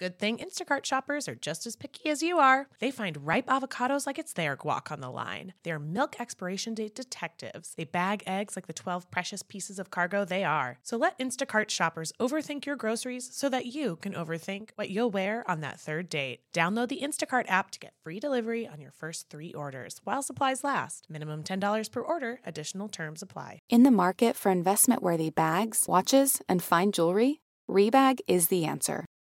good thing Instacart shoppers are just as picky as you are. They find ripe avocados like it's their guac on the line. They're milk expiration date detectives. They bag eggs like the 12 precious pieces of cargo they are. So let Instacart shoppers overthink your groceries so that you can overthink what you'll wear on that third date. Download the Instacart app to get free delivery on your first three orders while supplies last. Minimum $10 per order. Additional terms apply. In the market for investment-worthy bags, watches, and fine jewelry, Rebag is the answer.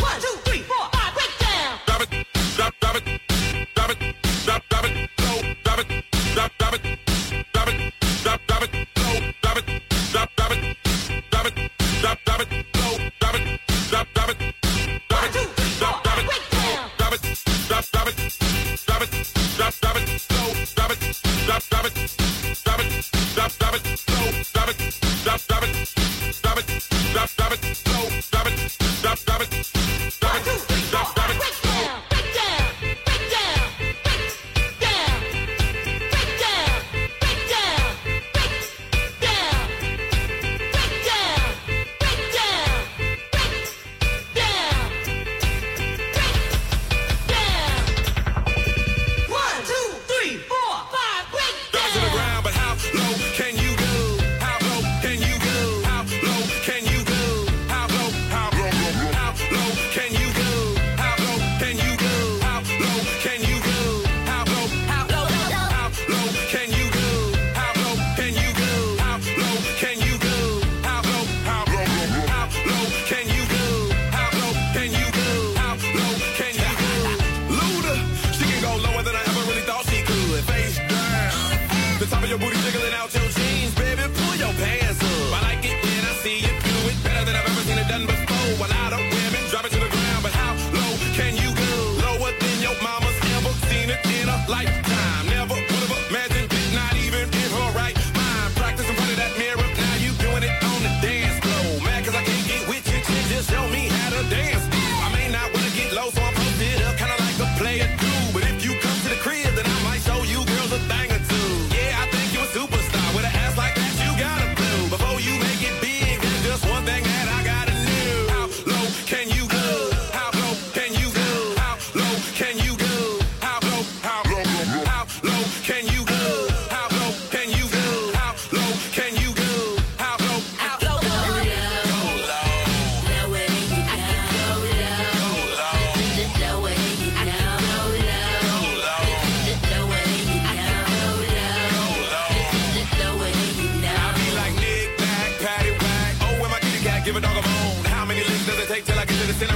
One, two, three, four, five, break down. Drop it, drop, drop it, drop it, drop, drop it, go, drop it. Stop, stop it, stop it, stop, stop it, go, stop it, stop, stop it, stop it, stop, stop it, go, stop it, stop, stop it, stop it, stop, stop it, stop it, stop, stop it, stop it, stop, stop it, go, stop it, stop, stop it, stop it, stop, stop it, go, stop it, stop, stop it, stop it, stop, stop it, go, stop it, stop, stop it, stop it, stop, stop it.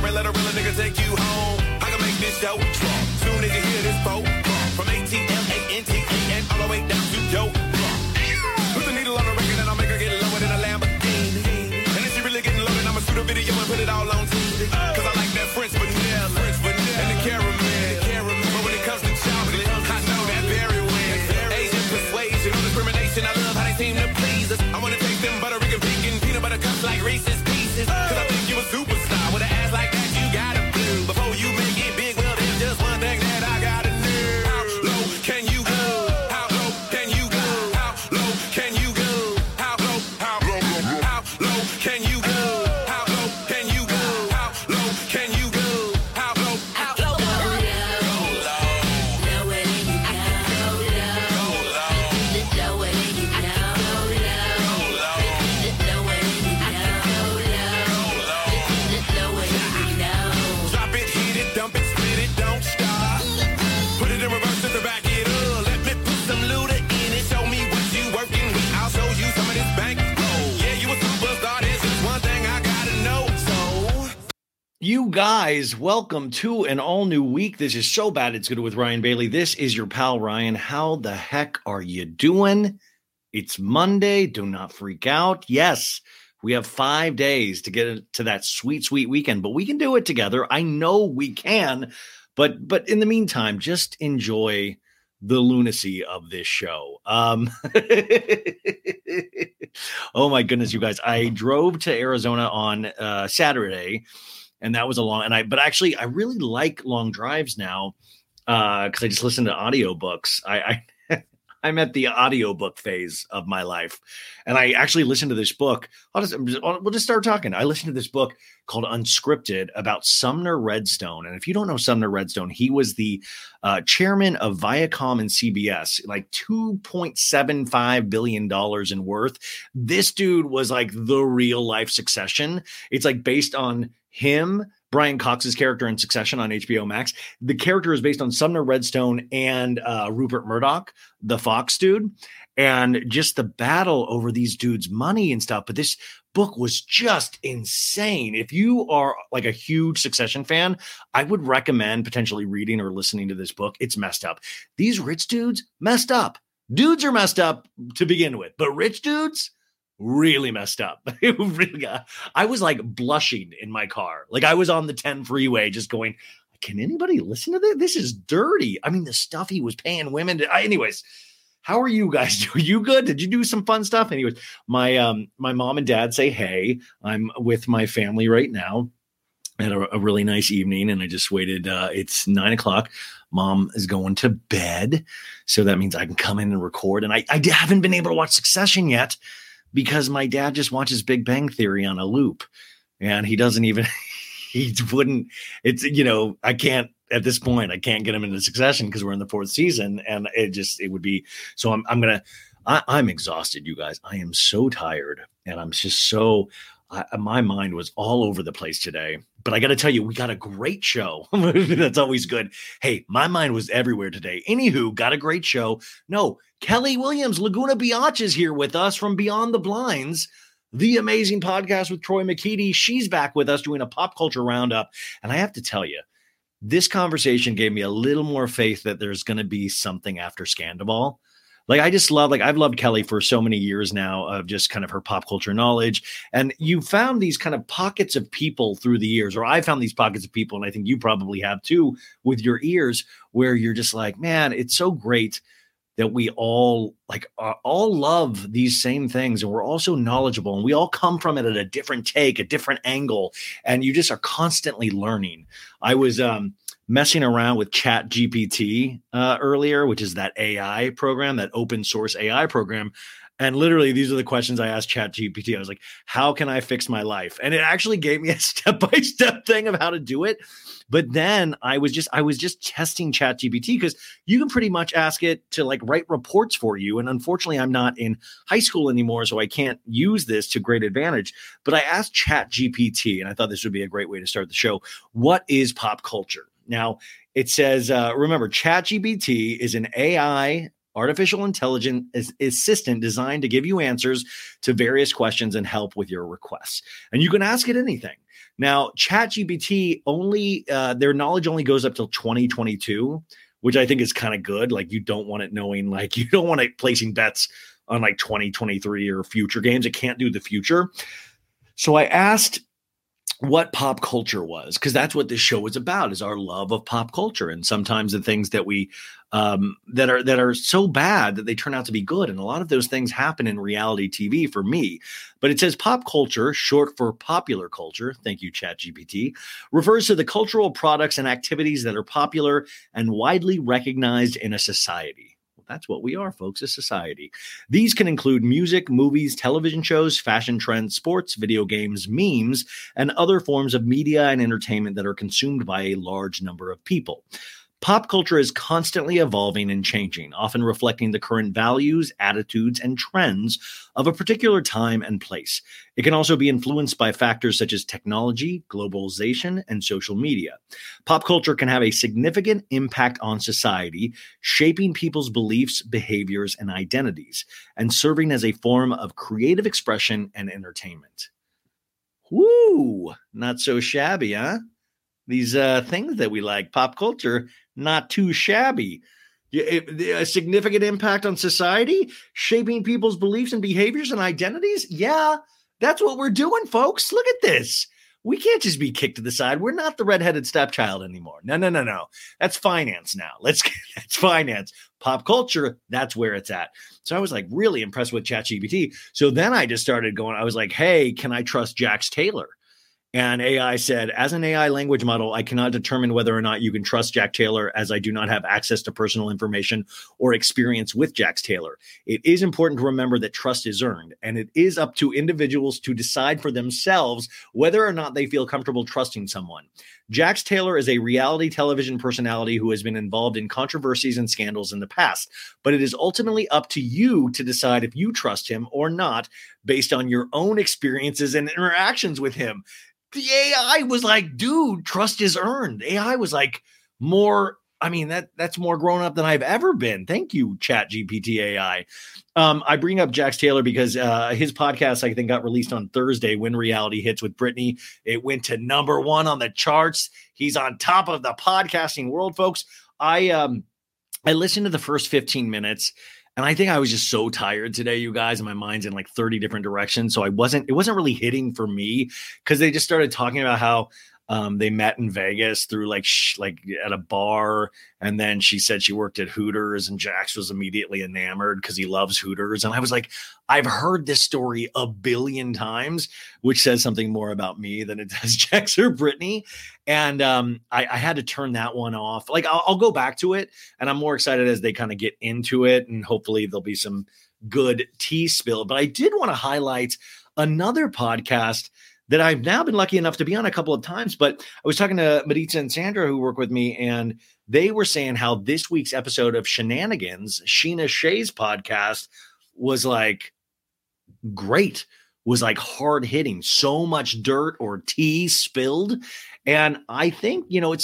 and let a real nigga take you home. I can make this dope. Soon as you hear this boat. From ATL, ANTA, all the way down to dope. Put the needle on the record and I'll make her get lower than a Lamborghini. And if she really getting low, then I'ma shoot a video and put it all on TV. Cause I like that French vanilla. And the caramel. But when it comes to chocolate, I know that very well. Asian persuasion, no discrimination. I love how they seem to please us. I wanna take them butter, Rican, vegan, peanut butter cups like Reese's Pieces. Cause I think you a superstar with an ass like that. You gotta do before you make it big. Well, there's just one thing that I gotta do. How low can you go? How low can you go? How low can you go? How low? How low? How low can you go? How low can you go? How low can you go? How low? How low? Go low. Lower than you go. Go low. Go low. Lower than you go. Go low. Go low. Lower than you go. Go low. Lower than you go. Drop it, hit it, dump it, split it, don't stop. Put it in reverse at the back, it up. Let me put some looter in it. Show me what you working with. I'll show you some of this bank roll. Yeah, you a superstar. There's just one thing I gotta know. So you guys, welcome to an all new week. This is So Bad It's Good with Ryan Bailey. This is your pal Ryan. How the heck are you doing? It's Monday. Do not freak out. Yes, we have 5 days to get to that sweet, sweet weekend, but we can do it together. I know we can, but in the meantime, just enjoy the lunacy of this show. Oh my goodness, you guys! I drove to Arizona on Saturday, and that was a long. But actually, I really like long drives now because I just listen to audiobooks. I'm at the audiobook phase of my life. And I actually listened to this book. We'll just start talking. I listened to this book called Unscripted about Sumner Redstone. And if you don't know Sumner Redstone, he was the chairman of Viacom and CBS, like $2.75 billion in worth. This dude was like the real life Succession. It's like based on him, Brian Cox's character in Succession on HBO Max. The character is based on Sumner Redstone and Rupert Murdoch, the Fox dude, and just the battle over these dudes' money and stuff. But this book was just insane. If you are like a huge Succession fan, I would recommend potentially reading or listening to this book. It's messed up. These rich dudes messed up. Dudes are messed up to begin with, but rich dudes really messed up. I was like blushing in my car. Like I was on the 10 freeway just going, can anybody listen to this? This is dirty. I mean, the stuff he was paying women. Anyways, how are you guys? Are you good? Did you do some fun stuff? Anyways, my mom and dad say, hey, I'm with my family right now. I had a really nice evening and I just waited. It's 9 o'clock. Mom is going to bed. So that means I can come in and record. And I haven't been able to watch Succession yet, because my dad just watches Big Bang Theory on a loop and I can't get him into Succession because we're in the fourth season and it would be, so I'm exhausted, you guys. I am so tired and I'm just so, my mind was all over the place today, but I got to tell you, we got a great show. That's always good. Hey, my mind was everywhere today. Anywho, got a great show. No, Kelly Williams, Laguna Beach is here with us from Beyond the Blinds, the amazing podcast with Troy McKeady. She's back with us doing a pop culture roundup. And I have to tell you, this conversation gave me a little more faith that there's going to be something after Scandoval. Like, I just love, like, I've loved Kelly for so many years now of just kind of her pop culture knowledge. And you found these kind of pockets of people through the years, or I found these pockets of people, and I think you probably have too with your ears, where you're just like, man, it's so great that we all like all love these same things. And we're all so knowledgeable and we all come from it at a different take, a different angle. And you just are constantly learning. I was, messing around with Chat GPT earlier, which is that AI program, that open source AI program. And literally, these are the questions I asked Chat GPT. I was like, how can I fix my life? And it actually gave me a step-by-step thing of how to do it. But then I was just testing Chat GPT because you can pretty much ask it to like write reports for you. And unfortunately, I'm not in high school anymore, so I can't use this to great advantage. But I asked Chat GPT, and I thought this would be a great way to start the show. What is pop culture? Now, it says, remember, ChatGPT is an AI artificial intelligence assistant designed to give you answers to various questions and help with your requests. And you can ask it anything. Now, Chat GPT only, their knowledge only goes up till 2022, which I think is kind of good. Like, you don't want it knowing, like, you don't want it placing bets on like 2023 or future games. It can't do the future. So I asked what pop culture was, because that's what this show is about, is our love of pop culture. And sometimes the things that we that are so bad that they turn out to be good. And a lot of those things happen in reality TV for me. But it says pop culture, short for popular culture. Thank you, ChatGPT. Refers to the cultural products and activities that are popular and widely recognized in a society. That's what we are, folks, a society. These can include music, movies, television shows, fashion trends, sports, video games, memes, and other forms of media and entertainment that are consumed by a large number of people. Pop culture is constantly evolving and changing, often reflecting the current values, attitudes, and trends of a particular time and place. It can also be influenced by factors such as technology, globalization, and social media. Pop culture can have a significant impact on society, shaping people's beliefs, behaviors, and identities, and serving as a form of creative expression and entertainment. Woo! Not so shabby, huh? These things that we like, pop culture, not too shabby. A significant impact on society, shaping people's beliefs and behaviors and identities. Yeah, that's what we're doing, folks. Look at this. We can't just be kicked to the side. We're not the redheaded stepchild anymore. No. That's finance now. That's finance. Pop culture, that's where it's at. So I was like really impressed with ChatGPT. So then I just started going, I was like, hey, can I trust Jax Taylor? And AI said, as an AI language model, I cannot determine whether or not you can trust Jax Taylor, as I do not have access to personal information or experience with Jax Taylor. It is important to remember that trust is earned, and it is up to individuals to decide for themselves whether or not they feel comfortable trusting someone. Jax Taylor is a reality television personality who has been involved in controversies and scandals in the past, but it is ultimately up to you to decide if you trust him or not based on your own experiences and interactions with him. The AI was like, dude, trust is earned. AI was like more, I mean, that's more grown up than I've ever been. Thank you, ChatGPT AI. I bring up Jax Taylor because his podcast, I think, got released on Thursday, When Reality Hits with Brittany. It went to number one on the charts. He's on top of the podcasting world, folks. I listened to the first 15 minutes. And I think I was just so tired today, you guys, and my mind's in like 30 different directions. So it wasn't really hitting for me, because they just started talking about how they met in Vegas through like at a bar. And then she said she worked at Hooters, and Jax was immediately enamored because he loves Hooters. And I was like, I've heard this story a billion times, which says something more about me than it does Jax or Brittany. And I had to turn that one off. Like, I'll go back to it, and I'm more excited as they kind of get into it, and hopefully there'll be some good tea spill. But I did want to highlight another podcast that I've now been lucky enough to be on a couple of times. But I was talking to Madix and Sandra, who work with me, and they were saying how this week's episode of Shenanigans, Scheana Shay's podcast, was like great, was like hard hitting, so much dirt or tea spilled. And I think, you know,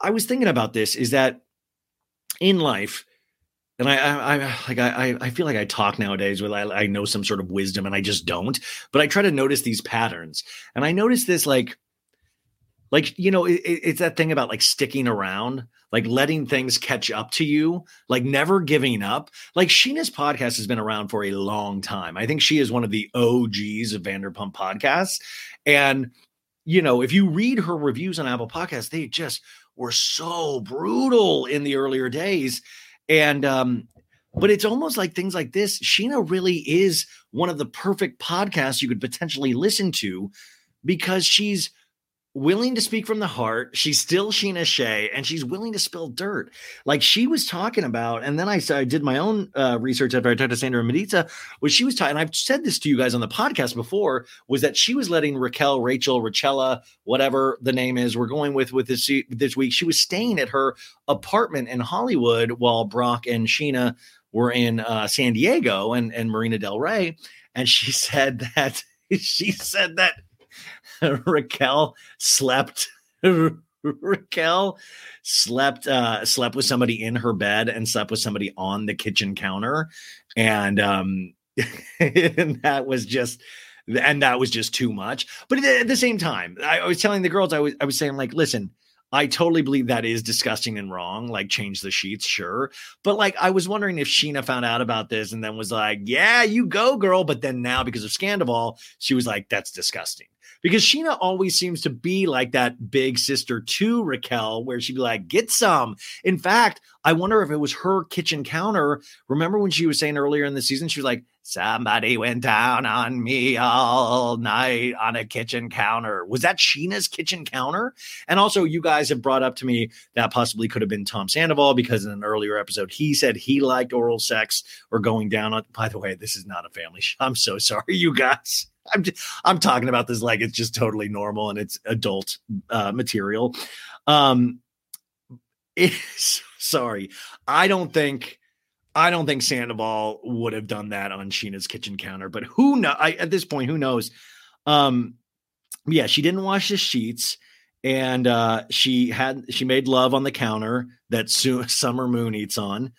I was thinking about this, is that in life, and I feel like I talk nowadays where I know some sort of wisdom and I just don't, but I try to notice these patterns. And I noticed this, like, you know, it's that thing about like sticking around, like letting things catch up to you, like never giving up. Like, Scheana's podcast has been around for a long time. I think she is one of the OGs of Vanderpump podcasts. And, you know, if you read her reviews on Apple Podcasts, they just were so brutal in the earlier days. And, but it's almost like things like this. Scheana really is one of the perfect podcasts you could potentially listen to, because she's willing to speak from the heart. She's still Scheana Shay, and she's willing to spill dirt. Like, she was talking about, and then I did my own research after I talked to Sandra and Medica, what she was talking, and I've said this to you guys on the podcast before, was that she was letting Raquel, Rachel, Rachella, whatever the name is we're going with this week, she was staying at her apartment in Hollywood while Brock and Scheana were in San Diego and Marina Del Rey. And she said that Raquel slept Raquel slept with somebody in her bed and slept with somebody on the kitchen counter. And, and that was just too much. But at the same time, I was telling the girls, I was saying, like, listen, I totally believe that is disgusting and wrong. Like, change the sheets, sure. But, like, I was wondering if Scheana found out about this and then was like, yeah, you go, girl. But then now, because of Scandoval, she was like, that's disgusting. Because Scheana always seems to be like that big sister to Raquel, where she'd be like, get some. In fact, I wonder if it was her kitchen counter. Remember when she was saying earlier in the season, she was like, somebody went down on me all night on a kitchen counter. Was that Sheena's kitchen counter? And also, you guys have brought up to me that possibly could have been Tom Sandoval, because in an earlier episode, he said he liked oral sex or going down on. By the way, this is not a family show. I'm so sorry, you guys. I'm talking about this like it's just totally normal and it's adult material. Sorry, I don't think Sandoval would have done that on Sheena's kitchen counter, but who knows? At this point, who knows? Yeah, she didn't wash the sheets, and she made love on the counter that Summer Moon eats on.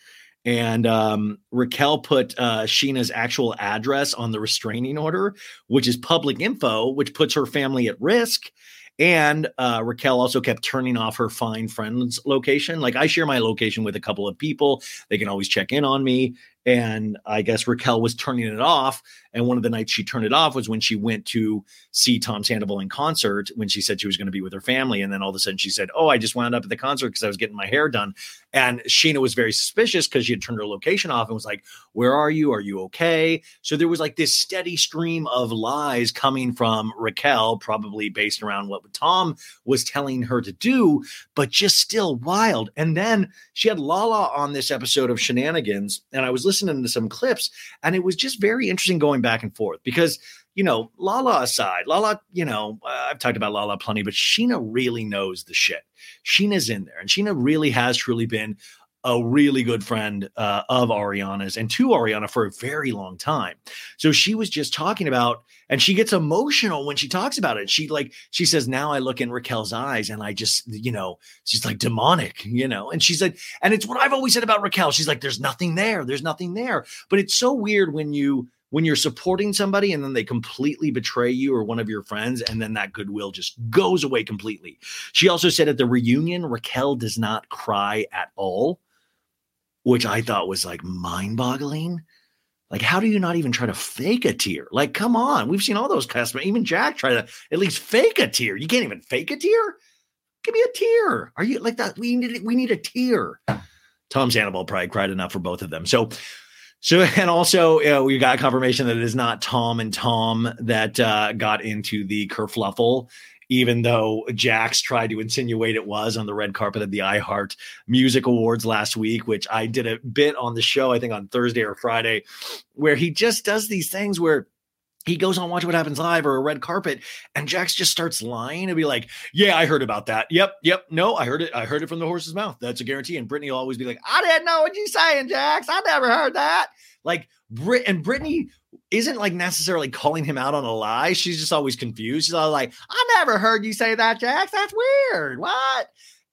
And Raquel put Sheena's actual address on the restraining order, which is public info, which puts her family at risk. And Raquel also kept turning off her Find Friends location. Like, I share my location with a couple of people. They can always check in on me. And I guess Raquel was turning it off. And one of the nights she turned it off was when she went to see Tom Sandoval in concert, when she said she was going to be with her family. And then all of a sudden she said, oh, I just wound up at the concert because I was getting my hair done. And Scheana was very suspicious because she had turned her location off and was like, where are you? Are you okay? So there was like this steady stream of lies coming from Raquel, probably based around what Tom was telling her to do, but just still wild. And then she had Lala on this episode of Shenanigans, and I was listening to some clips, and it was just very interesting going back and forth because, you know, Lala aside, I've talked about Lala plenty, but Scheana really knows the shit. Sheena's in there, and Scheana really has truly been a really good friend of Ariana's and to Ariana for a very long time. So she was just talking about, and she gets emotional when she talks about it. She says, now I look in Raquel's eyes and I just, she's like demonic, and she's like, and it's what I've always said about Raquel. She's like, there's nothing there. But it's so weird when you're supporting somebody and then they completely betray you or one of your friends, and then that goodwill just goes away completely. She also said at the reunion, Raquel does not cry at all, which I thought was like mind-boggling. Like, how do you not even try to fake a tear? Like, come on. We've seen all those customers. Even Jack try to at least fake a tear. You can't even fake a tear? Give me a tear. Are you like that? We need a tear. Tom Sandoval probably cried enough for both of them. So, and also we got confirmation that it is not Tom and Tom that got into the kerfluffle, even though Jax tried to insinuate it was on the red carpet of the iHeart Music Awards last week, which I did a bit on the show, I think on Thursday or Friday, where he just does these things where he goes on Watch What Happens Live or a red carpet, and Jax just starts lying and be like, yeah, I heard about that. Yep. No, I heard it from the horse's mouth. That's a guarantee. And Brittany will always be like, I didn't know what you're saying, Jax. I never heard that. Like, Brittany isn't like necessarily calling him out on a lie. She's just always confused. She's all like, I never heard you say that, Jax. That's weird. What?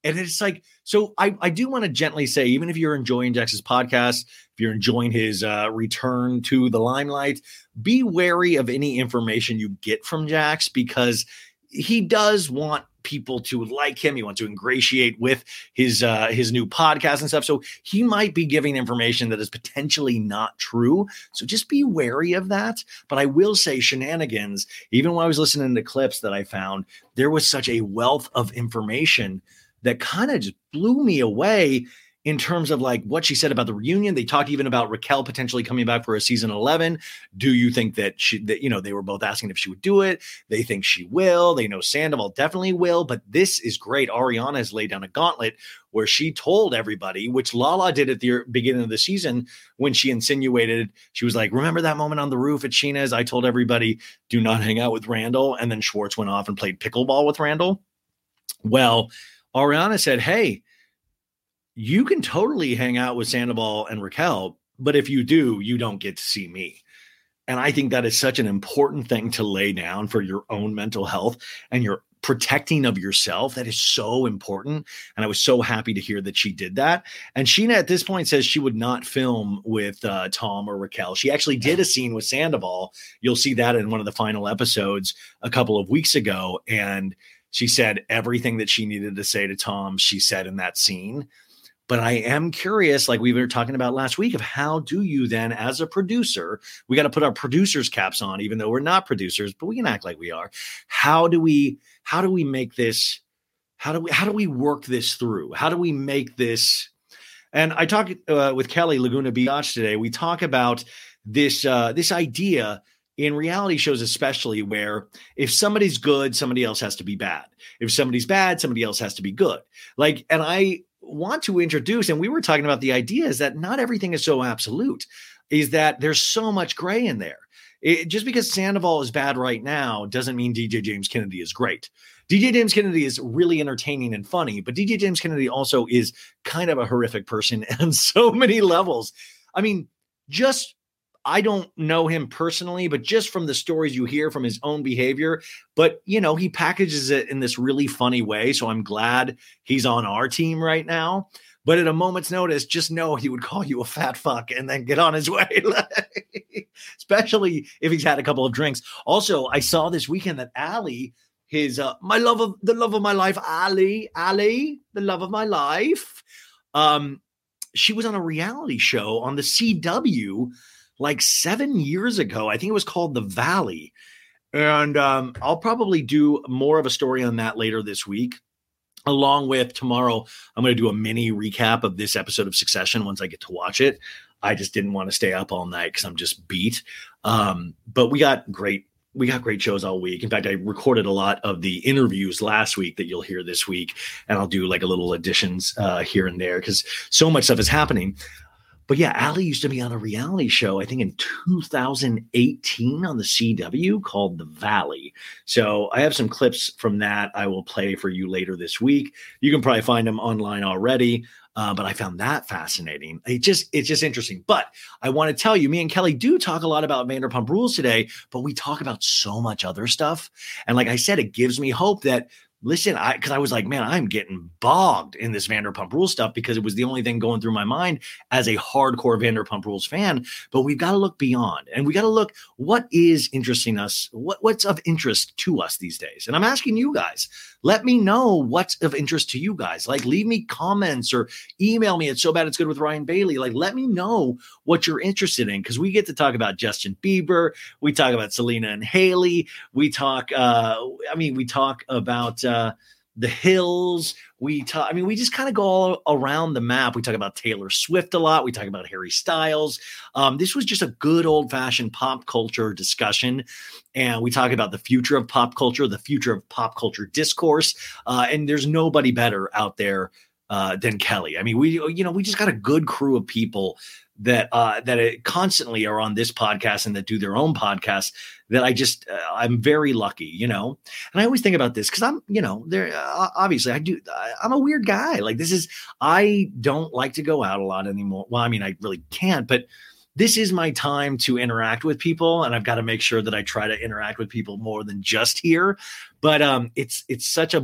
And it's like, so I do want to gently say, even if you're enjoying Jax's podcast, if you're enjoying his return to the limelight, be wary of any information you get from Jax, because he does want people to like him. He wants to ingratiate with his new podcast and stuff. So he might be giving information that is potentially not true. So just be wary of that. But I will say, Shenanigans, even when I was listening to clips that I found, there was such a wealth of information that kind of just blew me away in terms of like what she said about the reunion. They talked even about Raquel potentially coming back for a season 11. Do you think that they were both asking if she would do it? They think she will. They know Sandoval definitely will, but this is great. Ariana has laid down a gauntlet where she told everybody, which Lala did at the beginning of the season when she insinuated, she was like, remember that moment on the roof at Sheena's? I told everybody, do not hang out with Randall. And then Schwartz went off and played pickleball with Randall. Well, Ariana said, hey, you can totally hang out with Sandoval and Raquel, but if you do, you don't get to see me. And I think that is such an important thing to lay down for your own mental health and your protecting of yourself. That is so important. And I was so happy to hear that she did that. And Scheana at this point says she would not film with Tom or Raquel. She actually did a scene with Sandoval. You'll see that in one of the final episodes a couple of weeks ago. And she said everything that she needed to say to Tom, she said in that scene. But I am curious, like we were talking about last week, of how do you then, as a producer, we got to put our producers' caps on, even though we're not producers, but we can act like we are. How do we make this? How do we work this through? How do we make this? And I talked with Kelly Laguna Beach today. We talk about this this idea. In reality shows especially, where if somebody's good, somebody else has to be bad. If somebody's bad, somebody else has to be good. Like, and I want to introduce, and we were talking about the idea is that not everything is so absolute, is that there's so much gray in there. Just because Sandoval is bad right now doesn't mean DJ James Kennedy is great. DJ James Kennedy is really entertaining and funny, but DJ James Kennedy also is kind of a horrific person on so many levels. I mean, just... I don't know him personally, but just from the stories you hear from his own behavior, but you know, he packages it in this really funny way. So I'm glad he's on our team right now, but at a moment's notice, just know he would call you a fat fuck and then get on his way, especially if he's had a couple of drinks. Also, I saw this weekend that Ali, his, the love of my life. She was on a reality show on the CW like 7 years ago. I think it was called The Valley. And I'll probably do more of a story on that later this week. Along with tomorrow, I'm going to do a mini recap of this episode of Succession once I get to watch it. I just didn't want to stay up all night because I'm just beat. But we got great shows all week. In fact, I recorded a lot of the interviews last week that you'll hear this week. And I'll do like a little additions here and there because so much stuff is happening. But yeah, Ali used to be on a reality show, I think in 2018 on the CW called The Valley. So I have some clips from that I will play for you later this week. You can probably find them online already, but I found that fascinating. It's just interesting. But I want to tell you, me and Kelly do talk a lot about Vanderpump Rules today, but we talk about so much other stuff. And like I said, it gives me hope that listen, because I was like, man, I'm getting bogged in this Vanderpump Rules stuff because it was the only thing going through my mind as a hardcore Vanderpump Rules fan. But we've got to look beyond, and we got to look what is interesting us, what's of interest to us these days. And I'm asking you guys, let me know what's of interest to you guys. Like, leave me comments or email me at SoBadIt'sGood with Ryan Bailey. Like, let me know what you're interested in because we get to talk about Justin Bieber, we talk about Selena and Haley, we talk about. The Hills, we just kind of go all around the map. We talk about Taylor Swift a lot. We talk about Harry Styles. This was just a good old fashioned pop culture discussion. And we talk about the future of pop culture discourse. And there's nobody better out there than Kelly. I mean, we just got a good crew of people that constantly are on this podcast and that do their own podcast that I'm very lucky, you know? And I always think about this because I'm, you know, there, obviously I'm a weird guy. Like I don't like to go out a lot anymore. Well, I mean, I really can't, but this is my time to interact with people. And I've got to make sure that I try to interact with people more than just here. But it's such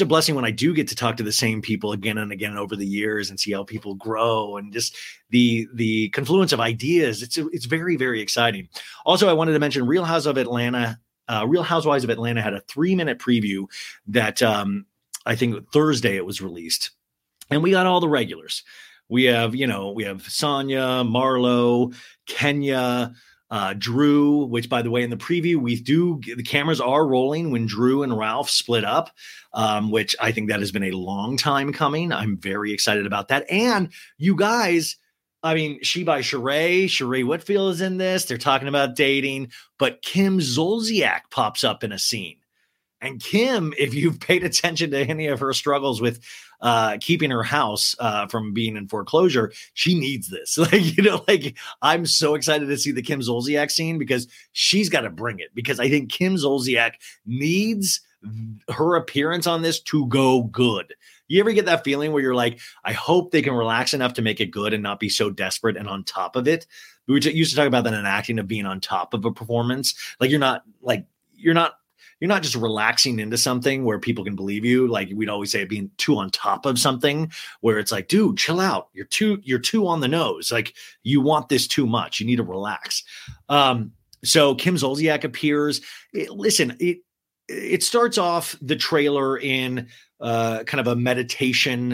a blessing when I do get to talk to the same people again and again over the years and see how people grow and just the confluence of ideas. It's very, very exciting. Also, I wanted to mention Real Housewives of Atlanta had a 3-minute preview that I think Thursday it was released, and we got all the regulars. We have Sonya, Marlo, Kenya, Drew, which by the way, in the preview, the cameras are rolling when Drew and Ralph split up, which I think that has been a long time coming. I'm very excited about that. And you guys, I mean, She by Sheree Whitfield is in this. They're talking about dating, but Kim Zolciak pops up in a scene. And Kim, if you've paid attention to any of her struggles with keeping her house from being in foreclosure, she needs this. I'm so excited to see the Kim Zolciak scene because she's got to bring it, because I think Kim Zolciak needs her appearance on this to go good. You ever get that feeling where you're like, I hope they can relax enough to make it good and not be so desperate and on top of it? We used to talk about that in acting, of being on top of a performance. Like you're not you're not just relaxing into something where people can believe you. Like we'd always say, being too on top of something where it's like, dude, chill out. You're too on the nose. Like you want this too much. You need to relax. So Kim Zolciak appears. It starts off the trailer in kind of a meditation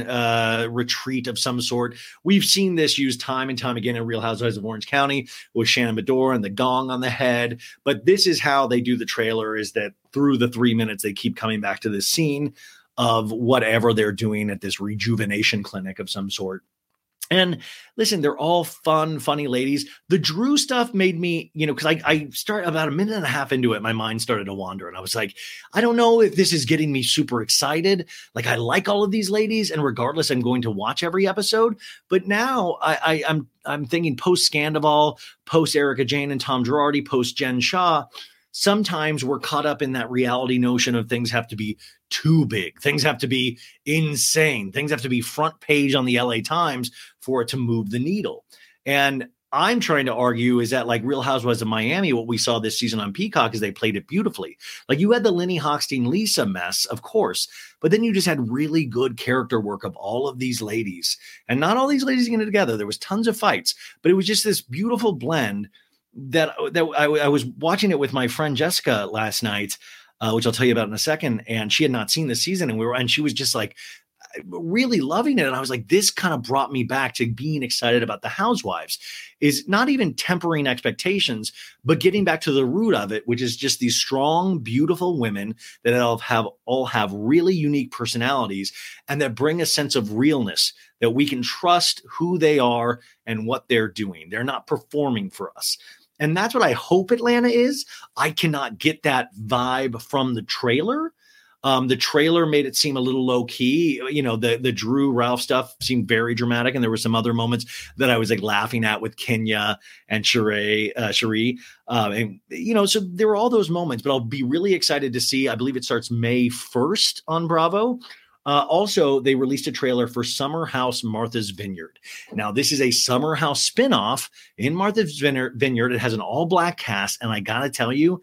retreat of some sort. We've seen this used time and time again in Real Housewives of Orange County with Shannon Bedore and the gong on the head. But this is how they do the trailer, is that through the 3 minutes, they keep coming back to this scene of whatever they're doing at this rejuvenation clinic of some sort. And listen, they're all fun, funny ladies. The Drew stuff made me, because I start about a minute and a half into it, my mind started to wander. And I was like, I don't know if this is getting me super excited. Like, I like all of these ladies, and regardless, I'm going to watch every episode. But now I'm thinking post Scandoval, post Erika Jayne and Tom Girardi, post Jen Shah. Sometimes we're caught up in that reality notion of things have to be too big. Things have to be insane. Things have to be front page on the LA Times for it to move the needle. And I'm trying to argue is that, like Real Housewives of Miami, what we saw this season on Peacock is they played it beautifully. Like you had the Lenny Hochstein-Lisa mess, of course, but then you just had really good character work of all of these ladies, and not all these ladies getting together. There was tons of fights, but it was just this beautiful blend that I was watching it with my friend Jessica last night, which I'll tell you about in a second. And she had not seen the season, and she was just like really loving it. And I was like, this kind of brought me back to being excited about the Housewives, is not even tempering expectations, but getting back to the root of it, which is just these strong, beautiful women that all have really unique personalities and that bring a sense of realness, that we can trust who they are and what they're doing. They're not performing for us. And that's what I hope Atlanta is. I cannot get that vibe from the trailer. The trailer made it seem a little low key. The Drew Ralph stuff seemed very dramatic. And there were some other moments that I was like laughing at with Kenya and Sheree. So there were all those moments, but I'll be really excited to see. I believe it starts May 1st on Bravo. Also, they released a trailer for Summer House Martha's Vineyard. Now, this is a Summer House spinoff in Martha's Vineyard. It has an all black cast. And I got to tell you,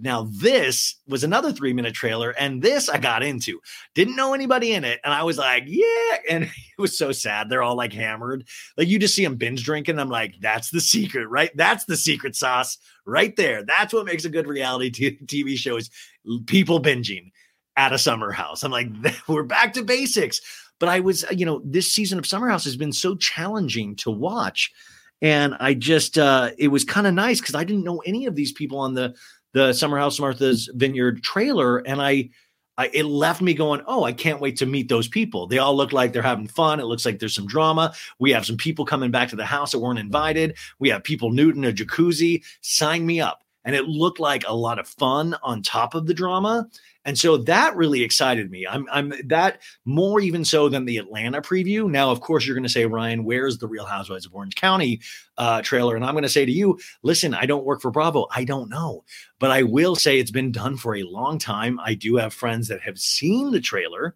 now this was another 3-minute trailer, and this I got into. Didn't know anybody in it, and I was like, yeah, and it was so sad. They're all like hammered. Like you just see them binge drinking. I'm like, that's the secret, right? That's the secret sauce right there. That's what makes a good reality TV show, is people binging at a summer house. I'm like, we're back to basics. But I was, this season of Summer House has been so challenging to watch, and I just it was kind of nice because I didn't know any of these people on the Summer House Martha's Vineyard trailer. And it left me going, oh, I can't wait to meet those people. They all look like they're having fun. It looks like there's some drama. We have some people coming back to the house that weren't invited. We have people nude in a jacuzzi. Sign me up. And it looked like a lot of fun on top of the drama. And so that really excited me. I'm that more even so than the Atlanta preview. Now, of course, you're going to say, Ryan, where's the Real Housewives of Orange County trailer? And I'm going to say to you, listen, I don't work for Bravo. I don't know. But I will say it's been done for a long time. I do have friends that have seen the trailer.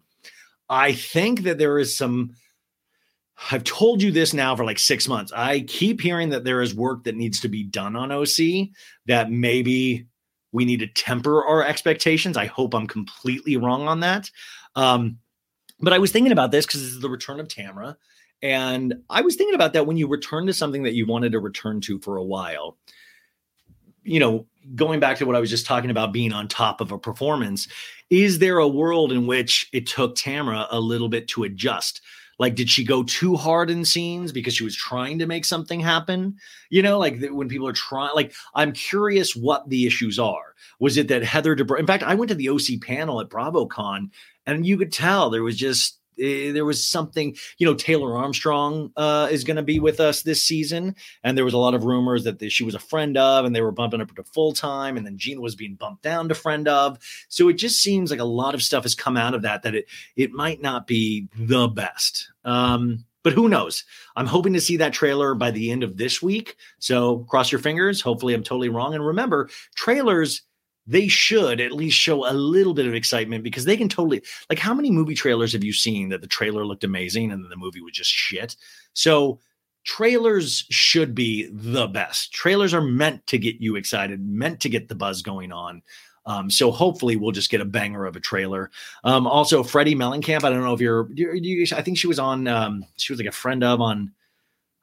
I think that there is some... I've told you this now for like 6 months. I keep hearing that there is work that needs to be done on OC, that maybe we need to temper our expectations. I hope I'm completely wrong on that. But I was thinking about this because this is the return of Tamra. And I was thinking about that when you return to something that you wanted to return to for a while. Going back to what I was just talking about, being on top of a performance, is there a world in which it took Tamra a little bit to adjust? Like, did she go too hard in scenes because she was trying to make something happen? When people are trying, I'm curious what the issues are. Was it that Heather DeBro? In fact, I went to the OC panel at BravoCon, and you could tell there was something, Taylor Armstrong is going to be with us this season. And there was a lot of rumors that she was a friend of, and they were bumping up to full time. And then Gina was being bumped down to friend of. So it just seems like a lot of stuff has come out of that it might not be the best. But who knows? I'm hoping to see that trailer by the end of this week. So cross your fingers. Hopefully I'm totally wrong. And remember, trailers, they should at least show a little bit of excitement, because they can totally, like, how many movie trailers have you seen that the trailer looked amazing and then the movie was just shit? So trailers should be the best. Trailers are meant to get you excited, meant to get the buzz going on. So hopefully we'll just get a banger of a trailer. Also, Freddie Mellencamp, I don't know if you're I think she was on, she was like a friend of on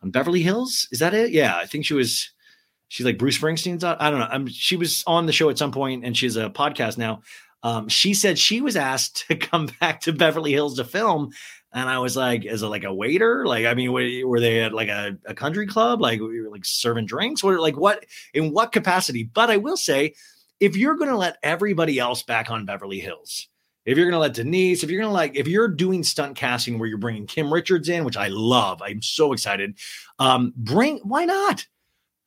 Beverly Hills. Is that it? Yeah, I think she's like Bruce Springsteen's on. I don't know. She was on the show at some point and she's a podcast now. She said she was asked to come back to Beverly Hills to film. And I was like, is it like a waiter? Like, I mean, were they at like a country club? Like, we were like serving drinks? What in what capacity? But I will say, if you're going to let everybody else back on Beverly Hills, if you're going to let Denise, if you're doing stunt casting where you're bringing Kim Richards in, which I love, I'm so excited. Why not?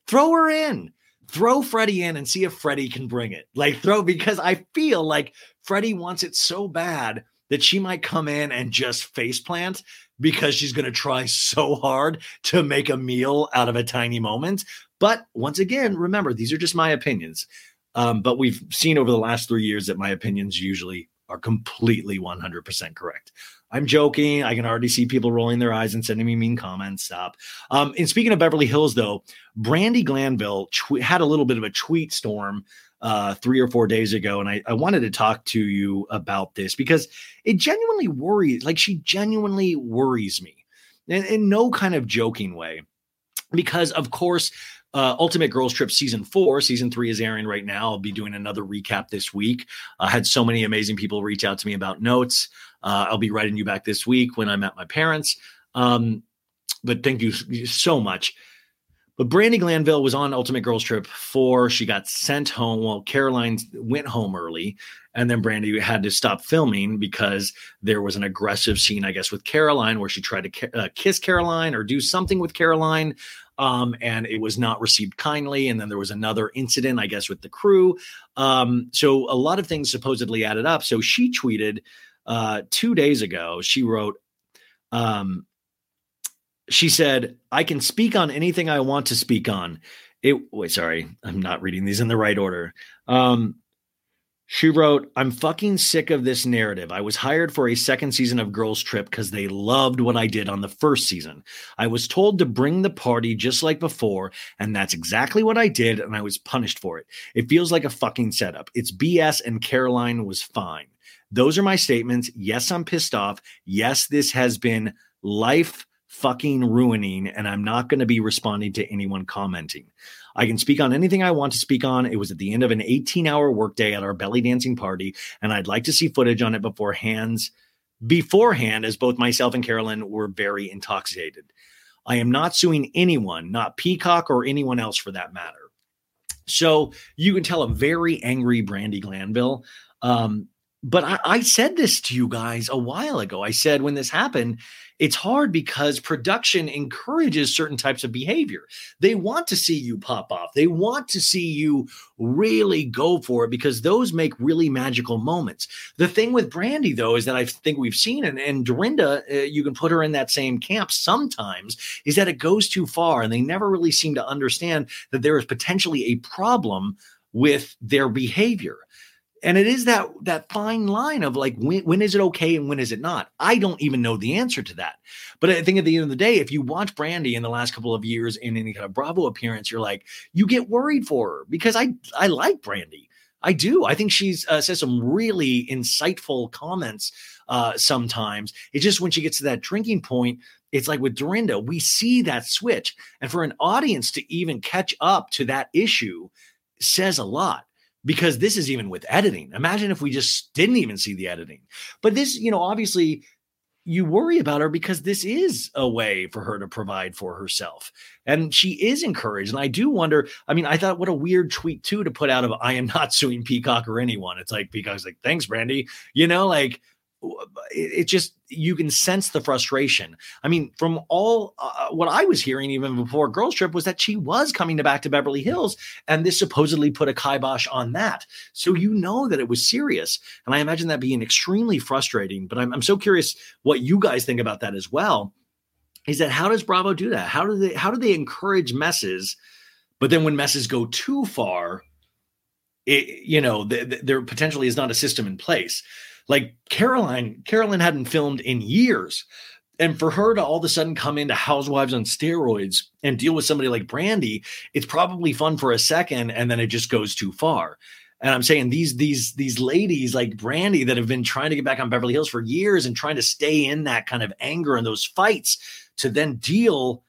Throw her in. Throw Freddie in and see if Freddie can bring it. Because I feel like Freddie wants it so bad that she might come in and just faceplant because she's going to try so hard to make a meal out of a tiny moment. But once again, remember, these are just my opinions. But we've seen over the last 3 years that my opinions usually are completely 100% correct. I'm joking. I can already see people rolling their eyes and sending me mean comments. Stop. And speaking of Beverly Hills, though, Brandy Glanville had a little bit of a tweet storm 3 or 4 days ago. And I wanted to talk to you about this because it genuinely she genuinely worries me in no kind of joking way, because of course, Ultimate Girls Trip season 3 is airing right now. I'll be doing another recap this week. I had so many amazing people reach out to me about notes. I'll be writing you back this week when I'm at my parents. But thank you so much. But Brandy Glanville was on Ultimate Girls Trip 4. She got sent home. Well, Caroline went home early, and then Brandy had to stop filming because there was an aggressive scene, I guess, with Caroline where she tried to kiss Caroline or do something with Caroline, and it was not received kindly. And then there was another incident, I guess, with the crew. So a lot of things supposedly added up. So she tweeted 2 days ago, she wrote, she said, I can speak on anything I want to speak on. I'm not reading these in the right order. She wrote, I'm fucking sick of this narrative. I was hired for a second season of Girls Trip because they loved what I did on the first season. I was told to bring the party just like before, and that's exactly what I did, and I was punished for it. It feels like a fucking setup. It's BS, and Caroline was fine. Those are my statements. Yes, I'm pissed off. Yes, this has been life fucking ruining, and I'm not going to be responding to anyone commenting. I can speak on anything I want to speak on. It was at the end of an 18-hour workday at our belly dancing party, and I'd like to see footage on it beforehand, as both myself and Caroline were very intoxicated. I am not suing anyone, not Peacock or anyone else for that matter. So you can tell a very angry Brandy Glanville. But I said this to you guys a while ago. I said when this happened, it's hard because production encourages certain types of behavior. They want to see you pop off. They want to see you really go for it because those make really magical moments. The thing with Brandy, though, is that I think we've seen, and Dorinda, you can put her in that same camp sometimes, is that it goes too far, and they never really seem to understand that there is potentially a problem with their behavior. And it is that fine line of like, when is it okay and when is it not? I don't even know the answer to that. But I think at the end of the day, if you watch Brandy in the last couple of years in any kind of Bravo appearance, you're like, you get worried for her because I like Brandy. I do. I think she's says some really insightful comments sometimes. It's just when she gets to that drinking point, it's like with Dorinda, we see that switch. And for an audience to even catch up to that issue says a lot. Because this is even with editing. Imagine if we just didn't even see the editing. But this, obviously you worry about her because this is a way for her to provide for herself. And she is encouraged. And I do wonder, I thought what a weird tweet too, to put out of, I am not suing Peacock or anyone. It's like, Peacock's like, thanks, Brandy. It just, you can sense the frustration. From all what I was hearing even before Girls Trip was that she was coming back to Beverly Hills, and this supposedly put a kibosh on that. So that it was serious. And I imagine that being extremely frustrating, but I'm so curious what you guys think about that as well, is that how does Bravo do that? How do they encourage messes? But then when messes go too far, there potentially is not a system in place. Like Caroline hadn't filmed in years. And for her to all of a sudden come into Housewives on steroids and deal with somebody like Brandy, it's probably fun for a second. And then it just goes too far. And I'm saying these ladies like Brandy that have been trying to get back on Beverly Hills for years and trying to stay in that kind of anger and those fights to then deal.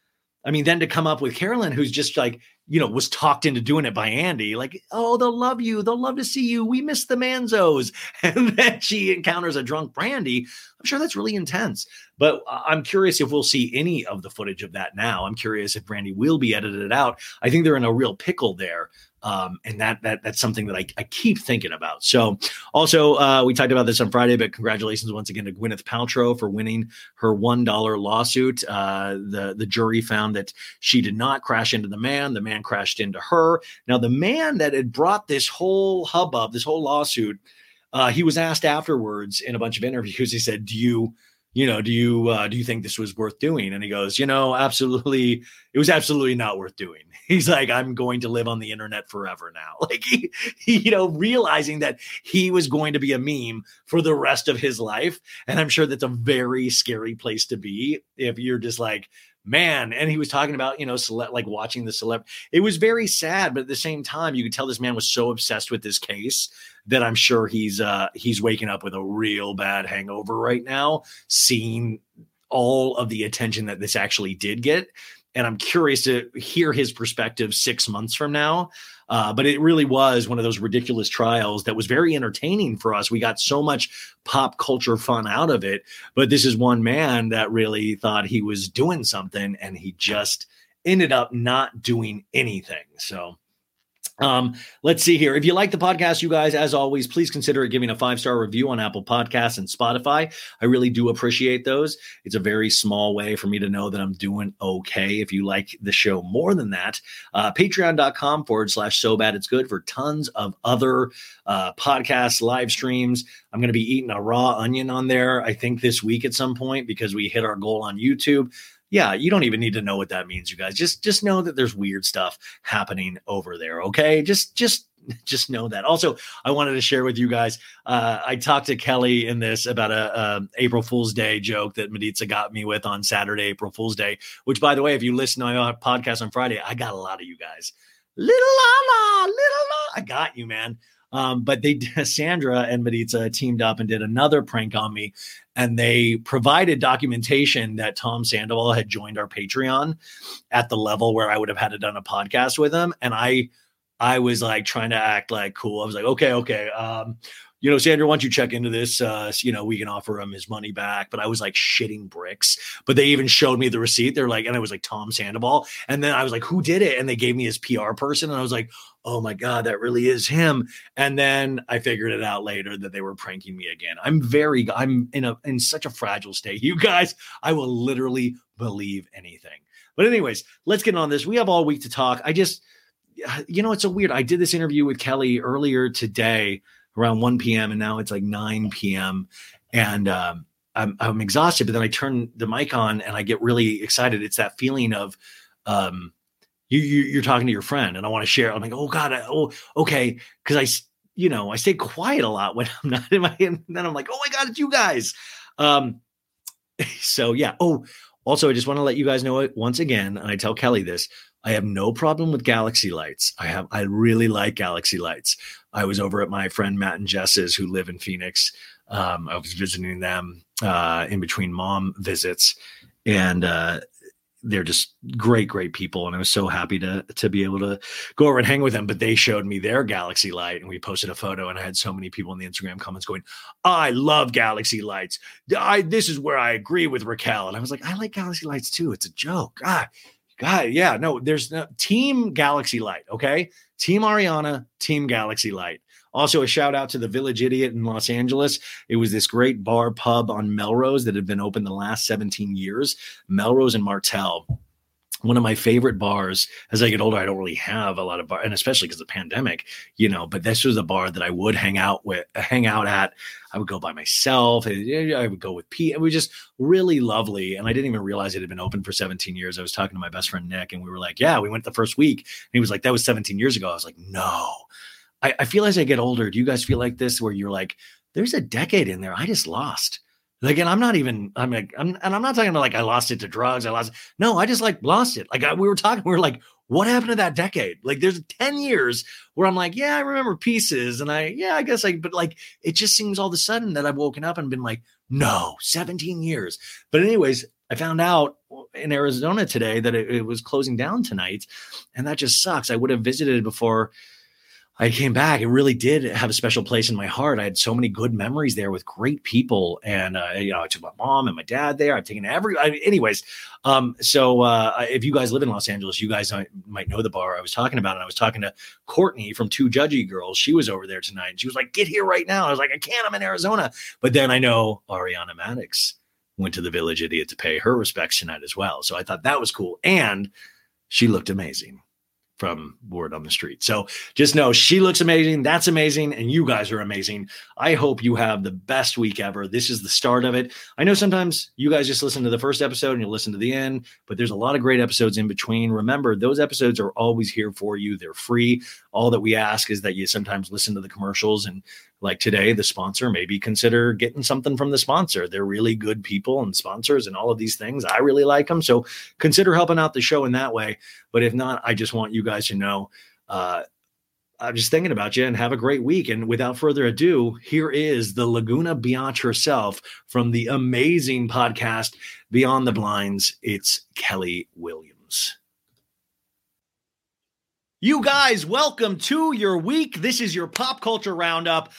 I mean, then to come up with Caroline, who's just like, you know, was talked into doing it by Andy. Like, oh, they'll love you. They'll love to see you. We miss the Manzos. And then she encounters a drunk Brandy. I'm sure that's really intense. But I'm curious if we'll see any of the footage of that now. I'm curious if Brandy will be edited out. I think they're in a real pickle there. And that's something that I keep thinking about. So also, we talked about this on Friday, but congratulations once again to Gwyneth Paltrow for winning her $1 lawsuit. The jury found that she did not crash into the man. The man crashed into her. Now, the man that had brought this whole hubbub, this whole lawsuit, he was asked afterwards in a bunch of interviews. He said, do you think this was worth doing? And he goes, absolutely. It was absolutely not worth doing. He's like, I'm going to live on the internet forever now. Like he realizing that he was going to be a meme for the rest of his life. And I'm sure that's a very scary place to be if you're just like, man. And he was talking about, like watching the celebrity. It was very sad, but at the same time, you could tell this man was so obsessed with this case that I'm sure he's waking up with a real bad hangover right now, seeing all of the attention that this actually did get. And I'm curious to hear his perspective 6 months from now. But it really was one of those ridiculous trials that was very entertaining for us. We got so much pop culture fun out of it. But this is one man that really thought he was doing something, and he just ended up not doing anything. So let's see here. If you like the podcast, you guys, as always, please consider giving a 5-star review on Apple Podcasts and Spotify. I really do appreciate those. It's a very small way for me to know that I'm doing okay. If you like the show more than that, patreon.com/so bad it's good for tons of other podcasts, live streams. I'm going to be eating a raw onion on there, I think, this week at some point because we hit our goal on YouTube. Yeah, you don't even need to know what that means, you guys. Just know that there's weird stuff happening over there, okay? Just know that. Also, I wanted to share with you guys, I talked to Kelly in this about a April Fool's Day joke that Mediza got me with on Saturday, April Fool's Day, which, by the way, if you listen to my podcast on Friday, I got a lot of you guys. Little Lala, I got you, man. But Sandra and Mediza teamed up and did another prank on me, and they provided documentation that Tom Sandoval had joined our Patreon at the level where I would have had to done a podcast with him. And I was like trying to act like cool. I was like, okay. Sandra, why don't you check into this? We can offer him his money back. But I was like shitting bricks. But they even showed me the receipt. They're like, and I was like, Tom Sandoval. And then I was like, who did it? And they gave me his PR person. And I was like, oh my God, that really is him. And then I figured it out later that they were pranking me again. I'm in such a fragile state. You guys, I will literally believe anything. But anyways, let's get on this. We have all week to talk. It's so weird. I did this interview with Kelly earlier today around 1 p.m. and now it's like 9 p.m. And I'm exhausted, but then I turn the mic on and I get really excited. It's that feeling of you're talking to your friend, and I want to share. I'm like, oh God, okay. Cause I stay quiet a lot when I'm not in my head. And then I'm like, oh my God, it's you guys. So yeah. Oh, also, I just want to let you guys know it once again. And I tell Kelly this, I have no problem with Galaxy Lights. I really like Galaxy Lights. I was over at my friend Matt and Jess's, who live in Phoenix. I was visiting them in between mom visits, and they're just great, great people. And I was so happy to be able to go over and hang with them, but they showed me their Galaxy Light and we posted a photo, and I had so many people in the Instagram comments going, I love Galaxy Lights. This is where I agree with Raquel. And I was like, I like Galaxy Lights too. It's a joke. God, yeah, no, there's no team Galaxy Light. Okay. Team Ariana, team Galaxy Light. Also, a shout out to the Village Idiot in Los Angeles. It was this great bar pub on Melrose that had been open the last 17 years. Melrose and Martell, one of my favorite bars. As I get older, I don't really have a lot of bars, and especially because of the pandemic, but this was a bar that I would hang out at. I would go by myself. I would go with Pete. It was just really lovely. And I didn't even realize it had been open for 17 years. I was talking to my best friend, Nick, and we were like, yeah, we went the first week. And he was like, that was 17 years ago. I was like, no. I feel as I get older, do you guys feel like this, where you're like, there's a decade in there I just lost? Like, and I'm not talking about like I lost it to drugs. I lost it. No, I just like lost it. Like we were talking, we were like, what happened to that decade? Like, there's 10 years where I'm like, yeah, I remember pieces. And but like, it just seems all of a sudden that I've woken up and been like, no, 17 years. But anyways, I found out in Arizona today that it was closing down tonight. And that just sucks. I would have visited before I came back. It really did have a special place in my heart. I had so many good memories there with great people. And, I took my mom and my dad there. I've taken if you guys live in Los Angeles, you guys might know the bar I was talking about. And I was talking to Courtney from Two Judgy Girls. She was over there tonight. And she was like, get here right now. I was like, I can't, I'm in Arizona. But then I know Ariana Madix went to the Village Idiot to pay her respects tonight as well. So I thought that was cool. And she looked amazing from word on the street. So just know she looks amazing. That's amazing. And you guys are amazing. I hope you have the best week ever. This is the start of it. I know sometimes you guys just listen to the first episode and you'll listen to the end, but there's a lot of great episodes in between. Remember, those episodes are always here for you. They're free. All that we ask is that you sometimes listen to the commercials, and like today, the sponsor, maybe consider getting something from the sponsor. They're really good people and sponsors and all of these things. I really like them. So consider helping out the show in that way. But if not, I just want you guys to know, I'm just thinking about you, and have a great week. And without further ado, here is the Laguna Beach herself from the amazing podcast, Beyond the Blinds. It's Kelly Williams. You guys, welcome to your week. This is your pop culture roundup.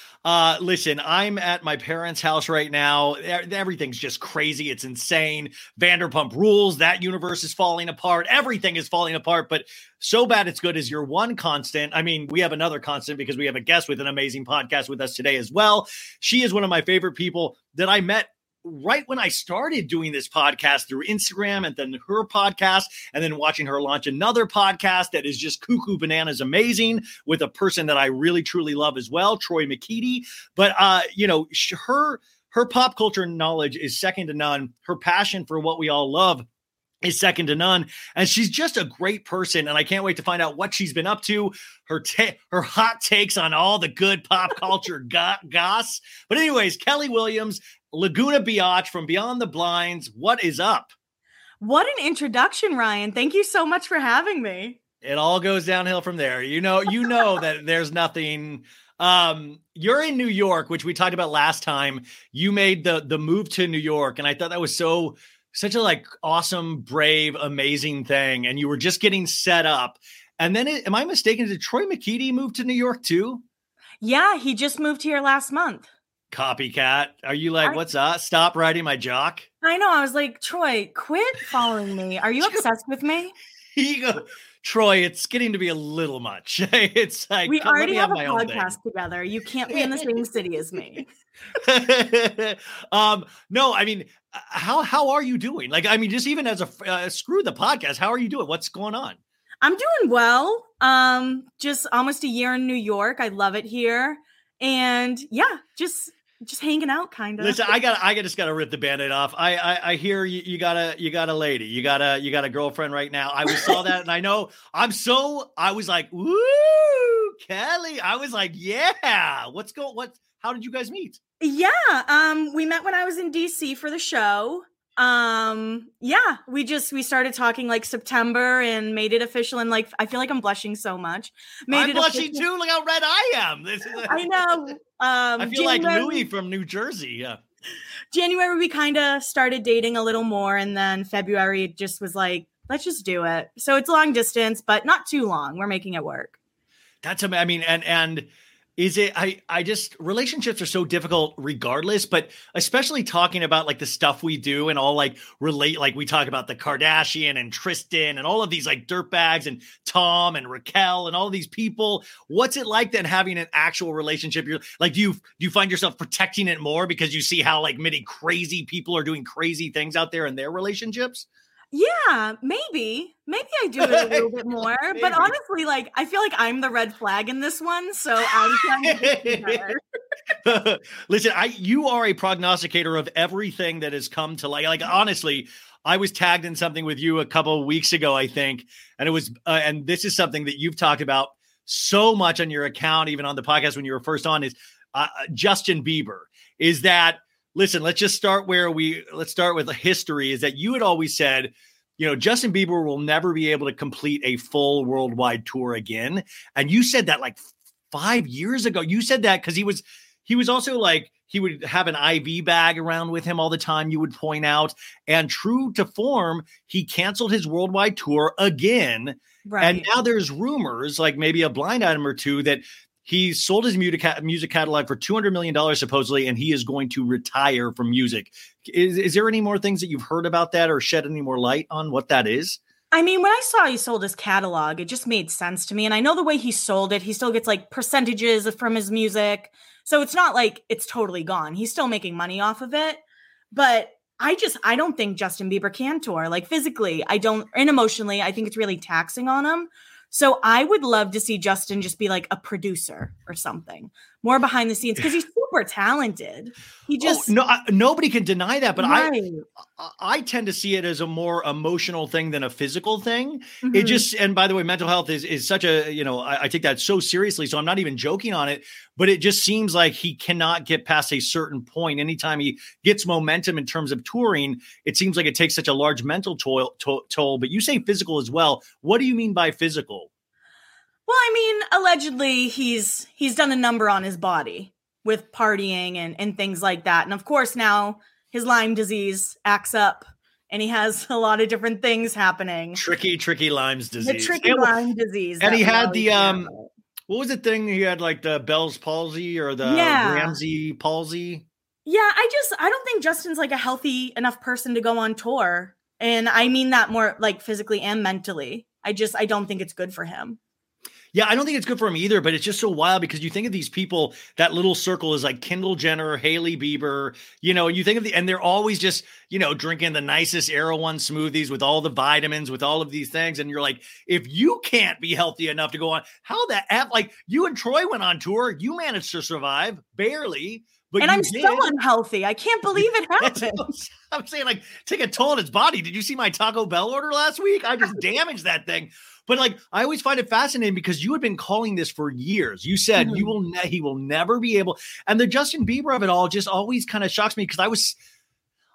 Listen, I'm at my parents' house right now. Everything's just crazy. It's insane. Vanderpump Rules, that universe is falling apart. Everything is falling apart, but So Bad It's Good is your one constant. I mean, we have another constant because we have a guest with an amazing podcast with us today as well. She is one of my favorite people that I met right when I started doing this podcast through Instagram, and then her podcast, and then watching her launch another podcast that is just cuckoo bananas amazing, with a person that I really truly love as well, Troy McKeady. But her pop culture knowledge is second to none. Her passion for what we all love is second to none. And she's just a great person. And I can't wait to find out what she's been up to, her hot takes on all the good pop culture goss. But anyways, Kelly Williams, Laguna Beach from Beyond the Blinds. What is up? What an introduction, Ryan. Thank you so much for having me. It all goes downhill from there. You know that there's nothing. You're in New York, which we talked about last time. You made the move to New York. And I thought that was such a like awesome, brave, amazing thing. And you were just getting set up. And then am I mistaken? Did Troy McKeady move to New York too? Yeah, he just moved here last month. Copycat. Are you like, what's up? Stop riding my jock. I know. I was like, Troy, quit following me. Are you obsessed with me? Troy, it's getting to be a little much. It's like, we already have a podcast together. You can't be in the same city as me. No, I mean, how are you doing? Like, I mean, just even as a screw the podcast, how are you doing? What's going on? I'm doing well. Just almost a year in New York. I love it here. And yeah, just hanging out, kind of. Listen, I just gotta rip the bandaid off. I hear you got a lady, you got a girlfriend right now. I saw that, and I know I was like, woo, Kelly. I was like, yeah. How did you guys meet? Yeah, we met when I was in DC for the show. Yeah, we started talking like September and made it official. And like, I feel like I'm blushing so much. I'm blushing official too. Look how red I am. I know. I feel like Louie from New Jersey. Yeah. January, we kind of started dating a little more. And then February, it just was like, let's just do it. So it's long distance, but not too long. We're making it work. That's amazing. I mean, and is it, I just, relationships are so difficult regardless, but especially talking about like the stuff we do and all like relate, like we talk about the Kardashian and Tristan and all of these like dirtbags and Tom and Raquel and all these people. What's it like then having an actual relationship? You're like, do you find yourself protecting it more because you see how like many crazy people are doing crazy things out there in their relationships? Yeah, maybe I do it a little bit more, but honestly, like, I feel like I'm the red flag in this one. So I'm trying to do better. Listen, you are a prognosticator of everything that has come to light. Like, honestly, I was tagged in something with you a couple of weeks ago, I think. And it was, and this is something that you've talked about so much on your account, even on the podcast when you were first on, is Justin Bieber. Is that, listen, let's start with history, is that you had always said You know, Justin Bieber will never be able to complete a full worldwide tour again. And you said that like 5 years ago. You said that because he was also like, he would have an IV bag around with him all the time, you would point out. And true to form, he canceled his worldwide tour again. Right. And now there's rumors, like maybe a blind item or two, that he sold his music catalog for $200 million, supposedly, and he is going to retire from music. Is there any more things that you've heard about that or shed any more light on what that is? I mean, when I saw he sold his catalog, it just made sense to me. And I know the way he sold it, he still gets like percentages from his music. So it's not like it's totally gone. He's still making money off of it. But I don't think Justin Bieber can tour. Like physically, I don't, and emotionally, I think it's really taxing on him. So I would love to see Justin just be like a producer or something, more behind the scenes, because he's super talented. He just nobody can deny that, but right. I tend to see it as a more emotional thing than a physical thing. Mm-hmm. It just, and by the way, mental health is such a, you know, I take that so seriously, so I'm not even joking on it, but it just seems like he cannot get past a certain point. Anytime he gets momentum in terms of touring, it seems like it takes such a large mental toll, but you say physical as well. What do you mean by physical? Well, I mean, allegedly he's done a number on his body with partying and things like that. And of course now his Lyme disease acts up and he has a lot of different things happening. Tricky Lyme's disease. The tricky Lyme disease. And he had the, what was the thing? He had like the Bell's palsy or the Ramsey palsy. Yeah. I don't think Justin's like a healthy enough person to go on tour. And I mean that more like physically and mentally. I don't think it's good for him. Yeah, I don't think it's good for him either, but it's just so wild because you think of these people, that little circle is like Kendall Jenner, Hailey Bieber, you know, you think of and they're always just, you know, drinking the nicest Erewhon smoothies with all the vitamins, with all of these things. And you're like, if you can't be healthy enough to go on, how the F, like you and Troy went on tour, you managed to survive barely. But and I'm still unhealthy. I can't believe it happened. I'm saying like, take a toll on his body. Did you see my Taco Bell order last week? I just damaged that thing. But like, I always find it fascinating because you had been calling this for years. You said he will never be able. And the Justin Bieber of it all just always kind of shocks me because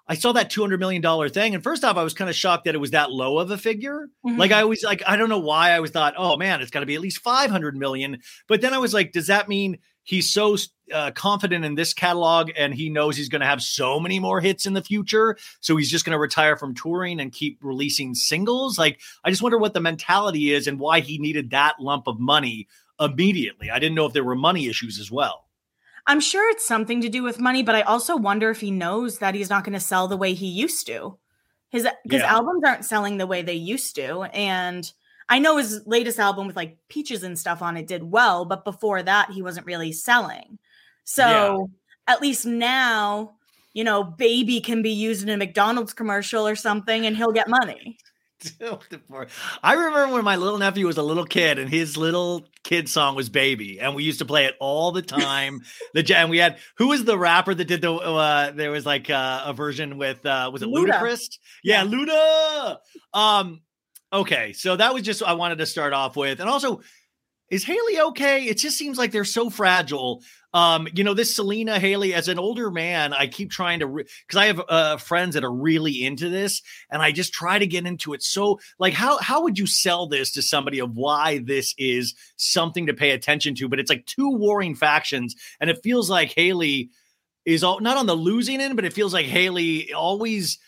I saw that $200 million thing. And first off, I was kind of shocked that it was that low of a figure. Mm-hmm. Like I don't know why I always thought, oh man, it's got to be at least 500 million. But then I was like, does that mean he's so confident in this catalog and he knows he's going to have so many more hits in the future. So he's just going to retire from touring and keep releasing singles. Like, I just wonder what the mentality is and why he needed that lump of money immediately. I didn't know if there were money issues as well. I'm sure it's something to do with money, but I also wonder if he knows that he's not going to sell the way he used to. His albums aren't selling the way they used to. And I know his latest album with like Peaches and stuff on it did well, but before that he wasn't really selling. So at least now, you know, Baby can be used in a McDonald's commercial or something and he'll get money. I remember when my little nephew was a little kid and his little kid song was Baby. And we used to play it all the time. And we had, who was the rapper that did the, there was like a version with, was it Ludacris? Yeah. Luda. Okay. So that was just, I wanted to start off with. And also, is Hailey okay? It just seems like they're so fragile. You know, this Selena Hailey, as an older man, I keep trying to, because I have friends that are really into this and I just try to get into it. So like, how would you sell this to somebody of why this is something to pay attention to? But it's like two warring factions and it feels like Hailey is all, not on the losing end, but it feels like Hailey always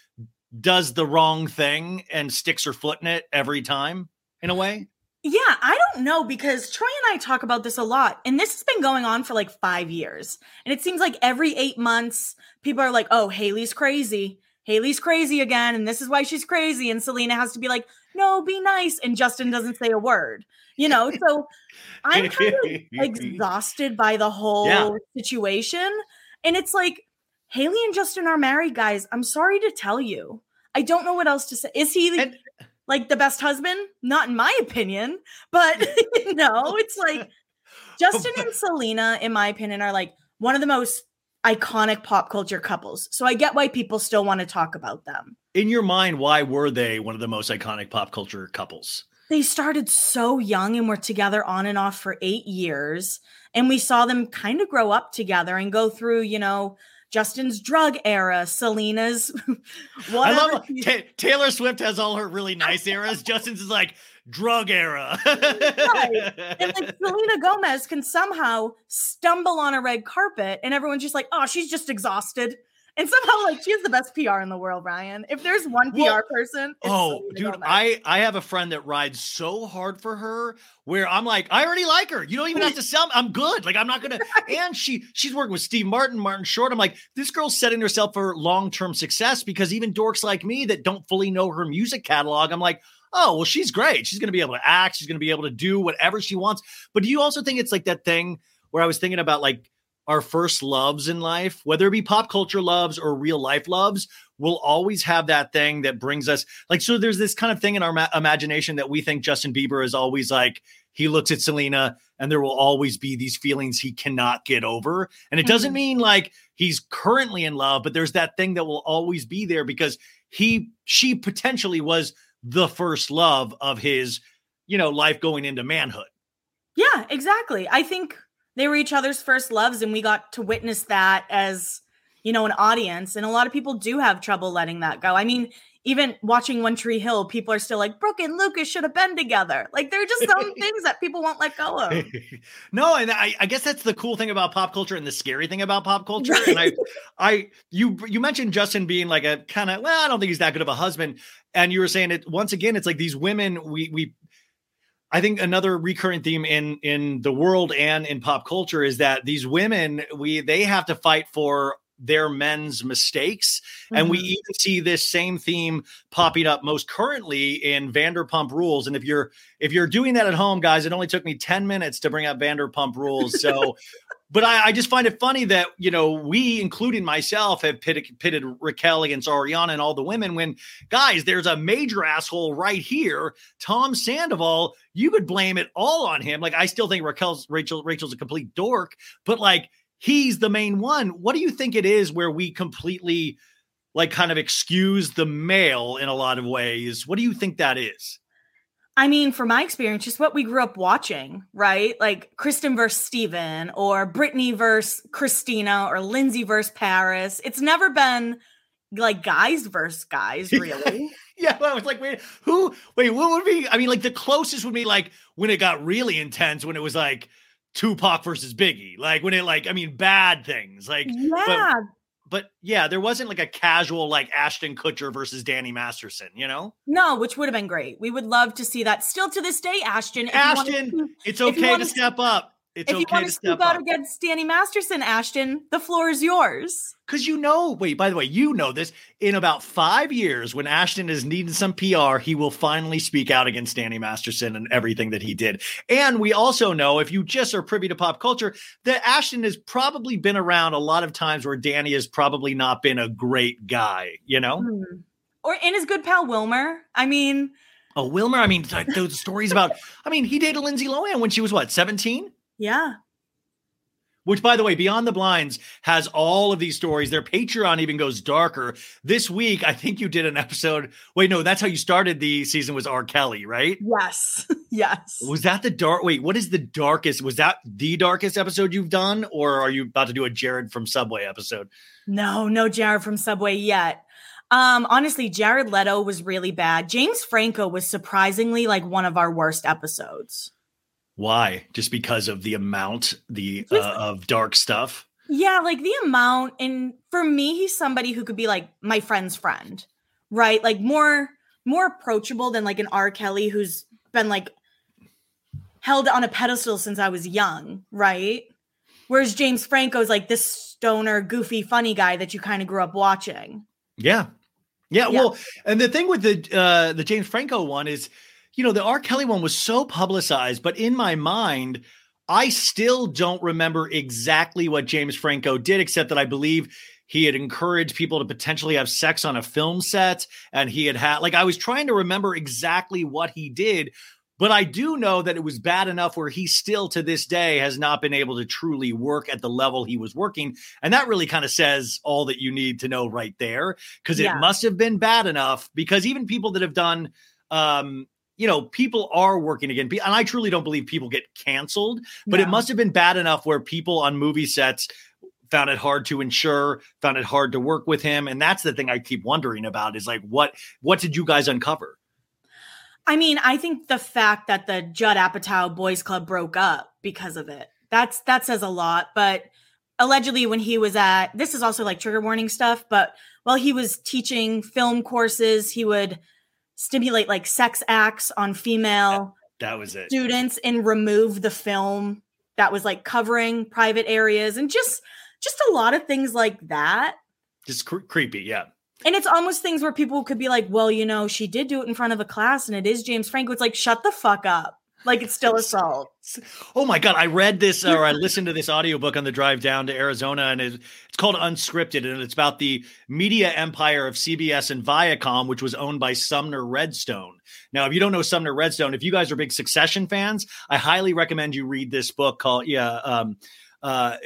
does the wrong thing and sticks her foot in it every time in a way. Yeah, I don't know because Troy and I talk about this a lot and this has been going on for like 5 years and it seems like every 8 months people are like, oh, Hailey's crazy. Hailey's crazy again and this is why she's crazy and Selena has to be like, no, be nice and Justin doesn't say a word, you know? So I'm kind of exhausted by the whole situation and it's like Hailey and Justin are married, guys. I'm sorry to tell you. I don't know what else to say. Is he... like the best husband? Not in my opinion, but you know, it's like Justin and Selena, in my opinion, are like one of the most iconic pop culture couples. So I get why people still want to talk about them. In your mind, why were they one of the most iconic pop culture couples? They started so young and were together on and off for 8 years. And we saw them kind of grow up together and go through, you know, Justin's drug era, Selena's whatever. I love Taylor Swift has all her really nice eras. Justin's is like drug era. Right. And like Selena Gomez can somehow stumble on a red carpet and everyone's just like, oh, she's just exhausted. And somehow, like, she has the best PR in the world, Ryan. If there's one PR person, it's Selena Gomez. I have a friend that rides so hard for her where I'm like, I already like her. You don't even have to sell me. I'm good. Like, I'm not going to. And she's working with Steve Martin, Martin Short. I'm like, this girl's setting herself for long-term success because even dorks like me that don't fully know her music catalog, I'm like, oh, well, she's great. She's going to be able to act. She's going to be able to do whatever she wants. But do you also think it's like that thing where I was thinking about, like, our first loves in life, whether it be pop culture loves or real life loves, will always have that thing that brings us like, so there's this kind of thing in our imagination that we think Justin Bieber is always like, he looks at Selena and there will always be these feelings he cannot get over. And it doesn't mean like he's currently in love, but there's that thing that will always be there because she potentially was the first love of his, you know, life going into manhood. Yeah, exactly. I think they were each other's first loves, and we got to witness that as, you know, an audience. And a lot of people do have trouble letting that go. I mean, even watching One Tree Hill, people are still like, Brooke and Lucas should have been together. Like, there are just some things that people won't let go of. No, and I guess that's the cool thing about pop culture and the scary thing about pop culture. Right. And you mentioned Justin being like a kind of, well, I don't think he's that good of a husband. And you were saying it once again, it's like these women, I think another recurring theme in the world and in pop culture is that these women, they have to fight for their men's mistakes. Mm-hmm. And we even see this same theme popping up most currently in Vanderpump Rules. And if you're doing that at home, guys, it only took me 10 minutes to bring up Vanderpump Rules. So, but I just find it funny that, you know, we, including myself, have pitted Raquel against Ariana and all the women when, guys, there's a major asshole right here. Tom Sandoval, you could blame it all on him. Like, I still think Rachel's a complete dork, but like, he's the main one. What do you think it is where we completely like kind of excuse the male in a lot of ways? What do you think that is? I mean, from my experience, just what we grew up watching, right? Like Kristen versus Steven or Brittany versus Christina or Lindsay versus Paris. It's never been like guys versus guys, really. Yeah, well, I was like, what would be? I mean, like the closest would be like when it got really intense, when it was like Tupac versus Biggie, like when it like, I mean, bad things. Like, yeah. But yeah, there wasn't like a casual, like Ashton Kutcher versus Danny Masterson, you know? No, which would have been great. We would love to see that still to this day, Ashton, it's okay to step up. It's okay to step up. If you want to step out against Danny Masterson, Ashton, the floor is yours. Because by the way, you know this. In about 5 years, when Ashton is needing some PR, he will finally speak out against Danny Masterson and everything that he did. And we also know, if you just are privy to pop culture, that Ashton has probably been around a lot of times where Danny has probably not been a great guy, you know? Mm. Or in his good pal, Wilmer. I mean... Oh, Wilmer? I mean, those stories about... I mean, he dated Lindsay Lohan when she was, 17? Yeah. Which, by the way, Beyond the Blinds has all of these stories. Their Patreon even goes darker. This week, I think you did an episode. Wait, no, that's how you started the season was R. Kelly, right? Yes. Yes. Was that the dark? Wait, what is the darkest? Was that the darkest episode you've done? Or are you about to do a Jared from Subway episode? No Jared from Subway yet. Honestly, Jared Leto was really bad. James Franco was surprisingly like one of our worst episodes. Why? Just because of the amount of dark stuff? Yeah, like the amount. And for me, he's somebody who could be like my friend's friend, right? Like more approachable than like an R. Kelly who's been like held on a pedestal since I was young, right? Whereas James Franco's like this stoner, goofy, funny guy that you kind of grew up watching. Yeah. Well, and the thing with the James Franco one is, you know, the R. Kelly one was so publicized, but in my mind, I still don't remember exactly what James Franco did, except that I believe he had encouraged people to potentially have sex on a film set. And he had like, I was trying to remember exactly what he did, but I do know that it was bad enough where he still to this day has not been able to truly work at the level he was working. And that really kind of says all that you need to know right there, because it must have been bad enough, because even people that have done, you know, people are working again. And I truly don't believe people get canceled, but it must have been bad enough where people on movie sets found it hard to ensure, found it hard to work with him. And that's the thing I keep wondering about is like, what did you guys uncover? I mean, I think the fact that the Judd Apatow Boys Club broke up because of it, that says a lot. But allegedly when he was at, this is also like trigger warning stuff, but while he was teaching film courses, he would stimulate like sex acts on female that was it. Students and remove the film that was like covering private areas and just a lot of things like that. Just creepy. Yeah. And it's almost things where people could be like, well, you know, she did do it in front of a class and it is James Franco. It's like, shut the fuck up. Like, it's still assault. Oh my God. I read this or I listened to this audiobook on the drive down to Arizona, and it's called Unscripted. And it's about the media empire of CBS and Viacom, which was owned by Sumner Redstone. Now, if you don't know Sumner Redstone, if you guys are big Succession fans, I highly recommend you read this book called,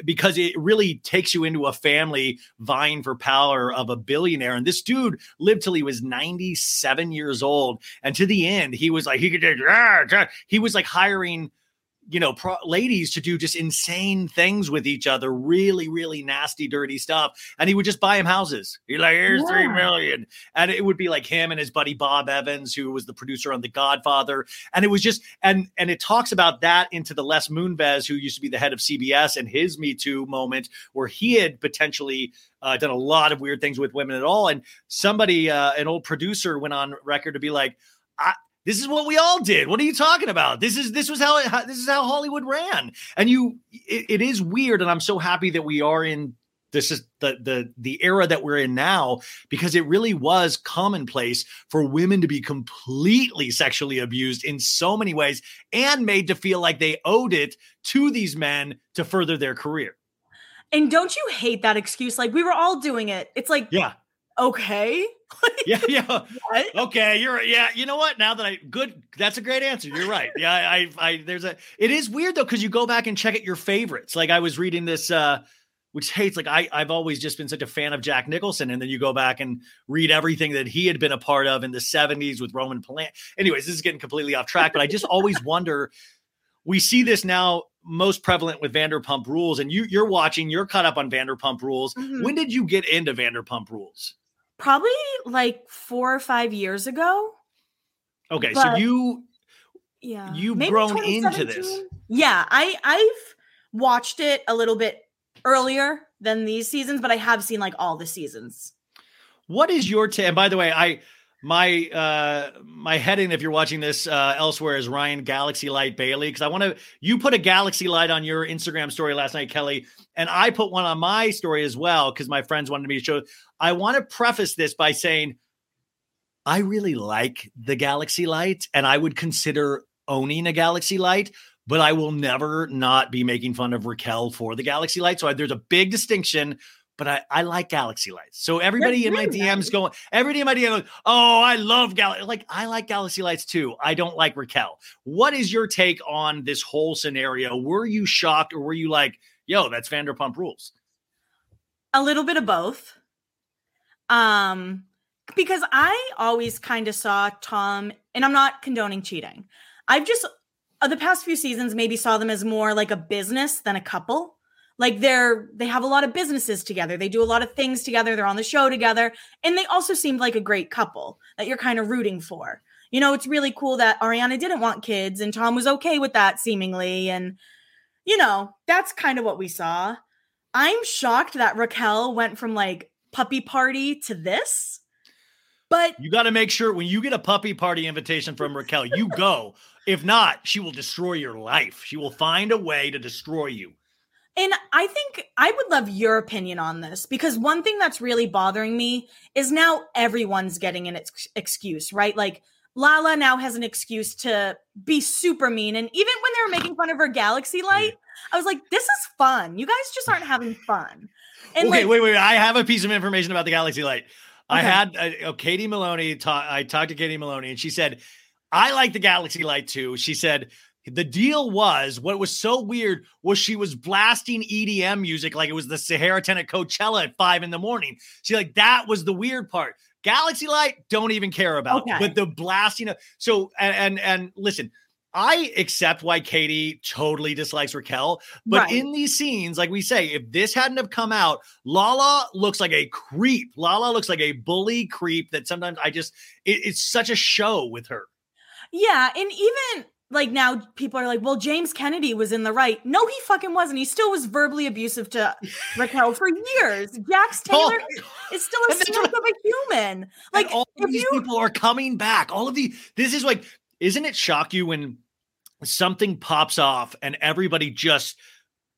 because it really takes you into a family vying for power of a billionaire. And this dude lived till he was 97 years old. And to the end, he was like, he was like hiring, you know, ladies to do just insane things with each other. Really, really nasty, dirty stuff. And he would just buy him houses. He's like, here's $3 million. And it would be like him and his buddy, Bob Evans, who was the producer on The Godfather. And it was just, and it talks about that into the Les Moonves, who used to be the head of CBS, and his Me Too moment where he had potentially done a lot of weird things with women at all. And somebody, an old producer went on record to be like, this is what we all did. What are you talking about? This is how Hollywood ran. And it is weird. And I'm so happy that we are in this is the era that we're in now, because it really was commonplace for women to be completely sexually abused in so many ways and made to feel like they owed it to these men to further their career. And don't you hate that excuse? Like, we were all doing it. It's like, yeah. Okay. yeah. What? Okay. You know what? Now that that's a great answer. You're right. Yeah. It is weird though. Cause you go back and check at your favorites. Like, I was reading this, which hates, like I've always just been such a fan of Jack Nicholson. And then you go back and read everything that he had been a part of in the '70s with Roman Polanski. Anyways, this is getting completely off track, but I just always wonder, we see this now most prevalent with Vanderpump Rules, and you're caught up on Vanderpump Rules. Mm-hmm. When did you get into Vanderpump Rules? Probably like 4 or 5 years ago. Okay. But so you've grown into this. Yeah. I've watched it a little bit earlier than these seasons, but I have seen like all the seasons. What is your and by the way, my heading, if you're watching this elsewhere, is Ryan Galaxy Light Bailey, because you put a Galaxy Light on your Instagram story last night, Kelly, and I put one on my story as well because my friends wanted me to show. I want to preface this by saying I really like the Galaxy Light, and I would consider owning a Galaxy Light, but I will never not be making fun of Raquel for the Galaxy Light. So there's a big distinction. But I like Galaxy Lights. So everybody in my DMs going, oh, I love Galaxy. Like, I like Galaxy Lights too. I don't like Raquel. What is your take on this whole scenario? Were you shocked, or were you like, yo, that's Vanderpump Rules? A little bit of both. Because I always kind of saw Tom, and I'm not condoning cheating. I've just, the past few seasons, maybe saw them as more like a business than a couple. Like they have a lot of businesses together. They do a lot of things together. They're on the show together. And they also seemed like a great couple that you're kind of rooting for. You know, it's really cool that Ariana didn't want kids and Tom was okay with that seemingly. And, you know, that's kind of what we saw. I'm shocked that Raquel went from like puppy party to this. But you got to make sure when you get a puppy party invitation from Raquel, you go. If not, she will destroy your life. She will find a way to destroy you. And I think I would love your opinion on this, because one thing that's really bothering me is now everyone's getting an excuse, right? Like Lala now has an excuse to be super mean. And even when they were making fun of her Galaxy Light, I was like, this is fun. You guys just aren't having fun. And okay, wait. I have a piece of information about the Galaxy Light. Okay. I had Katie Maloney. I talked to Katie Maloney and she said, I like the Galaxy Light too. She said, the deal was, what was so weird was she was blasting EDM music like it was the Sahara Tent at Coachella at 5 a.m. She like, that was the weird part. Galaxy Light, don't even care about. Okay. But the blasting. So, and listen, I accept why Katie totally dislikes Raquel, but in these scenes, like we say, if this hadn't have come out, Lala looks like a creep. Lala looks like a bully creep that sometimes I just, it's such a show with her. Yeah. And even like now people are like, well, James Kennedy was in the right. No, he fucking wasn't. He still was verbally abusive to Raquel for years. Jax Taylor is still a snake of a human. Like all of these people are coming back. All of the, this is like, isn't it shock you when something pops off and everybody just,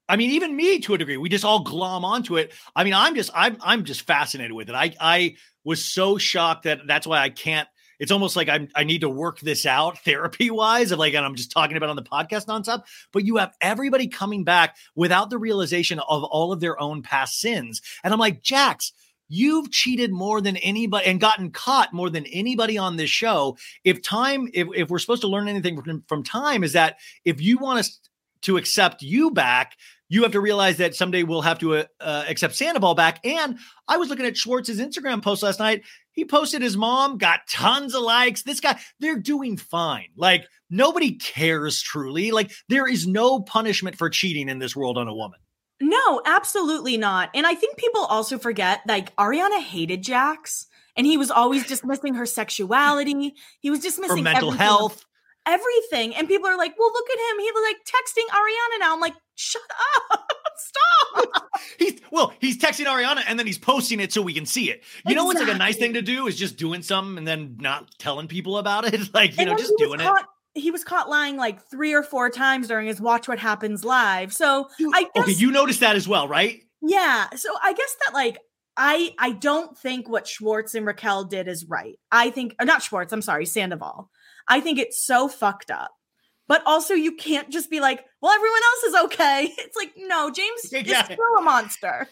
I mean, even me to a degree, we just all glom onto it. I mean, I'm just fascinated with it. I was so shocked that that's why I can't, it's almost like I need to work this out therapy wise of like, and I'm just talking about on the podcast nonstop, but you have everybody coming back without the realization of all of their own past sins. And I'm like, Jax, you've cheated more than anybody and gotten caught more than anybody on this show. If time, if we're supposed to learn anything from time, is that if you want us to accept you back, you have to realize that someday we'll have to accept Sandoval back. And I was looking at Schwartz's Instagram post last night. He posted his mom, got tons of likes. This guy, they're doing fine. Like nobody cares truly. Like there is no punishment for cheating in this world on a woman. No, absolutely not. And I think people also forget, like, Ariana hated Jax, and he was always dismissing her sexuality. He was dismissing her mental health, everything. And people are like, well, look at him. He was like texting Ariana now. I'm like, shut up. Stop. He's texting Ariana, and then he's posting it so we can see it. You know what's like a nice thing to do is just doing something and then not telling people about it. Like, you know, just doing it. He was caught lying like 3 or 4 times during his Watch What Happens Live. So I guess, okay, you noticed that as well, right? Yeah. So I guess that like, I don't think what Schwartz and Raquel did is right. I think, or not Schwartz, I'm sorry, Sandoval. I think it's so fucked up. But also you can't just be like, well, everyone else is okay. It's like, no, James is still a monster.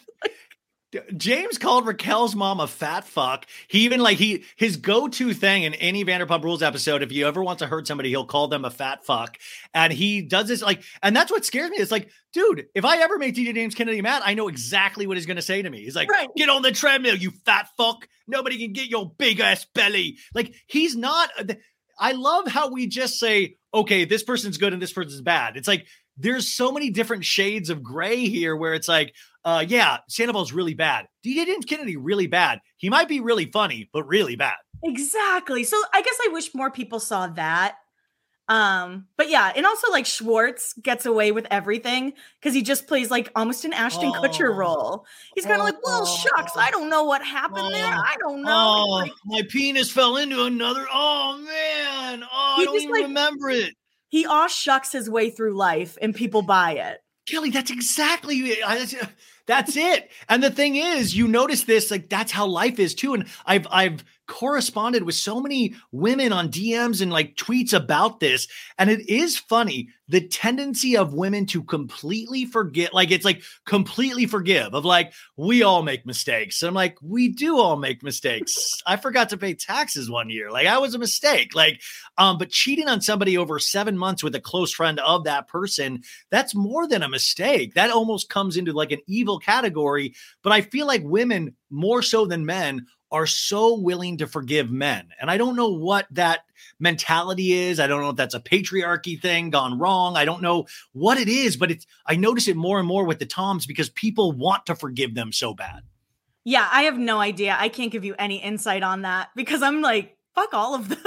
James called Raquel's mom a fat fuck. He even like his go-to thing in any Vanderpump Rules episode, if he ever wants to hurt somebody, he'll call them a fat fuck. And he does this like, and that's what scares me. It's like, dude, if I ever make DJ James Kennedy mad, I know exactly what he's going to say to me. He's like, Get on the treadmill, you fat fuck. Nobody can get your big ass belly. Like he's not, I love how we just say, okay, this person's good and this person's bad. It's like, there's so many different shades of gray here where it's like, Sandoval's really bad. DJ James Kennedy, really bad. He might be really funny, but really bad. Exactly. So I guess I wish more people saw that. But yeah, and also like Schwartz gets away with everything because he just plays like almost an Ashton Kutcher role. He's kind of like, well, shucks, I don't know what happened there. I don't know. My penis fell into another. Oh, man. Oh, I don't even remember it. He aw shucks his way through life and people buy it. Kelly, that's exactly it. That's it. And the thing is, you notice this, like that's how life is too. And I've corresponded with so many women on DMs and like tweets about this. And it is funny, the tendency of women to completely forget, like it's like completely forgive of like, we all make mistakes. And I'm like, we do all make mistakes. I forgot to pay taxes one year. Like I was a mistake. Like, but cheating on somebody over 7 months with a close friend of that person, that's more than a mistake. That almost comes into like an evil category. But I feel like women more so than men are so willing to forgive men. And I don't know what that mentality is. I don't know if that's a patriarchy thing gone wrong. I don't know what it is, but I notice it more and more with the Toms because people want to forgive them so bad. Yeah. I have no idea. I can't give you any insight on that because I'm like, fuck all of them.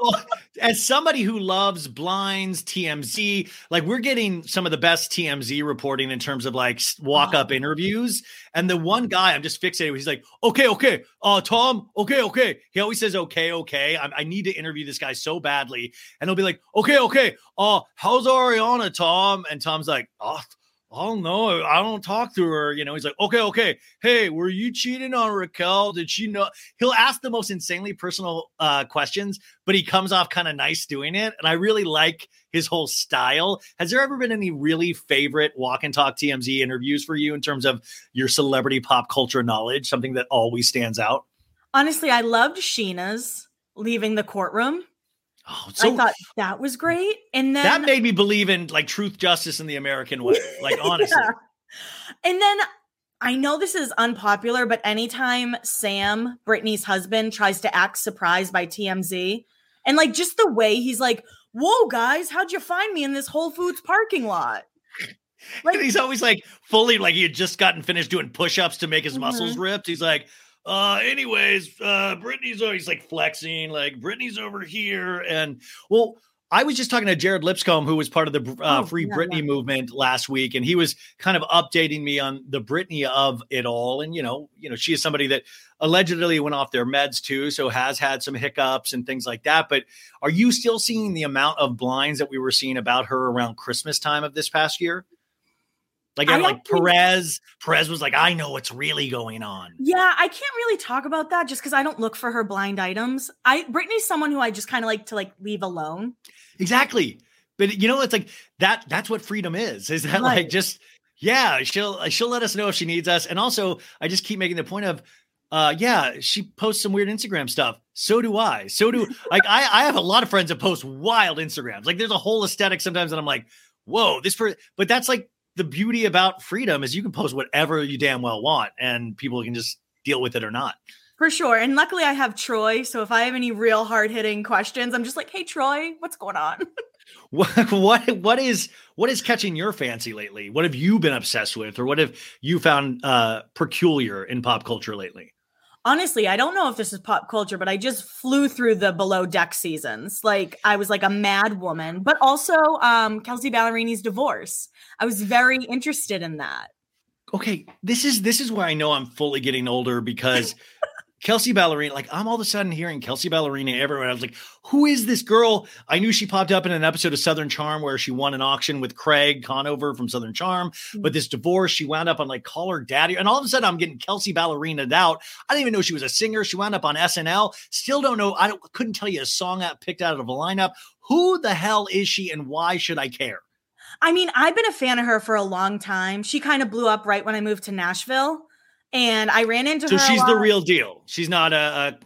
Well, as somebody who loves Blinds, TMZ, like we're getting some of the best TMZ reporting in terms of like walk-up interviews. And the one guy I'm just fixated with, he's like, okay. Tom, okay. He always says, okay. I need to interview this guy so badly. And he'll be like, okay. How's Ariana, Tom? And Tom's like, I don't know. I don't talk to her. You know, he's like, okay. Hey, were you cheating on Raquel? Did she know? He'll ask the most insanely personal questions, but he comes off kind of nice doing it. And I really like his whole style. Has there ever been any really favorite walk and talk TMZ interviews for you in terms of your celebrity pop culture knowledge, something that always stands out? Honestly, I loved Scheana's leaving the courtroom. Oh, so I thought that was great. And then that made me believe in like truth, justice, and the American way. Like honestly. Yeah. And then I know this is unpopular, but anytime Sam, Brittany's husband, tries to act surprised by TMZ, And like just the way he's like, whoa, guys, how'd you find me in this Whole Foods parking lot? Like, and he's always like fully like he had just gotten finished doing push-ups to make his muscles ripped. He's like, anyways, Brittany's always like flexing, like Brittany's over here. And well, I was just talking to Jared Lipscomb, who was part of the Free Britney movement last week. And he was kind of updating me on the Britney of it all. And, you know, she is somebody that allegedly went off their meds too. So has had some hiccups and things like that. But are you still seeing the amount of blinds that we were seeing about her around Christmas time of this past year? Like, Perez was like, I know what's really going on. Yeah, I can't really talk about that just because I don't look for her blind items. Brittany's someone who I just kind of like to like leave alone. Exactly. But you know, it's like that's what freedom is that right. Like, just, yeah, she'll let us know if she needs us. And also I just keep making the point of, she posts some weird Instagram stuff. So do I. Like I have a lot of friends that post wild Instagrams. Like there's a whole aesthetic sometimes that I'm like, whoa, but that's like, the beauty about freedom is you can post whatever you damn well want and people can just deal with it or not. For sure. And luckily I have Troy. So if I have any real hard hitting questions, I'm just like, hey, Troy, what's going on? What is catching your fancy lately? What have you been obsessed with? Or what have you found peculiar in pop culture lately? Honestly, I don't know if this is pop culture, but I just flew through the Below Deck seasons. Like I was like a mad woman, but also Kelsey Ballerini's divorce. I was very interested in that. Okay, this is where I know I'm fully getting older because Kelsey Ballerini, like I'm all of a sudden hearing Kelsey Ballerini everywhere. I was like, who is this girl? I knew she popped up in an episode of Southern Charm where she won an auction with Craig Conover from Southern Charm. But this divorce, she wound up on like Call Her Daddy. And all of a sudden I'm getting Kelsey Ballerina'd out. I didn't even know she was a singer. She wound up on SNL. Still don't know. I couldn't tell you a song that picked out of a lineup. Who the hell is she and why should I care? I mean, I've been a fan of her for a long time. She kind of blew up right when I moved to Nashville. And I ran into her. So she's the real deal. She's not a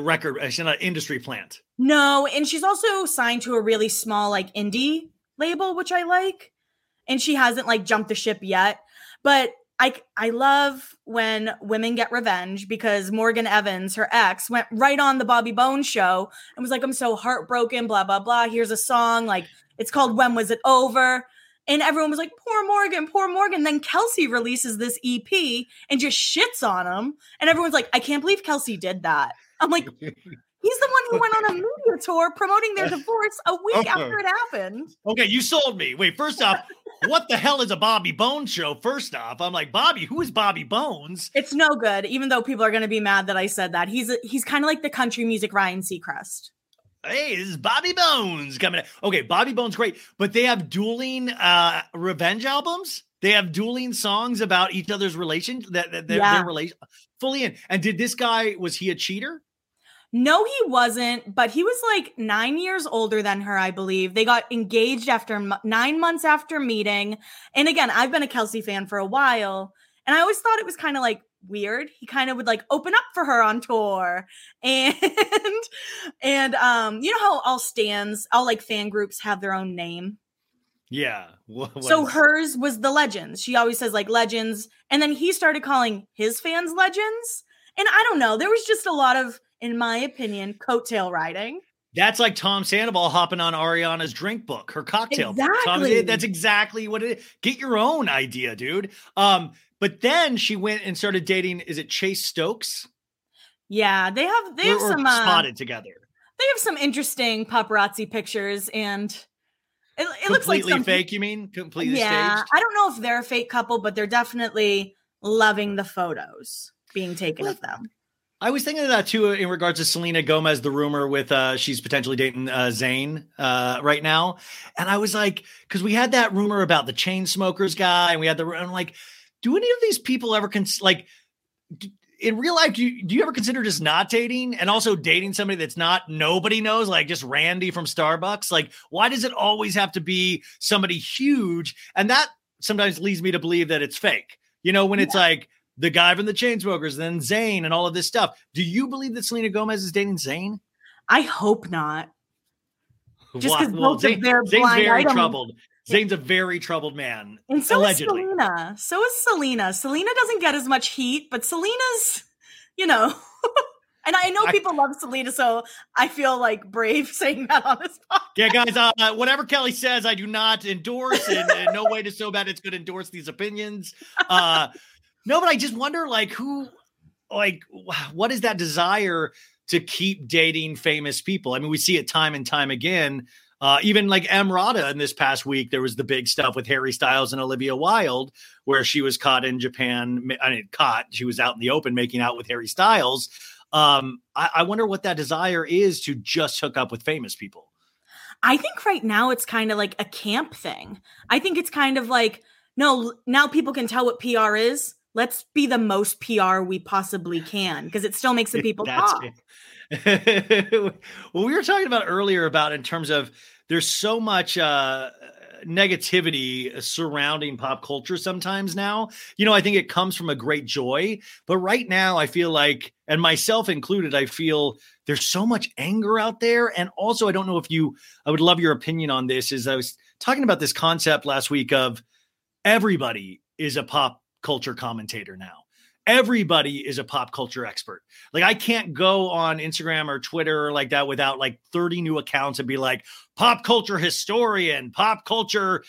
record. She's not an industry plant. No. And she's also signed to a really small like indie label, which I like. And she hasn't like jumped the ship yet. But I love when women get revenge because Morgan Evans, her ex, went right on the Bobby Bones show and was like, I'm so heartbroken, blah, blah, blah. Here's a song. Like it's called When Was It Over? And everyone was like, poor Morgan. Then Kelsey releases this EP and just shits on him. And everyone's like, I can't believe Kelsey did that. I'm like, he's the one who went on a media tour promoting their divorce a week after it happened. Okay, you sold me. Wait, first off, what the hell is a Bobby Bones show? First off, I'm like, Bobby, who is Bobby Bones? It's no good, even though people are going to be mad that I said that. He's kind of like the country music Ryan Seacrest. Hey, this is Bobby Bones coming out. Okay, Bobby Bones, great. But they have dueling revenge albums? They have dueling songs about each other's relation? Their relation? Fully in. And did this guy, was he a cheater? No, he wasn't. But he was like 9 years older than her, I believe. They got engaged after 9 months after meeting. And again, I've been a Kelsey fan for a while. And I always thought it was kind of like, weird. He kind of would like open up for her on tour and you know how all like fan groups have their own name. Yeah. So hers was the Legends. She always says like Legends. And then he started calling his fans Legends. And I don't know, there was just a lot of, in my opinion, coattail riding. That's like Tom Sandoval hopping on Ariana's drink book, her cocktail. Exactly. That's exactly what it is. Get your own idea, dude. But then she went and started dating. Is it Chase Stokes? Yeah, they have some spotted together. They have some interesting paparazzi pictures, and it looks like completely fake. You mean completely? Yeah, staged? I don't know if they're a fake couple, but they're definitely loving the photos being taken of them. I was thinking of that too in regards to Selena Gomez, the rumor with she's potentially dating Zayn right now, and I was like, because we had that rumor about the Chainsmokers guy, and we had I'm like, do any of these people ever in real life? Do you ever consider just not dating, and also dating somebody that's nobody knows, like just Randy from Starbucks? Like, why does it always have to be somebody huge? And that sometimes leads me to believe that it's fake. You know, when it's like the guy from the Chainsmokers, then Zayn and all of this stuff. Do you believe that Selena Gomez is dating Zayn? I hope not. Just because Zayn's very troubled. Zayn's a very troubled man. And so allegedly. Is Selena. So is Selena. Selena doesn't get as much heat, but Selena's, you know, And I know people love Selena, so I feel like brave saying that on this podcast. Yeah, guys, whatever Kelly says, I do not endorse, and no way to so bad it's going to endorse these opinions. No, but I just wonder, like, who, like, what is that desire to keep dating famous people? I mean, we see it time and time again. Even like Emrata in this past week, there was the big stuff with Harry Styles and Olivia Wilde, where she was caught in Japan. She was out in the open making out with Harry Styles. I wonder what that desire is to just hook up with famous people. I think right now it's kind of like a camp thing. I think it's kind of like, no, now people can tell what PR is. Let's be the most PR we possibly can, because it still makes the people talk. Well, we were talking about earlier about in terms of there's so much negativity surrounding pop culture sometimes now. You know, I think it comes from a great joy. But right now I feel like, and myself included, I feel there's so much anger out there. And also, I don't know if I would love your opinion on this, is I was talking about this concept last week of everybody is a pop culture commentator now. Everybody is a pop culture expert. Like, I can't go on Instagram or Twitter or like that without like 30 new accounts and be like pop culture historian, pop culture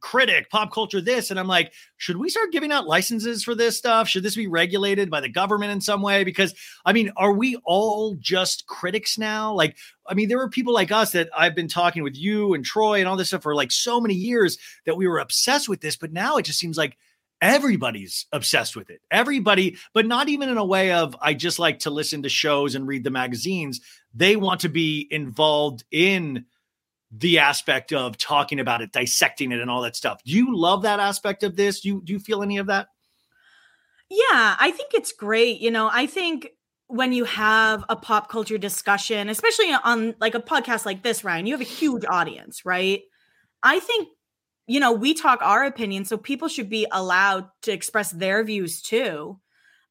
critic, pop culture this. And I'm like, should we start giving out licenses for this stuff? Should this be regulated by the government in some way? Because, I mean, are we all just critics now? Like, I mean, there were people like us that I've been talking with you and Troy and all this stuff for like so many years that we were obsessed with this. But now it just seems like everybody's obsessed with it. Everybody, but not even in a way of, I just like to listen to shows and read the magazines. They want to be involved in the aspect of talking about it, dissecting it, and all that stuff. Do you love that aspect of this? Do you feel any of that? Yeah, I think it's great. You know, I think when you have a pop culture discussion, especially on like a podcast like this, Ryan, you have a huge audience, right? I think, you know, we talk our opinion, so people should be allowed to express their views too.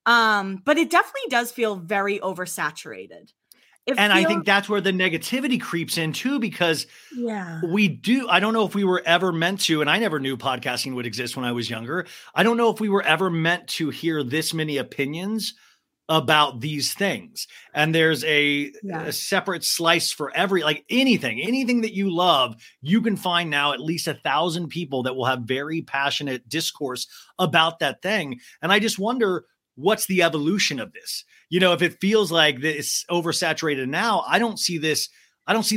But it definitely does feel very oversaturated. I think that's where the negativity creeps in too, because I don't know if we were ever meant to, and I never knew podcasting would exist when I was younger. I don't know if we were ever meant to hear this many opinions about these things. And there's a separate slice for every, like anything that you love, you can find now at least 1,000 people that will have very passionate discourse about that thing. And I just wonder, what's the evolution of this? You know, if it feels like this oversaturated now, I don't see this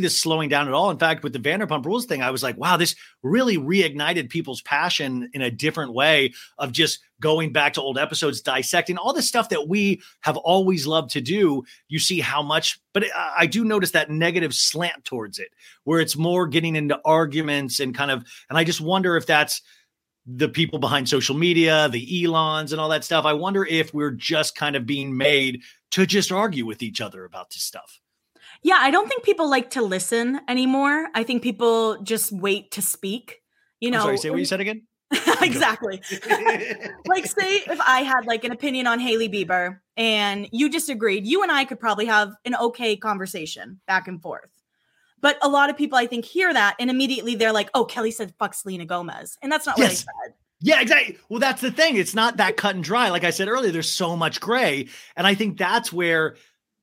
slowing down at all. In fact, with the Vanderpump Rules thing, I was like, wow, this really reignited people's passion in a different way of just going back to old episodes, dissecting all the stuff that we have always loved to do. You see how much, but I do notice that negative slant towards it, where it's more getting into arguments and kind of, and I just wonder if that's the people behind social media, the Elons and all that stuff. I wonder if we're just kind of being made to just argue with each other about this stuff. Yeah, I don't think people like to listen anymore. I think people just wait to speak. You know, sorry, say what you said again? Exactly. Like, say if I had like an opinion on Hailey Bieber and you disagreed, you and I could probably have an okay conversation back and forth. But a lot of people, I think, hear that and immediately they're like, oh, Kelly said fuck Selena Gomez. And that's not what I said. Yeah, exactly. Well, that's the thing. It's not that cut and dry. Like I said earlier, there's so much gray. And I think that's where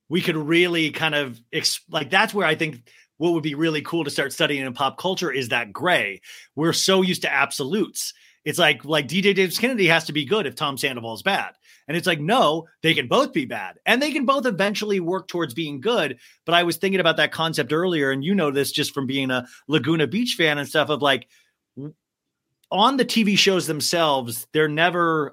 we could really kind of that's where I think what would be really cool to start studying in pop culture is that gray. We're so used to absolutes. It's like DJ James Kennedy has to be good if Tom Sandoval is bad. And it's like, no, they can both be bad and they can both eventually work towards being good. But I was thinking about that concept earlier. And you know, this just from being a Laguna Beach fan and stuff of like on the TV shows themselves, they're never,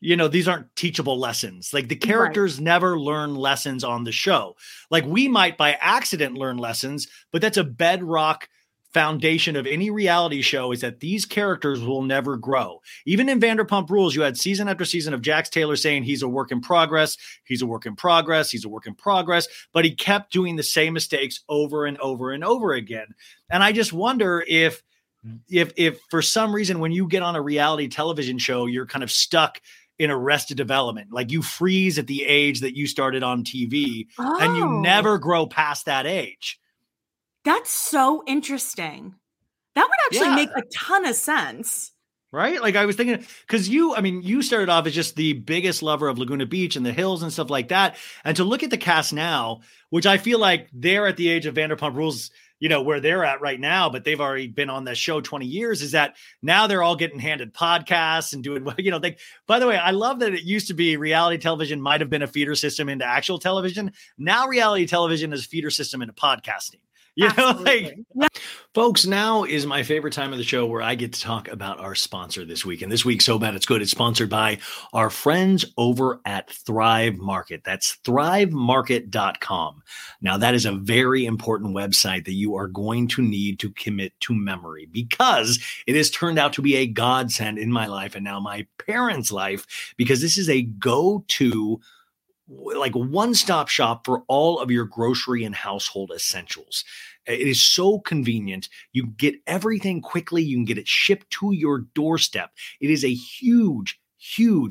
you know, these aren't teachable lessons. Like the characters never learn lessons on the show. Like we might by accident learn lessons, but that's a bedrock foundation of any reality show is that these characters will never grow. Even in Vanderpump Rules, you had season after season of Jax Taylor saying he's a work in progress, but he kept doing the same mistakes over and over and over again. And I just wonder if for some reason, when you get on a reality television show, you're kind of stuck in Arrested Development. Like you freeze at the age that you started on TV and you never grow past that age. That's so interesting. That would actually make a ton of sense. Right? Like I was thinking, because you started off as just the biggest lover of Laguna Beach and the hills and stuff like that. And to look at the cast now, which I feel like they're at the age of Vanderpump Rules, where they're at right now, but they've already been on the show 20 years, is that now they're all getting handed podcasts and doing, by the way, I love that it used to be reality television might've been a feeder system into actual television. Now reality television is a feeder system into podcasting. Folks, now is my favorite time of the show where I get to talk about our sponsor this week. And this week, So Bad It's Good, it's sponsored by our friends over at Thrive Market. That's thrivemarket.com. Now, that is a very important website that you are going to need to commit to memory, because it has turned out to be a godsend in my life and now my parents' life, because this is a go-to one-stop shop for all of your grocery and household essentials. It is so convenient. You get everything quickly. You can get it shipped to your doorstep. It is a huge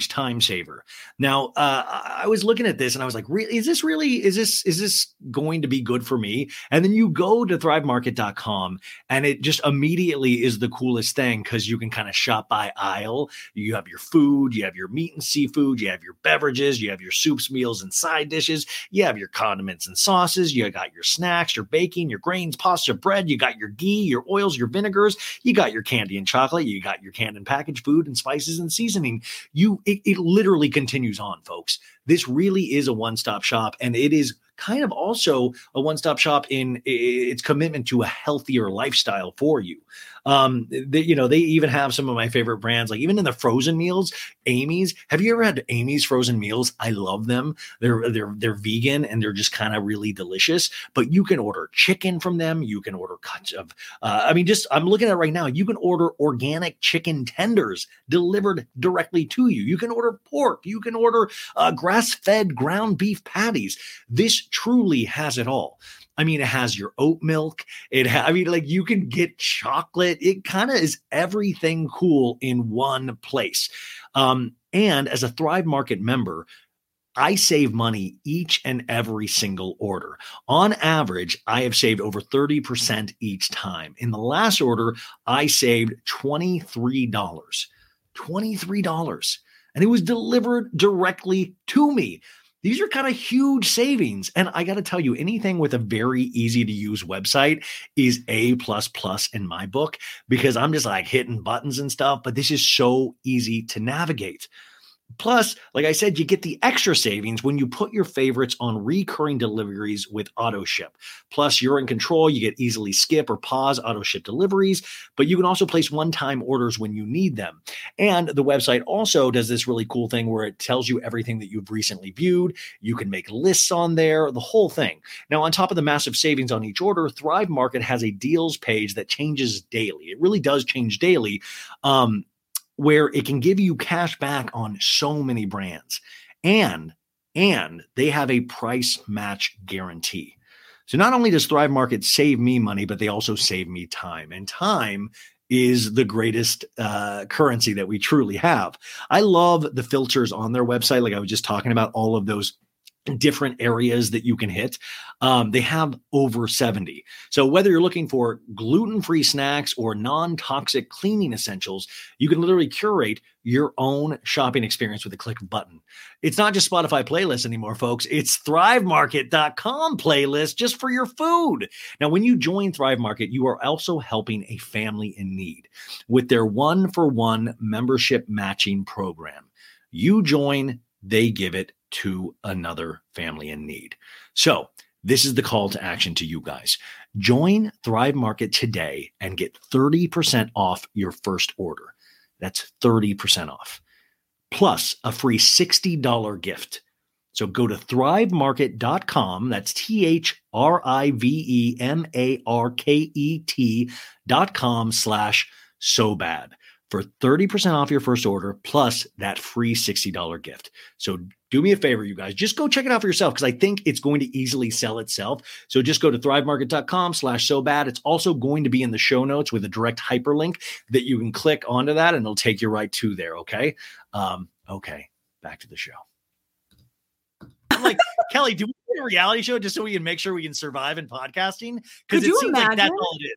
time saver. Now, I was looking at this and I was like, is this going to be good for me? And then you go to thrivemarket.com and it just immediately is the coolest thing, because you can kind of shop by aisle. You have your food, you have your meat and seafood, you have your beverages, you have your soups, meals, and side dishes. You have your condiments and sauces. You got your snacks, your baking, your grains, pasta, bread. You got your ghee, your oils, your vinegars. You got your candy and chocolate. You got your canned and packaged food and spices and seasoning. It literally continues on, folks. This really is a one-stop shop, and it is kind of also a one-stop shop in its commitment to a healthier lifestyle for you. They even have some of my favorite brands, like even in the frozen meals, Amy's. Have you ever had Amy's frozen meals? I love them. They're vegan and they're just kind of really delicious. But you can order chicken from them. You can order cuts of. I'm looking at it right now. You can order organic chicken tenders delivered directly to you. You can order pork. You can order grass-fed ground beef patties. This truly has it all. I mean, it has your oat milk. You can get chocolate. It kind of is everything cool in one place. And as a Thrive Market member, I save money each and every single order. On average, I have saved over 30% each time. In the last order, I saved $23. And it was delivered directly to me. These are kind of huge savings. And I got to tell you, anything with a very easy to use website is A++ in my book, because I'm just like hitting buttons and stuff, but this is so easy to navigate. Plus, like I said, you get the extra savings when you put your favorites on recurring deliveries with AutoShip. Plus, you're in control. You get easily skip or pause AutoShip deliveries, but you can also place one-time orders when you need them. And the website also does this really cool thing where it tells you everything that you've recently viewed. You can make lists on there, the whole thing. Now, on top of the massive savings on each order, Thrive Market has a deals page that changes daily. It really does change daily. Where it can give you cash back on so many brands, and they have a price match guarantee. So not only does Thrive Market save me money, but they also save me time, and time is the greatest currency that we truly have. I love the filters on their website. Like I was just talking about, all of those different areas that you can hit. They have over 70. So whether you're looking for gluten-free snacks or non-toxic cleaning essentials, you can literally curate your own shopping experience with a click of a button. It's not just Spotify playlists anymore, folks. It's thrivemarket.com playlist just for your food. Now, when you join Thrive Market, you are also helping a family in need with their 1-for-1 membership matching program. You join, they give it to another family in need. So this is the call to action to you guys. Join Thrive Market today and get 30% off your first order. That's 30% off, plus a free $60 gift. So go to thrivemarket.com. That's thrivemarket.com/so bad. for 30% off your first order, plus that free $60 gift. So do me a favor, you guys. Just go check it out for yourself, because I think it's going to easily sell itself. So just go to thrivemarket.com/so bad. It's also going to be in the show notes with a direct hyperlink that you can click onto that, and it'll take you right to there, okay? Okay, back to the show. I'm like, Kelly, do we do a reality show just so we can make sure we can survive in podcasting? Because it seems like that's all it is.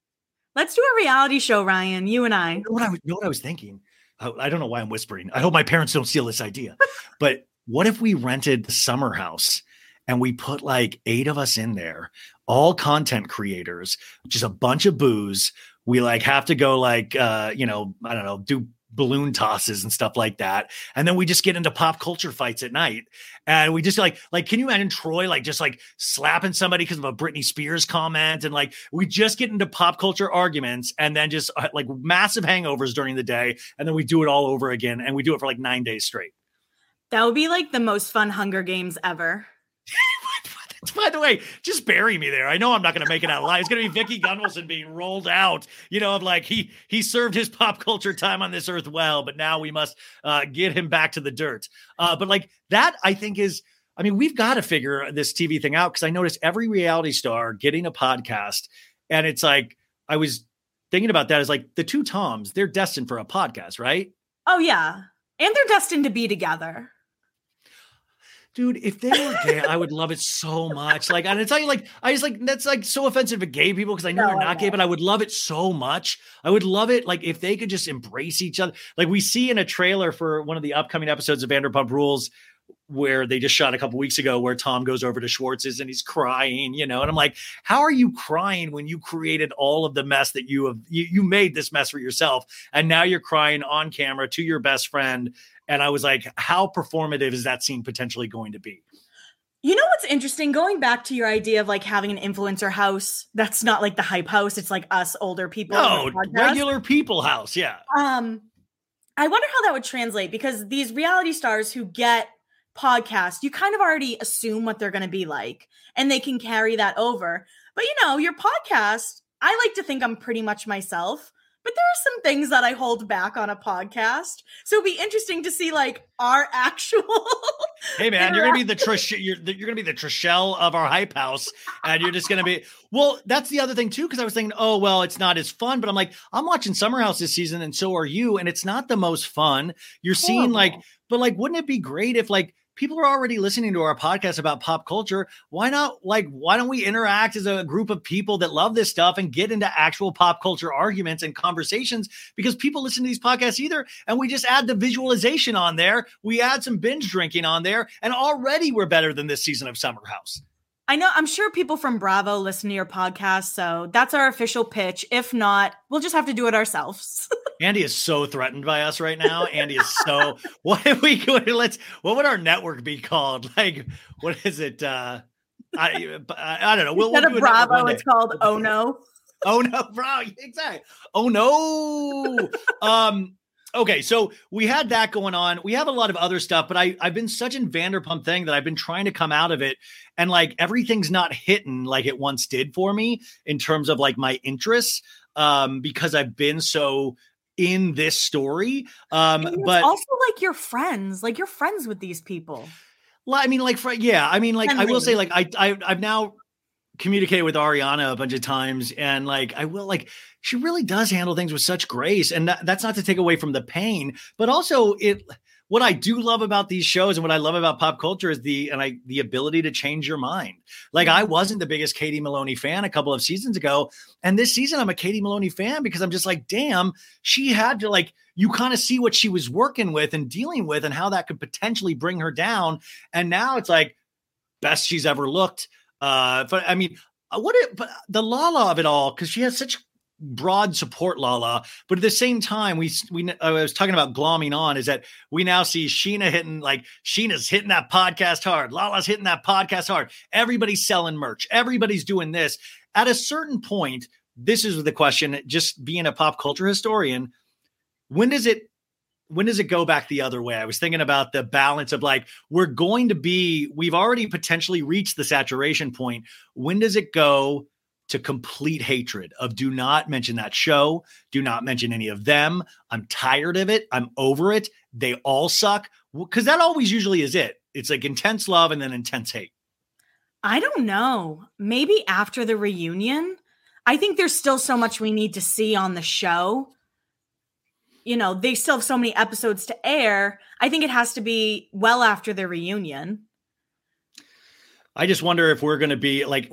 Let's do a reality show, Ryan, you and I. You know what I was thinking? I don't know why I'm whispering. I hope my parents don't steal this idea. But what if we rented the summer house and we put like 8 of us in there, all content creators, just a bunch of booze. We like have to go like, I don't know, do balloon tosses and stuff like that. And then we just get into pop culture fights at night. And we just like, can you imagine Troy, like just like slapping somebody because of a Britney Spears comment? And like, we just get into pop culture arguments and then just like massive hangovers during the day. And then we do it all over again. And we do it for like 9 days straight. That would be like the most fun Hunger Games ever. By the way, just bury me there. I know I'm not going to make it out alive. It's going to be Vicky Gunvalson being rolled out. You know, I'm like, he served his pop culture time on this earth well, but now we must get him back to the dirt. But like that, I think is, I mean, we've got to figure this TV thing out because I noticed every reality star getting a podcast. And it's like, I was thinking about that as like the two Toms, they're destined for a podcast, right? Oh, yeah. And they're destined to be together. Dude, if they were gay, I would love it so much. Like, and I tell you, like, I just like, that's like so offensive to gay people because I know they're not gay, but I would love it so much. I would love it. Like if they could just embrace each other. Like we see in a trailer for one of the upcoming episodes of Vanderpump Rules where they just shot a couple weeks ago where Tom goes over to Schwartz's and he's crying, you know, and I'm like, how are you crying when you created all of the mess that you have, you made this mess for yourself. And now you're crying on camera to your best friend. And I was like, how performative is that scene potentially going to be? You know what's interesting? Going back to your idea of like having an influencer house, that's not like the hype house. It's like us older people. No, regular people house. Yeah. I wonder how that would translate because these reality stars who get podcasts, you kind of already assume what they're going to be like and they can carry that over. But you know, your podcast, I like to think I'm pretty much myself. But there are some things that I hold back on a podcast. So it'd be interesting to see like our actual. Hey man, you're going to be the Trishelle of our hype house. And you're just going to be, well, that's the other thing too. Cause I was thinking, oh, well, it's not as fun, but I'm like, I'm watching Summer House this season. And so are you. And it's not the most fun you're seeing like, but like, wouldn't it be great if like, people are already listening to our podcast about pop culture. Why not? Like, why don't we interact as a group of people that love this stuff and get into actual pop culture arguments and conversations because people listen to these podcasts either. And we just add the visualization on there. We add some binge drinking on there and already we're better than this season of Summer House. I know. I'm sure people from Bravo listen to your podcast. So that's our official pitch. If not, we'll just have to do it ourselves. Andy is so threatened by us right now. Andy is so, what if we could, what would our network be called? Like, what is it? I don't know. Instead of Bravo, it's called Oh No. Oh No, bro. Exactly. Oh No. Okay, so we had that going on. We have a lot of other stuff, but I've been such in Vanderpump thing that I've been trying to come out of it. And like everything's not hitting like it once did for me in terms of like my interests because I've been so in this story. But also like your friends, like you're friends with these people. I mean, like, yeah, I mean, like friendly. I will say like I've now communicated with Ariana a bunch of times and like, I will like, she really does handle things with such grace. And that's not to take away from the pain, but also what I do love about these shows and what I love about pop culture is the ability to change your mind. Like I wasn't the biggest Katie Maloney fan a couple of seasons ago. And this season I'm a Katie Maloney fan because I'm just like, damn, she had to like, you kind of see what she was working with and dealing with and how that could potentially bring her down. And now it's like best she's ever looked. But I mean, but the Lala of it all, cause she has such broad support Lala, but at the same time, I was talking about glomming on is that we now see Sheena's hitting that podcast hard. Lala's hitting that podcast hard. Everybody's selling merch. Everybody's doing this at a certain point. This is the question, just being a pop culture historian. When does it go back the other way? I was thinking about the balance of like, we've already potentially reached the saturation point. When does it go to complete hatred of do not mention that show, do not mention any of them. I'm tired of it. I'm over it. They all suck. Cause that always usually is it. It's like intense love and then intense hate. I don't know. Maybe after the reunion, I think there's still so much we need to see on the show. You know, they still have so many episodes to air. I think it has to be well after the reunion. I just wonder if we're going to be like,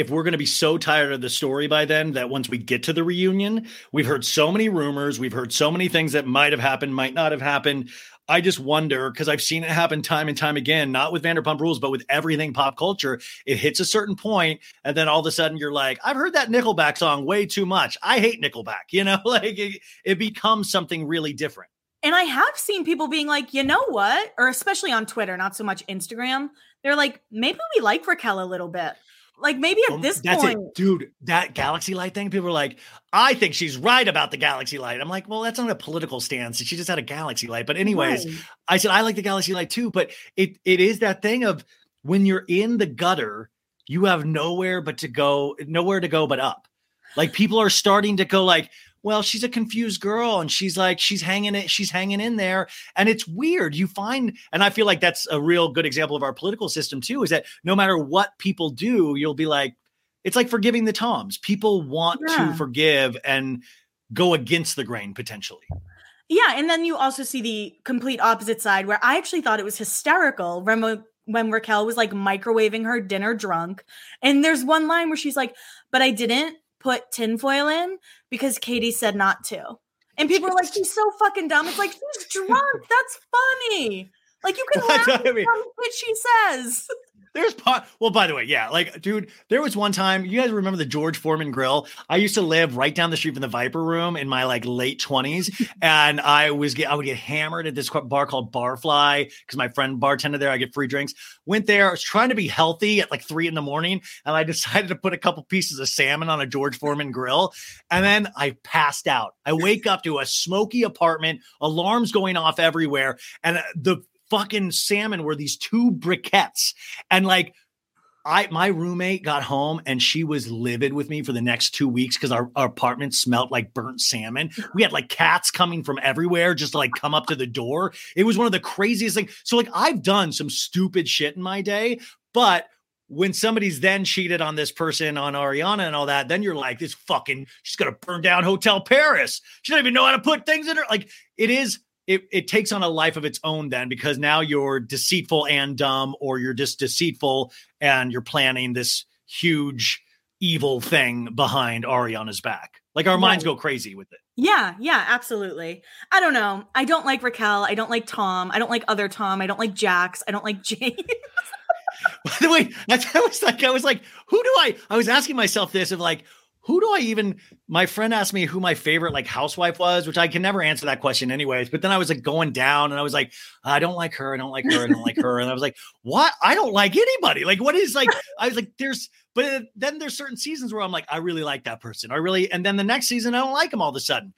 if we're going to be so tired of the story by then that once we get to the reunion, we've heard so many rumors, we've heard so many things that might have happened, might not have happened. I just wonder, because I've seen it happen time and time again, not with Vanderpump Rules, but with everything pop culture. It hits a certain point, and then all of a sudden you're like, I've heard that Nickelback song way too much. I hate Nickelback. You know, like it becomes something really different. And I have seen people being like, you know what? Or especially on Twitter, not so much Instagram. They're like, maybe we like Raquel a little bit. Like maybe at this point. It. Dude, that Galaxy Light thing, people are like, I think she's right about the Galaxy Light. I'm like, well, that's not a political stance. She just had a Galaxy Light. But anyways, right. I said, I like the Galaxy Light too. But it is that thing of when you're in the gutter, you have nowhere to go but up. Like people are starting to go like, well, she's a confused girl and she's like, she's hanging in there. And it's weird. You find, and I feel like that's a real good example of our political system too, is that no matter what people do, you'll be like, it's like forgiving the Toms. People want to forgive and go against the grain potentially. Yeah. And then you also see the complete opposite side where I actually thought it was hysterical. Remember when Raquel was like microwaving her dinner drunk. And there's one line where she's like, but I didn't put tinfoil in because Katie said not to. And people are like, she's so fucking dumb. It's like, she's drunk. That's funny. Like you can laugh at what she says. There's well, by the way, yeah. Like, dude, there was one time, you guys remember the George Foreman Grill? I used to live right down the street from the Viper Room in my like late 20s. And I would get hammered at this bar called Barfly because my friend bartended there. I get free drinks. Went there. I was trying to be healthy at like 3 a.m. And I decided to put a couple pieces of salmon on a George Foreman grill. And then I passed out. I wake up to a smoky apartment, alarms going off everywhere. And the fucking salmon were these 2 briquettes. And like my roommate got home and she was livid with me for the next 2 weeks because our apartment smelled like burnt salmon. We had like cats coming from everywhere just to like come up to the door. It was one of the craziest things. So like I've done some stupid shit in my day, but when somebody's then cheated on this person, on Ariana and all that, then you're like, this fucking, she's going to burn down Hotel Paris. She doesn't even know how to put things in her. Like it is, It takes on a life of its own then, because now you're deceitful and dumb, or you're just deceitful and you're planning this huge evil thing behind Ariana's back. Like our minds go crazy with it. Yeah. Yeah, absolutely. I don't know. I don't like Raquel. I don't like Tom. I don't like other Tom. I don't like Jax. I don't like James. By the way, I was like, who do I was asking myself this of like, who do I even, my friend asked me who my favorite like housewife was, which I can never answer that question anyways. But then I was like going down and I was like, I don't like her. I don't like her. I don't like her. And I was like, what? I don't like anybody. Like what is like, I was like, but then there's certain seasons where I'm like, I really like that person. And then the next season, I don't like them all of a sudden.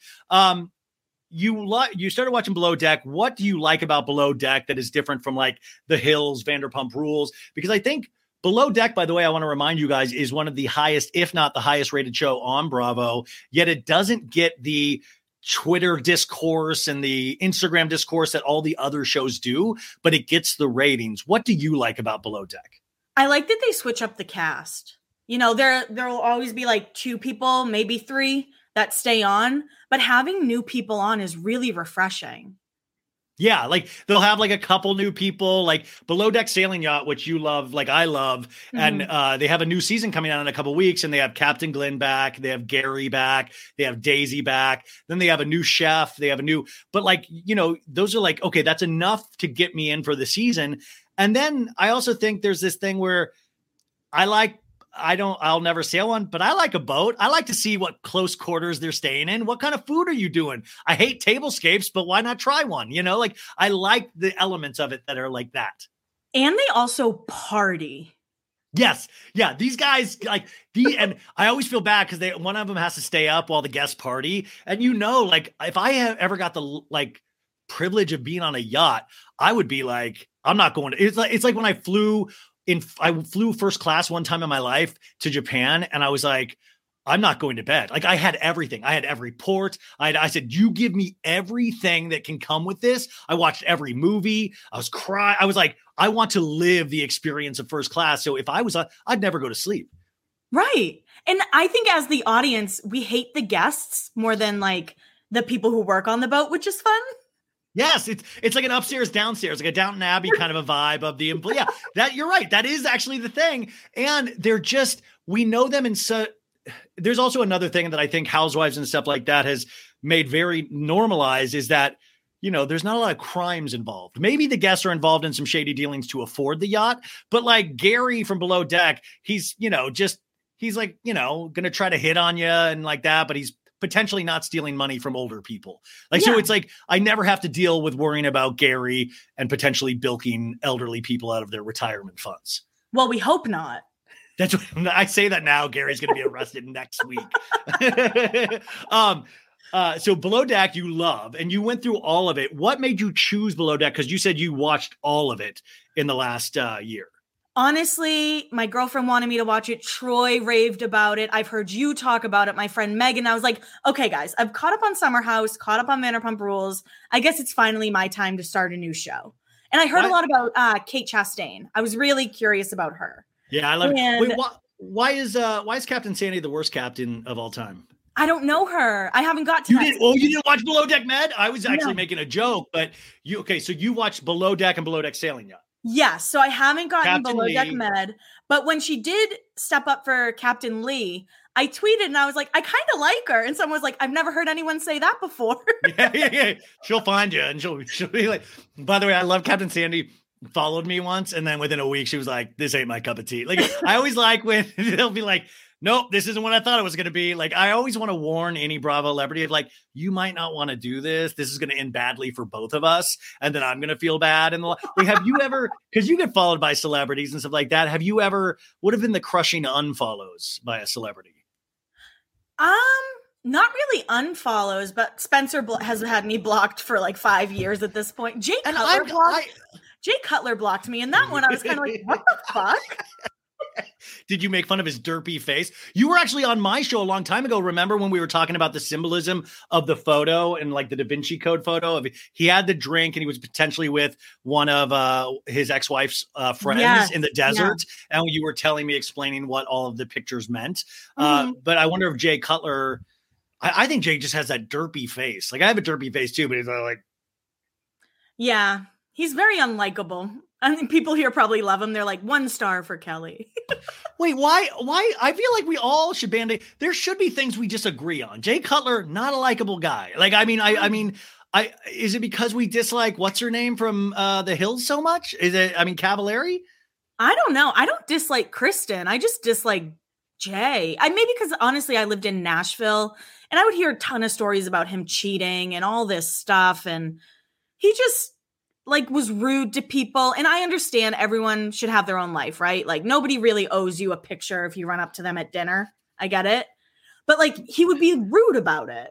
You started watching Below Deck. What do you like about Below Deck that is different from like The Hills, Vanderpump Rules? Because I think Below Deck, by the way, I want to remind you guys, is one of the highest, if not the highest rated show on Bravo, yet it doesn't get the Twitter discourse and the Instagram discourse that all the other shows do, but it gets the ratings. What do you like about Below Deck? I like that they switch up the cast. You know, there will always be like 2 people, maybe 3 that stay on, but having new people on is really refreshing. Yeah, like they'll have like a couple new people, like Below Deck Sailing Yacht, which you love, like I love. Mm-hmm. And they have a new season coming out in a couple weeks, and they have Captain Glenn back. They have Gary back. They have Daisy back. Then they have a new chef. They have a new, but like, you know, those are like, okay, that's enough to get me in for the season. And then I also think there's this thing where I'll never sail one, but I like a boat. I like to see what close quarters they're staying in. What kind of food are you doing? I hate tablescapes, but why not try one? You know, like I like the elements of it that are like that. And they also party. Yes. Yeah. These guys and I always feel bad because one of them has to stay up while the guests party. And you know, like if I ever got the like privilege of being on a yacht, I would be like, I'm not going to, it's like when I flew first class one time in my life to Japan. And I was like, I'm not going to bed. Like I had everything. I had every port. I said, you give me everything that can come with this. I watched every movie. I was crying. I was like, I want to live the experience of first class. So if I was, I'd never go to sleep. Right. And I think as the audience, we hate the guests more than like the people who work on the boat, which is fun. Yes, it's like an upstairs, downstairs, like a Downton Abbey kind of a vibe of the, yeah, that you're right. That is actually the thing. And they're just, we know them in so. There's also another thing that I think Housewives and stuff like that has made very normalized is that, you know, there's not a lot of crimes involved. Maybe the guests are involved in some shady dealings to afford the yacht, but like Gary from Below Deck, he's, you know, just, he's like, you know, going to try to hit on you and like that, but he's potentially not stealing money from older people. Like, yeah. So it's like, I never have to deal with worrying about Gary and potentially bilking elderly people out of their retirement funds. Well, we hope not. That's what I say that now. Gary's going to be arrested next week. So Below Deck, you love, and you went through all of it. What made you choose Below Deck? Because you said you watched all of it in the last year. Honestly, my girlfriend wanted me to watch it. Troy raved about it. I've heard you talk about it. My friend Megan. I was like, okay, guys, I've caught up on Summer House, caught up on Vanderpump Rules. I guess it's finally my time to start a new show. And I heard a lot about Kate Chastain. I was really curious about her. Yeah, I love it. Wait, why is Captain Sandy the worst captain of all time? I don't know her. I haven't got to that. Oh, you didn't watch Below Deck Med? I was actually making a joke, but so you watched Below Deck and Below Deck Sailing Yacht. Yes, yeah, so I haven't gotten Captain Below Lee. Deck Med, but when she did step up for Captain Lee, I tweeted and I was like, I kind of like her. And someone was like, I've never heard anyone say that before. Yeah. She'll find you and she'll be like, by the way, I love Captain Sandy. Followed me once, and then within a week, she was like, "This ain't my cup of tea." Like I always like when they'll be like, "Nope, this isn't what I thought it was going to be." Like I always want to warn any Bravo celebrity of like, "You might not want to do this. This is going to end badly for both of us, and then I'm going to feel bad." And have you ever? Because you get followed by celebrities and stuff like that. Have you ever? What have been the crushing unfollows by a celebrity? Not really unfollows, but Spencer has had me blocked for like 5 years at this point. Jay Cutler blocked me, and that one I was kind of like, what the fuck? Did you make fun of his derpy face? You were actually on my show a long time ago. Remember when we were talking about the symbolism of the photo and like the Da Vinci Code photo of he had the drink and he was potentially with one of his ex-wife's friends in the desert. Yeah. And you were telling me, explaining what all of the pictures meant. But I wonder if Jay Cutler, I think Jay just has that derpy face. Like I have a derpy face too, but he's like. Yeah. He's very unlikable. I mean, people here probably love him. They're like, 1 star for Kelly. Wait, why? I feel like we all should band-aid. There should be things we disagree on. Jay Cutler, not a likable guy. Like, I mean, is it because we dislike what's her name from The Hills so much? Is it, Cavallari? I don't know. I don't dislike Kristen. I just dislike Jay. Maybe because honestly, I lived in Nashville and I would hear a ton of stories about him cheating and all this stuff. And he just, like, was rude to people. And I understand everyone should have their own life, right? Like, nobody really owes you a picture if you run up to them at dinner. I get it. But, like, he would be rude about it.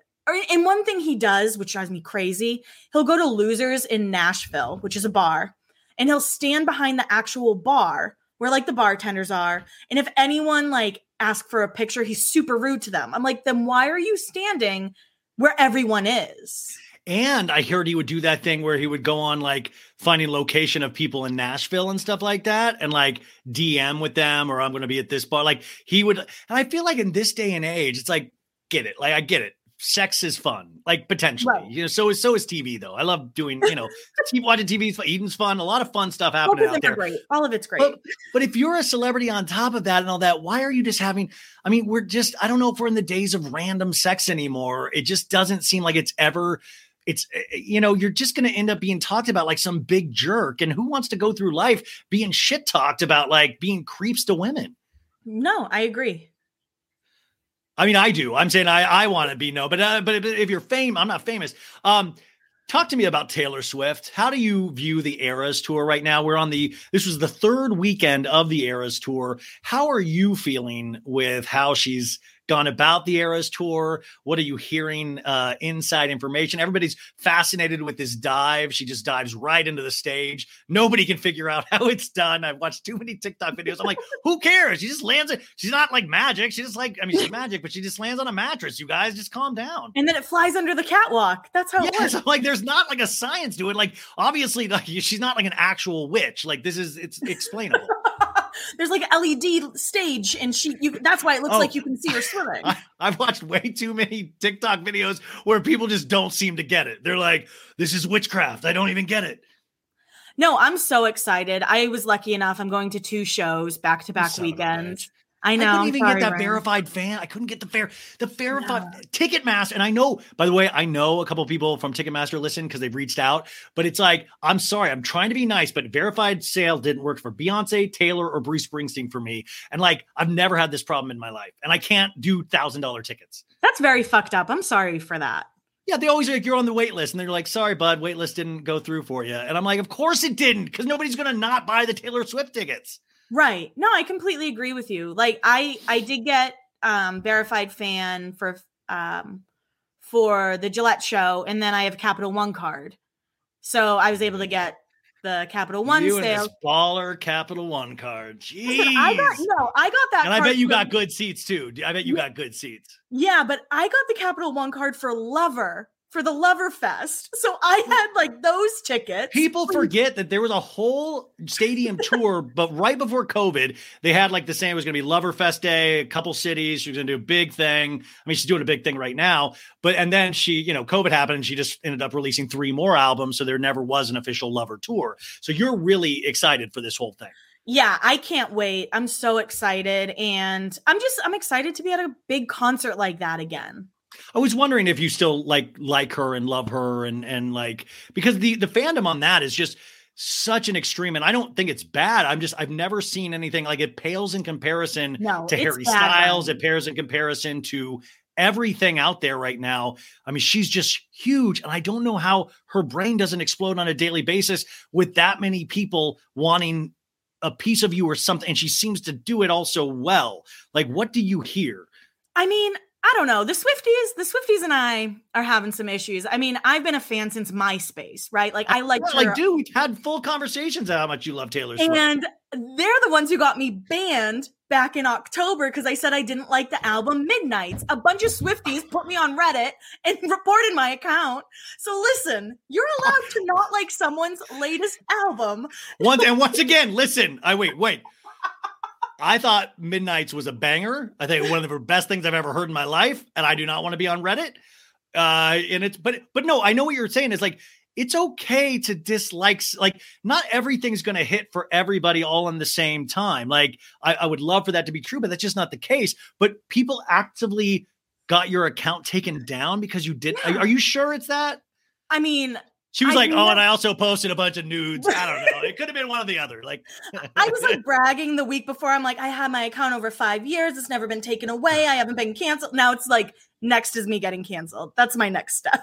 And one thing he does, which drives me crazy, he'll go to Losers in Nashville, which is a bar, and he'll stand behind the actual bar where, like, the bartenders are. And if anyone, like, asks for a picture, he's super rude to them. I'm like, then why are you standing where everyone is? And I heard he would do that thing where he would go on like finding location of people in Nashville and stuff like that and like DM with them or I'm going to be at this bar. Like he would. And I feel like in this day and age, it's like, get it. Like I get it. Sex is fun. Like potentially, right. You know, so is TV though. I love doing, you know, watching TV, eating's fun. A lot of fun stuff happening out there. Great. All of it's great. But if you're a celebrity on top of that and all that, why are you just having, I don't know if we're in the days of random sex anymore. It just doesn't seem like it's ever. It's, you know, you're just going to end up being talked about like some big jerk. And who wants to go through life being shit talked about, like being creeps to women? No, I agree. I mean, I do. I'm saying I want to be but if you're I'm not famous. Talk to me about Taylor Swift. How do you view the Eras Tour right now? This was the third weekend of the Eras Tour. How are you feeling with how she's gone about the Eras Tour? What are you hearing? Inside information. Everybody's fascinated with this dive. She just dives right into the stage. Nobody can figure out how it's done. I've watched too many TikTok videos. I'm like, who cares? She just lands it. She's not like magic. She just she's magic, but she just lands on a mattress. You guys just calm down. And then it flies under the catwalk. That's how it works. I'm like, there's not like a science to it. Like obviously like she's not like an actual witch. Like it's explainable. There's like an LED stage and that's why it looks like you can see her swimming. I've watched way too many TikTok videos where people just don't seem to get it. They're like, this is witchcraft. I don't even get it. No, I'm so excited. I was lucky enough. I'm going to 2 shows back-to-back weekends. I know. I couldn't even get that verified fan. I couldn't get the verified Ticketmaster. And I know, by the way, I know a couple of people from Ticketmaster listen because they've reached out, but it's like, I'm sorry, I'm trying to be nice, but verified sale didn't work for Beyonce, Taylor, or Bruce Springsteen for me. And like, I've never had this problem in my life, and I can't do $1,000 tickets. That's very fucked up. I'm sorry for that. Yeah, they always are like, you're on the wait list. And they're like, sorry, bud, wait list didn't go through for you. And I'm like, of course it didn't, because nobody's going to not buy the Taylor Swift tickets. Right. No, I completely agree with you. Like I did get verified fan for the Gillette show. And then I have Capital One card. So I was able to get the Capital One sale. You and this baller Capital One card. Jeez. Listen, I got that. And I bet you got good seats too. I bet you got good seats. Yeah, but I got the Capital One card for the Lover Fest. So I had like those tickets. People forget that there was a whole stadium tour, but right before COVID, they had like the same, it was going to be Lover Fest Day, a couple cities. She was going to do a big thing. I mean, she's doing a big thing right now, but, and then she, you know, COVID happened and she just ended up releasing 3 more albums. So there never was an official Lover tour. So you're really excited for this whole thing. Yeah, I can't wait. I'm so excited. And I'm excited to be at a big concert like that again. I was wondering if you still like her and love her and like, because the fandom on that is just such an extreme, and I don't think it's bad. I've never seen anything like it. Pales in comparison to Harry Styles. It pales in comparison to everything out there right now. I mean, she's just huge, and I don't know how her brain doesn't explode on a daily basis with that many people wanting a piece of you or something. And she seems to do it all so well. Like, what do you hear? I mean, I don't know. The Swifties and I are having some issues. I mean, I've been a fan since MySpace, right? Like I liked her. Like, dude, we've had full conversations on how much you love Taylor Swift. And they're the ones who got me banned back in October because I said I didn't like the album Midnights. A bunch of Swifties put me on Reddit and reported my account. So listen, you're allowed to not like someone's latest album. Once again, listen, wait. I thought Midnights was a banger. I think one of the best things I've ever heard in my life. And I do not want to be on Reddit. But no, I know what you're saying is like, it's okay to dislike. Like not everything's going to hit for everybody all in the same time. Like I would love for that to be true, but that's just not the case. But people actively got your account taken down because you did. Yeah. Are you sure it's that? I mean, she was like, and I also posted a bunch of nudes. I don't know. It could have been one or the other. Like, I was like bragging the week before. I'm like, I had my account over 5 years. It's never been taken away. I haven't been canceled. Now it's like, next is me getting canceled. That's my next step.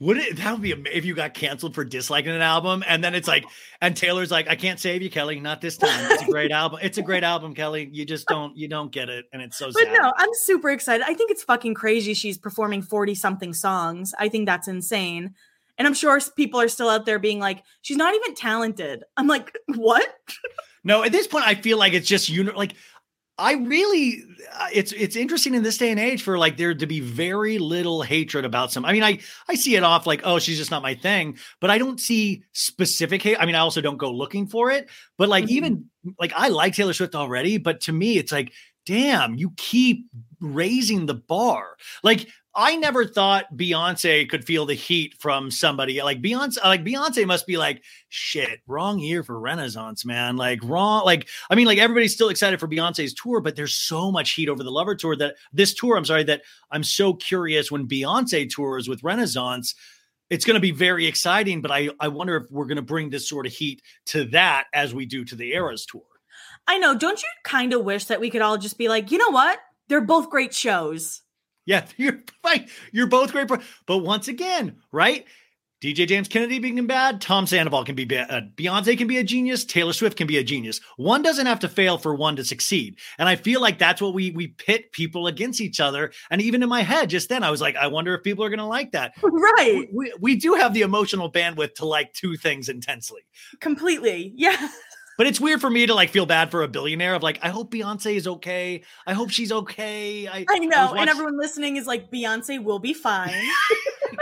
That would be amazing if you got canceled for disliking an album. And then it's like, and Taylor's like, I can't save you, Kelly. Not this time. It's a great album. It's a great album, Kelly. You just don't get it. And it's so sad. But no, I'm super excited. I think it's fucking crazy. She's performing 40 something songs. I think that's insane. And I'm sure people are still out there being like, she's not even talented. I'm like, what? No, at this point, I feel like it's just, it's interesting in this day and age for like there to be very little hatred about some. I mean, I see it off like, oh, she's just not my thing, but I don't see specific hate. I mean, I also don't go looking for it, but like, even like I like Taylor Swift already, but to me, it's like, damn, you keep raising the bar. Like, I never thought Beyonce could feel the heat from somebody like Beyonce must be like, shit, wrong year for Renaissance, man. Like wrong. Like, I mean, like everybody's still excited for Beyonce's tour, but there's so much heat over the Lover tour that I'm so curious when Beyonce tours with Renaissance, it's going to be very exciting, but I wonder if we're going to bring this sort of heat to that as we do to the Eras tour. I know. Don't you kind of wish that we could all just be like, you know what? They're both great shows. Yeah, you're right. You're both great. But once again, right? DJ James Kennedy being bad. Tom Sandoval can be bad. Beyonce can be a genius. Taylor Swift can be a genius. One doesn't have to fail for one to succeed. And I feel like that's what we pit people against each other. And even in my head just then, I was like, I wonder if people are going to like that. Right. We do have the emotional bandwidth to like two things intensely. Completely. Yeah. But it's weird for me to like feel bad for a billionaire of like, I hope Beyonce is okay. I hope she's okay. I know. And everyone listening is like, Beyonce will be fine.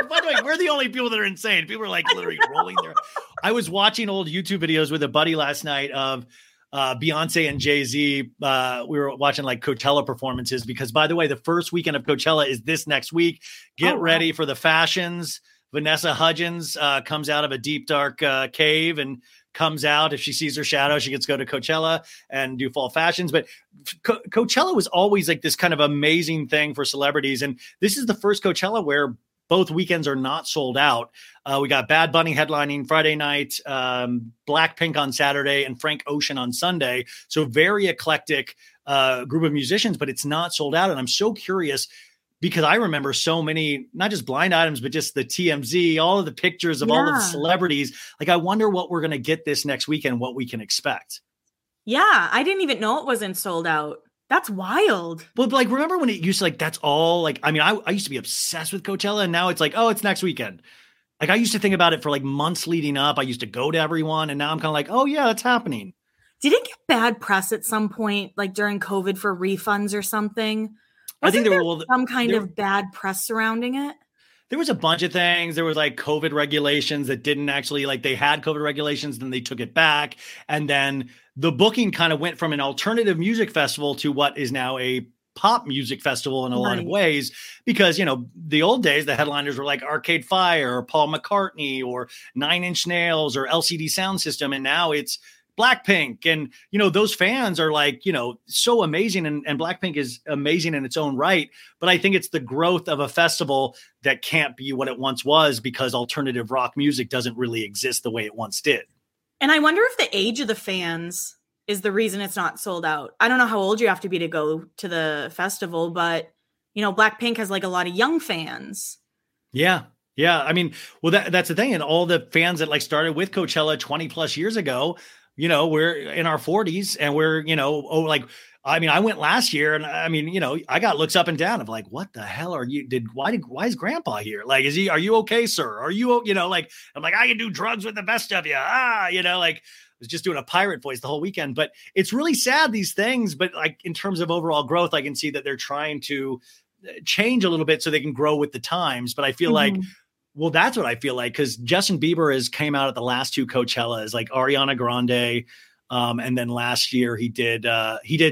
By the way, we're the only people that are insane. People are like literally rolling their. I was watching old YouTube videos with a buddy last night of Beyonce and Jay-Z. We were watching like Coachella performances because, by the way, the first weekend of Coachella is this next week. Get ready for the fashions. Vanessa Hudgens comes out of a deep, dark cave and comes out. If she sees her shadow, she gets to go to Coachella and do fall fashions. But Coachella was always like this kind of amazing thing for celebrities. And this is the first Coachella where both weekends are not sold out. We got Bad Bunny headlining Friday night, Blackpink on Saturday, and Frank Ocean on Sunday. So very eclectic group of musicians, but it's not sold out. And I'm so curious because I remember so many, not just blind items, but just the TMZ, all of the pictures of all of the celebrities. Like, I wonder what we're going to get this next weekend, what we can expect. Yeah, I didn't even know it wasn't sold out. That's wild. Well, like, remember when it used to, like, that's all, like, I mean, I used to be obsessed with Coachella, and now it's like, oh, it's next weekend. Like, I used to think about it for like months leading up. I used to go to everyone, and now I'm kind of like, oh yeah, that's happening. Did it get bad press at some point, like during COVID, for refunds or something? I think there was some kind of bad press surrounding it. There was a bunch of things. There was like COVID regulations that didn't actually, like, they had COVID regulations, then they took it back. And then the booking kind of went from an alternative music festival to what is now a pop music festival in a lot of ways, because, you know, the old days, the headliners were like Arcade Fire or Paul McCartney or Nine Inch Nails or LCD Sound System. And now it's Blackpink. And, you know, those fans are like, you know, so amazing. And Blackpink is amazing in its own right. But I think it's the growth of a festival that can't be what it once was because alternative rock music doesn't really exist the way it once did. And I wonder if the age of the fans is the reason it's not sold out. I don't know how old you have to be to go to the festival, but, you know, Blackpink has like a lot of young fans. Yeah. Yeah. I mean, well, that's the thing. And all the fans that like started with Coachella 20 plus years ago, you know, we're in our 40s and we're, you know, I mean, I went last year and I mean, you know, I got looks up and down of like, what the hell are you why is grandpa here? Like, are you okay, sir? Are you, you know, like, I'm like, I can do drugs with the best of you. You know, like, I was just doing a pirate voice the whole weekend, but it's really sad, these things. But like, in terms of overall growth, I can see that they're trying to change a little bit so they can grow with the times. But I feel like, well, that's what I feel like, because Justin Bieber came out at the last two Coachellas, like Ariana Grande, and then last year he did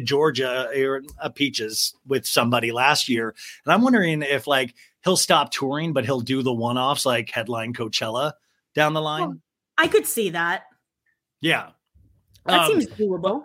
Georgia or Peaches with somebody last year, and I'm wondering if like he'll stop touring, but he'll do the one-offs like headline Coachella down the line. Well, I could see that. Yeah, that seems doable.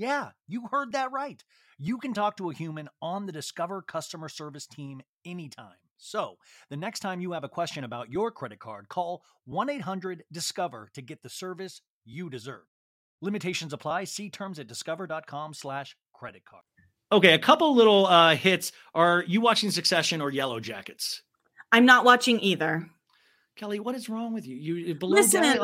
Yeah, you heard that right. You can talk to a human on the Discover customer service team anytime. So, the next time you have a question about your credit card, call 1-800-DISCOVER to get the service you deserve. Limitations apply. See terms at discover.com/creditcard. Okay, a couple little hits. Are you watching Succession or Yellow Jackets? I'm not watching either. Kelly, what is wrong with you? You scared of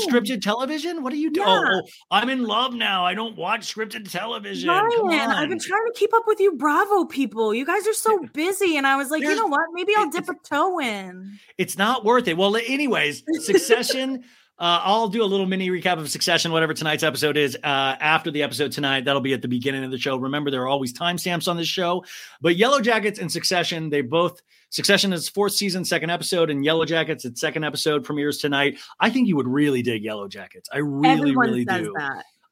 scripted television? What are you doing? Yeah. Oh, I'm in love now. I don't watch scripted television. Ryan, I've been trying to keep up with you Bravo people. You guys are so busy. And I was like, you know what? Maybe I'll dip a toe in. It's not worth it. Well, anyways, Succession... I'll do a little mini recap of Succession, whatever tonight's episode is, after the episode tonight. That'll be at the beginning of the show. Remember, there are always timestamps on this show. But Yellow Jackets and Succession, Succession is fourth season, second episode, and Yellow Jackets, its second episode, premieres tonight. I think you would really dig Yellow Jackets. I really do.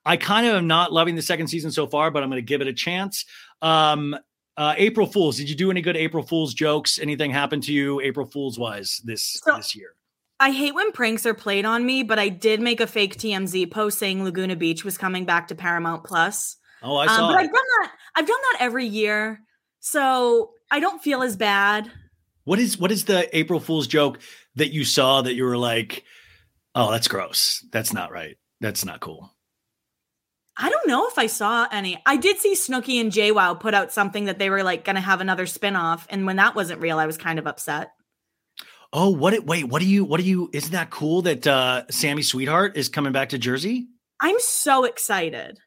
I kind of am not loving the second season so far, but I'm going to give it a chance. April Fools. Did you do any good April Fools jokes? Anything happened to you April Fools wise this year? I hate when pranks are played on me, but I did make a fake TMZ post saying Laguna Beach was coming back to Paramount Plus. Oh, I saw it. But I've done that every year, so I don't feel as bad. What is the April Fool's joke that you saw that you were like, oh, that's gross. That's not right. That's not cool. I don't know if I saw any. I did see Snooki and JWoww put out something that they were like going to have another spinoff, and when that wasn't real, I was kind of upset. Oh, what do you, isn't that cool that Sammy Sweetheart is coming back to Jersey? I'm so excited.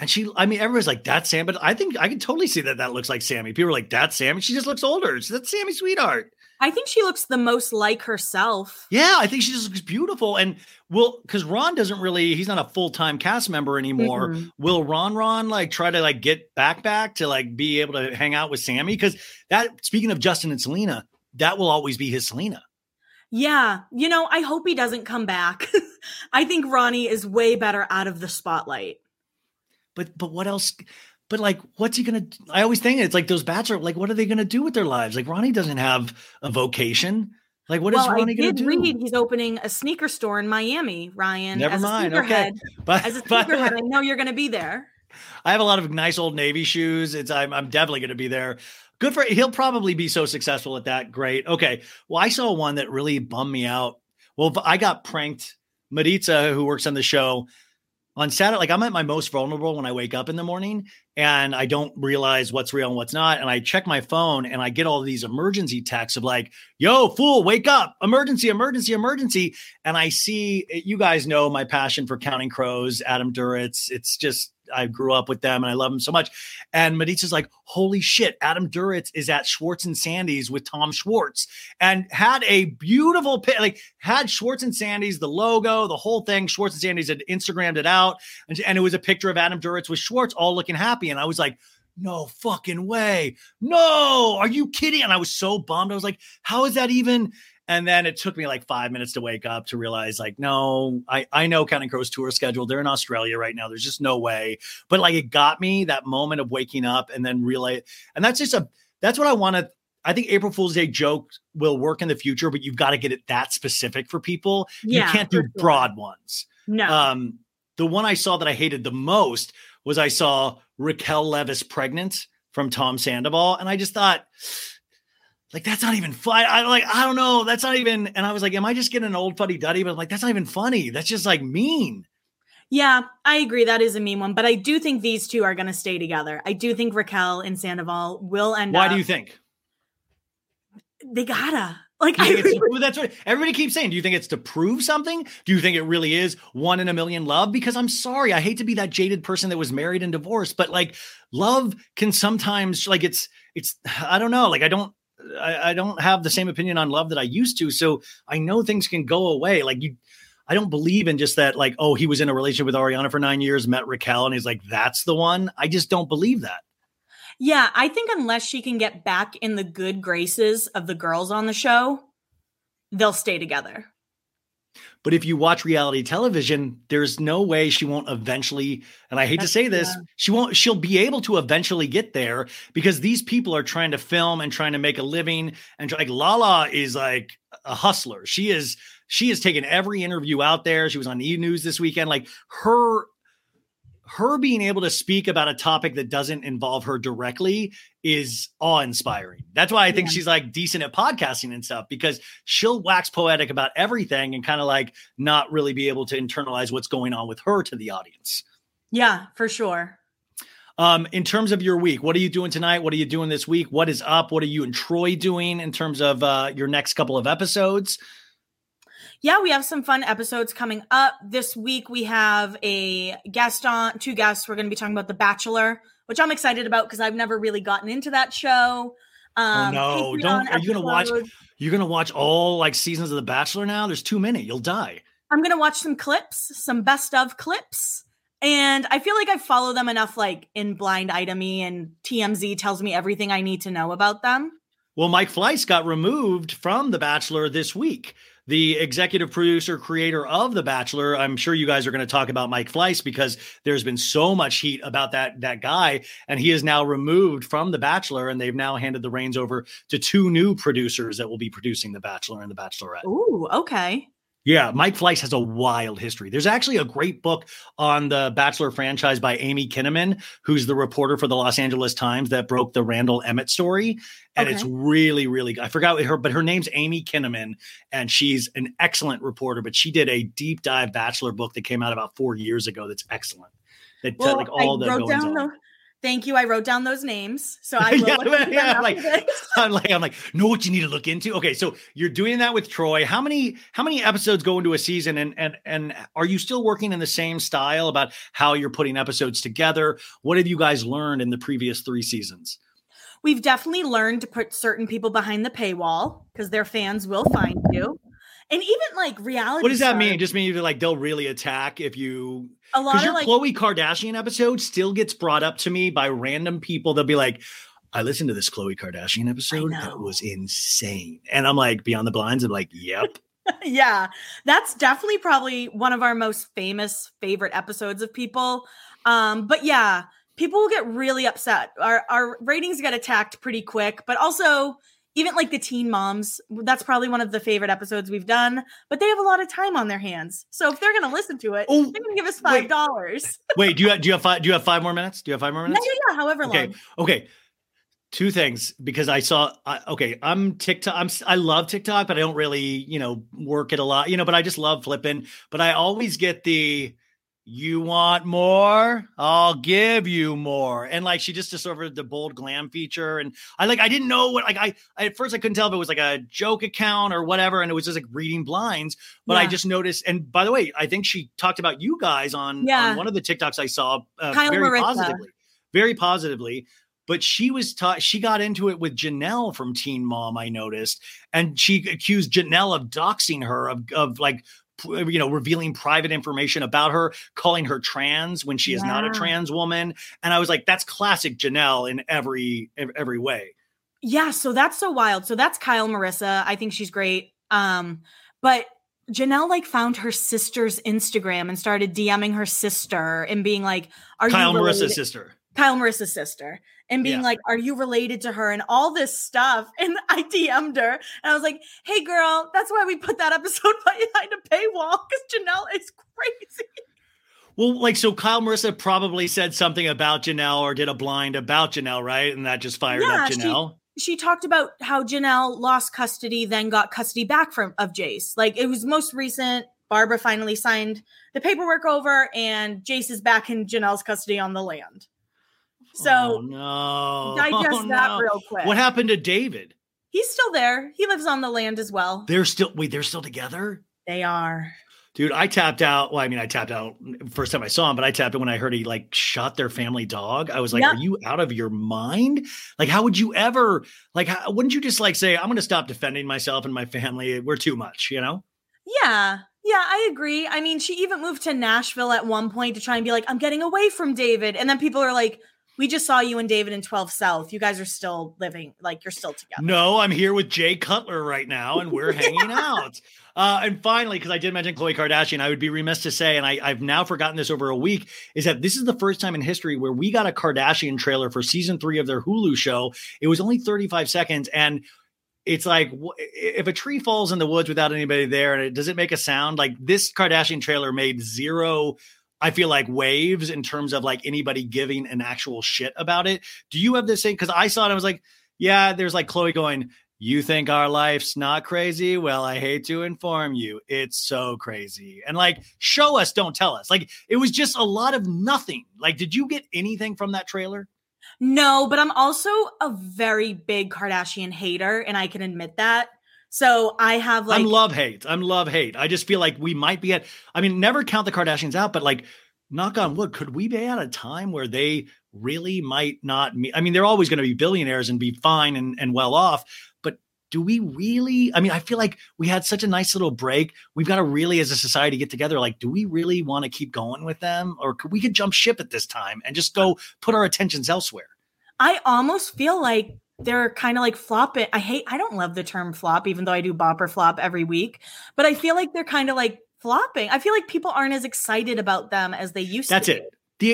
And everyone's like, that's Sam, but I think I can totally see that looks like Sammy. People are like, that's Sammy. She just looks older. That's Sammy Sweetheart. I think she looks the most like herself. Yeah, I think she just looks beautiful. And because Ron doesn't really, he's not a full-time cast member anymore. Mm-hmm. Will Ron like try to like get back to like be able to hang out with Sammy? Because that, speaking of Justin and Selena, that will always be his Selena. Yeah. You know, I hope he doesn't come back. I think Ronnie is way better out of the spotlight. But what else? But like, what's he going to, I always think it's like those bachelor, like, what are they going to do with their lives? Like Ronnie doesn't have a vocation. Like what is Ronnie going to do? Read he's opening a sneaker store in Miami, Ryan. Never mind. Okay. But as a sneakerhead, I know you're going to be there. I have a lot of nice old Navy shoes. I'm definitely going to be there. Good for, he'll probably be so successful at that. Great. Okay. Well, I saw one that really bummed me out. Well, I got pranked. Maritza, who works on the show, on Saturday, like I'm at my most vulnerable when I wake up in the morning and I don't realize what's real and what's not. And I check my phone and I get all these emergency texts of like, yo, fool, wake up, emergency, emergency, emergency. And I see, you guys know my passion for Counting Crows, Adam Duritz. It's just, I grew up with them and I love them so much. And Maritza's like, holy shit, Adam Duritz is at Schwartz and Sandy's with Tom Schwartz and had a beautiful, had Schwartz and Sandy's, the logo, the whole thing. Schwartz and Sandy's had Instagrammed it out. And it was a picture of Adam Duritz with Schwartz all looking happy. And I was like, no fucking way. No, are you kidding? And I was so bummed. I was like, how is that even? And then it took me like 5 minutes to wake up to realize like, no, I know Counting Crows tour schedule. They're in Australia right now. There's just no way. But like, it got me that moment of waking up and then realize, and that's what I want to, I think April Fool's Day jokes will work in the future, but you've got to get it that specific for people. Yeah, you can't do broad ones. No. The one I saw that I hated the most was I saw Raquel Leviss pregnant from Tom Sandoval. And I just thought, like, that's not even fun. I don't know. That's not even. And I was like, am I just getting an old fuddy duddy? But I'm like, that's not even funny. That's just like mean. Yeah, I agree. That is a mean one. But I do think these two are going to stay together. I do think Raquel and Sandoval will end up. Why do you think? They gotta. Like, that's what everybody keeps saying. Do you think it's to prove something? Do you think it really is 1 in a million love? Because I'm sorry, I hate to be that jaded person that was married and divorced, but like love can sometimes like it's I don't know. Like I don't have the same opinion on love that I used to. So I know things can go away. Like I don't believe in just that, like, oh, he was in a relationship with Ariana for 9 years, met Raquel, and he's like, that's the one. I just don't believe that. Yeah. I think unless she can get back in the good graces of the girls on the show, they'll stay together. But if you watch reality television, there's no way she won't eventually, and I hate to say this, she'll be able to eventually get there because these people are trying to film and trying to make a living. And like Lala is like a hustler. She has taken every interview out there. She was on E! News this weekend. Like her being able to speak about a topic that doesn't involve her directly is awe-inspiring. That's why I think she's like decent at podcasting and stuff, because she'll wax poetic about everything and kind of like not really be able to internalize what's going on with her to the audience. Yeah, for sure. In terms of your week, what are you doing tonight? What are you doing this week? What is up? What are you and Troy doing in terms of your next couple of episodes? Yeah, we have some fun episodes coming up this week. We have a guest on, 2 guests. We're going to be talking about The Bachelor, which I'm excited about because I've never really gotten into that show. Oh no! Patreon don't. Are you going to watch? You're going to watch all like seasons of The Bachelor now? There's too many. You'll die. I'm going to watch some clips, some best of clips, and I feel like I follow them enough, like in blind item-y, and TMZ tells me everything I need to know about them. Well, Mike Fleiss got removed from The Bachelor this week. the executive producer, creator of The Bachelor. I'm sure you guys are going to talk about Mike Fleiss because there's been so much heat about that guy, and he is now removed from The Bachelor, and they've now handed the reins over to two new producers that will be producing The Bachelor and The Bachelorette. Ooh, okay. Yeah, Mike Fleiss has a wild history. There's actually a great book on the Bachelor franchise by Amy Kinnaman, who's the reporter for the Los Angeles Times that broke the Randall Emmett story. And It's really, really, I forgot her, but her name's Amy Kinnaman, and she's an excellent reporter, but she did a deep dive Bachelor book that came out about 4 years ago that's excellent. Thank you. I wrote down those names. So I will I'm like, know what you need to look into. Okay. So you're doing that with Troy. How many episodes go into a season, and are you still working in the same style about how you're putting episodes together? What have you guys learned in the previous three seasons? We've definitely learned to put certain people behind the paywall because their fans will find you. And even like reality. What does that mean? Just mean like they'll really attack if you. A lot of your Khloe Kardashian episode still gets brought up to me by random people. They'll be like, I listened to this Khloe Kardashian episode. That was insane. And I'm like, Beyond the Blinds. I'm like, yep. Yeah. That's definitely probably one of our most famous favorite episodes of people. But yeah, people will get really upset. Our ratings get attacked pretty quick, but also even like the Teen Moms, that's probably one of the favorite episodes we've done, but they have a lot of time on their hands. So if they're going to listen to it, they're going to give us $5. Wait, do you have 5 more minutes? Do you have 5 more minutes? No, however long. Okay. Two things, because I saw, I'm TikTok. I love TikTok, but I don't really, work it a lot, but I just love flipping, but I always get the, you want more? I'll give you more. And like, she just discovered the bold glam feature. And I didn't know what, at first I couldn't tell if it was like a joke account or whatever. And it was just like reading blinds, but yeah. I just noticed. And by the way, I think she talked about you guys on one of the TikToks I saw very positively. But she was she got into it with Janelle from Teen Mom, I noticed. And she accused Janelle of doxing her of revealing private information about her, calling her trans when she is not a trans woman. And I was like, that's classic Janelle in every way. Yeah. So that's so wild. So that's Kyle Marissa. I think she's great. But Janelle found her sister's Instagram and started DMing her sister and being like, Kyle Marissa's sister, and being like, are you related to her, and all this stuff. And I DM'd her and I was like, hey girl, that's why we put that episode behind a paywall, because Janelle is crazy. Well, so Kyle Marissa probably said something about Janelle or did a blind about Janelle, right? And that just fired up Janelle. She talked about how Janelle lost custody, then got custody back of Jace. It was most recent. Barbara finally signed the paperwork over and Jace is back in Janelle's custody on the land. So digest that real quick. What happened to David? He's still there. He lives on the land as well. They're still together? They are. Dude, I tapped out. Well, I mean, I tapped out first time I saw him, but I tapped out when I heard he shot their family dog. I was like, are you out of your mind? How would you ever, wouldn't you just say, I'm going to stop defending myself and my family. We're too much, Yeah. Yeah, I agree. I mean, she even moved to Nashville at one point to try and be like, I'm getting away from David. And then people are like, we just saw you and David in 12 South. You guys are still living, you're still together. No, I'm here with Jay Cutler right now and we're hanging out. And finally, because I did mention Khloe Kardashian, I would be remiss to say, and I've now forgotten this over a week, is that this is the first time in history where we got a Kardashian trailer for season 3 of their Hulu show. It was only 35 seconds. And it's like, if a tree falls in the woods without anybody there and it doesn't make a sound, this Kardashian trailer made zero, I feel like, waves in terms of anybody giving an actual shit about it. Do you have this thing? Because I saw it and I was like, yeah, there's Khloe going, you think our life's not crazy? Well, I hate to inform you, it's so crazy. And show us, don't tell us. It was just a lot of nothing. Did you get anything from that trailer? No, but I'm also a very big Kardashian hater, and I can admit that. So I have I'm love hate. I just feel we might be never count the Kardashians out, but knock on wood, could we be at a time where they really might not meet? I mean, they're always going to be billionaires and be fine and well off, but do we really, I feel like we had such a nice little break. We've got to really, as a society, get together. Do we really want to keep going with them, or could we jump ship at this time and just go put our attentions elsewhere? I almost feel like they're kind of like flopping. I don't love the term flop, even though I do bop or flop every week, but I feel like they're kind of like flopping. I feel like people aren't as excited about them as they used to. That's it.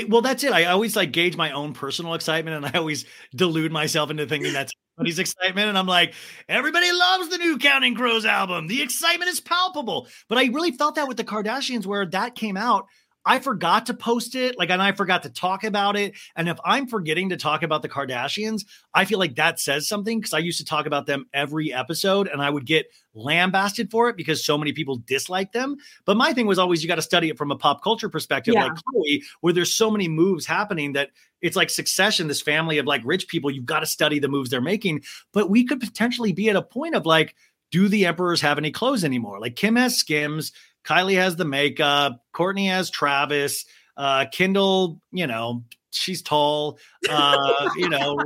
Well, that's it. I always like gauge my own personal excitement, and I always delude myself into thinking that's everybody's excitement. And I'm like, everybody loves the new Counting Crows album. The excitement is palpable. But I really felt that with the Kardashians, where that came out, I forgot to post it. Like, and I forgot to talk about it. And if I'm forgetting to talk about the Kardashians, I feel like that says something, because I used to talk about them every episode and I would get lambasted for it because so many people dislike them. But my thing was always, you got to study it from a pop culture perspective, like Khloe, where there's so many moves happening that it's like Succession, this family of like rich people. You've got to study the moves they're making. But we could potentially be at a point of like, do the emperors have any clothes anymore? Like Kim has Skims, Kylie has the makeup, Courtney has Travis, Kendall, you know, she's tall, you know,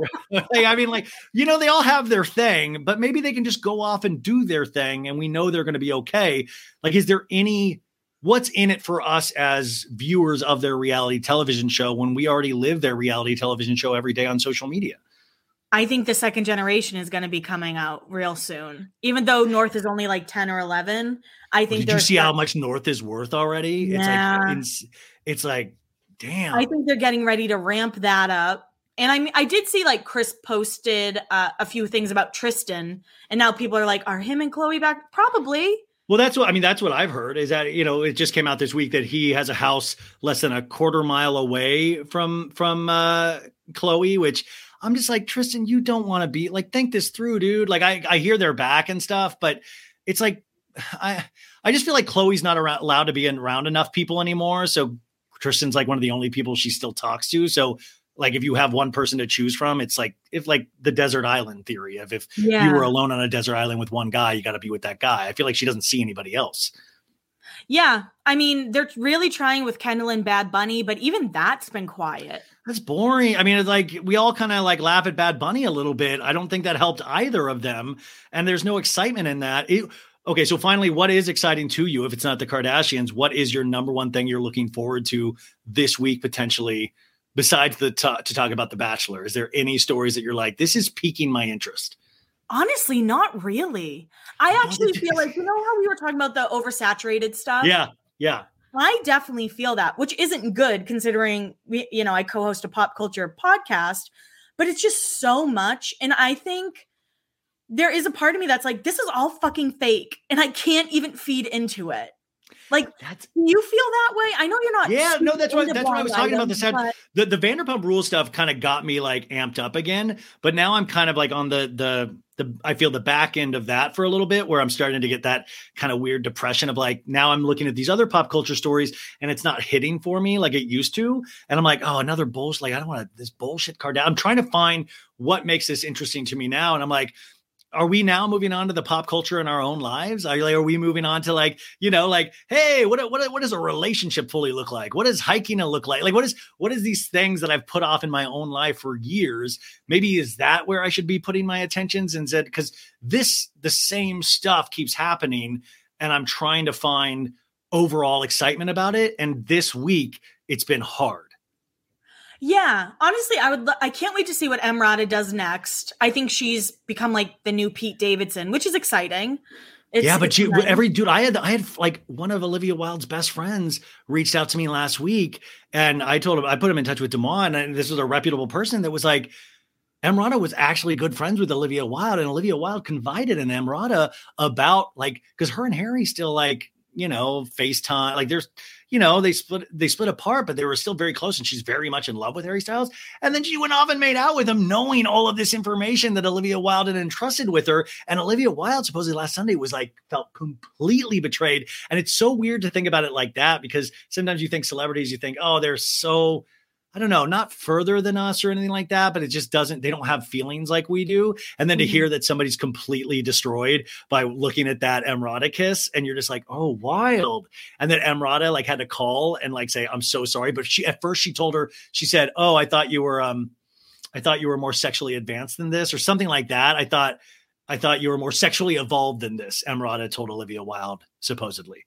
I mean, like, you know, they all have their thing, but maybe they can just go off and do their thing. And we know they're going to be okay. Like, is there any, what's in it for us as viewers of their reality television show when we already live their reality television show every day on social media? I think the second generation is going to be coming out real soon. Even though North is only like 10 or 11, I think. Did you see how much North is worth already? Yeah. It's like, damn. I think they're getting ready to ramp that up. And I mean, I did see like Chris posted a few things about Tristan, and now people are like, are him and Khloe back? Probably. Well, that's what I've heard is that, you know, it just came out this week that he has a house less than a quarter mile away from Khloe, which I'm just like, Tristan, you don't want to be like, think this through, dude. Like I hear they're back and stuff, but it's like, I just feel like Khloe's not allowed to be around enough people anymore. So Tristan's like one of the only people she still talks to. So like, if you have one person to choose from, it's like, if like the desert island theory of if you were alone on a desert island with one guy, you got to be with that guy. I feel like she doesn't see anybody else. Yeah. I mean, they're really trying with Kendall and Bad Bunny, but even that's been quiet. That's boring. I mean, it's like we all kind of like laugh at Bad Bunny a little bit. I don't think that helped either of them. And there's no excitement in that. Okay. So finally, what is exciting to you? If it's not the Kardashians, what is your number one thing you're looking forward to this week, potentially, besides to talk about The Bachelor? Is there any stories that you're like, this is piquing my interest? Honestly, not really. I actually feel like, you know how we were talking about the oversaturated stuff? Yeah, yeah. I definitely feel that, which isn't good considering, I co-host a pop culture podcast, but it's just so much. And I think there is a part of me that's like, this is all fucking fake and I can't even feed into it. Like, do you feel that way? I know you're not. Yeah, no, that's why I was talking about this. The Vanderpump Rules stuff kind of got me like amped up again, but now I'm kind of like on I feel the back end of that for a little bit, where I'm starting to get that kind of weird depression of like, now I'm looking at these other pop culture stories and it's not hitting for me like it used to. And I'm like, oh, another bullshit. Like, I don't want this bullshit card. I'm trying to find what makes this interesting to me now. And I'm like, are we now moving on to the pop culture in our own lives? Are we moving on to like, you know, like, hey, what does a relationship fully look like? What does hiking look like? Like, what is these things that I've put off in my own life for years? Maybe is that where I should be putting my attentions? And said, because the same stuff keeps happening and I'm trying to find overall excitement about it. And this week it's been hard. Yeah, honestly, I can't wait to see what Emrata does next. I think she's become like the new Pete Davidson, which is exciting. I had like one of Olivia Wilde's best friends reached out to me last week, and I told him I put him in touch with Damon, and this was a reputable person that was like, Emrata was actually good friends with Olivia Wilde, and Olivia Wilde confided in Emrata about like, because her and Harry still like, you know, FaceTime, like there's. You know, they split apart, but they were still very close, and she's very much in love with Harry Styles. And then she went off and made out with him, knowing all of this information that Olivia Wilde had entrusted with her. And Olivia Wilde supposedly last Sunday was like, felt completely betrayed. And it's so weird to think about it like that, because sometimes you think celebrities, you think, oh, they're so, I don't know, not further than us or anything like that, but it just doesn't, they don't have feelings like we do. And then to hear that somebody's completely destroyed by looking at that Emrata kiss, and you're just like, oh, Wild. And then Emrata like had to call and like say, I'm so sorry. But at first she told her, she said, oh, I thought you were more sexually advanced than this or something like that. I thought you were more sexually evolved than this. Emrata told Olivia Wilde, supposedly.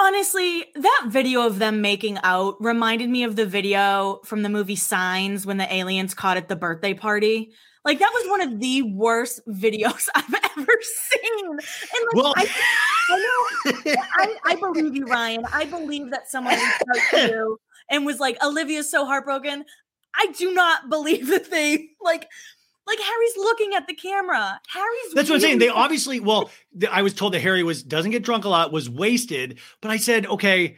Honestly, that video of them making out reminded me of the video from the movie Signs when the aliens caught at the birthday party. Like, that was one of the worst videos I've ever seen. And like, well, I know, I believe you, Ryan. I believe that someone reached out to you and was like, Olivia's so heartbroken. I do not believe that they, like Harry's looking at the camera. That's what I'm saying. They obviously, well, I was told that Harry doesn't get drunk a lot, was wasted. But I said, okay,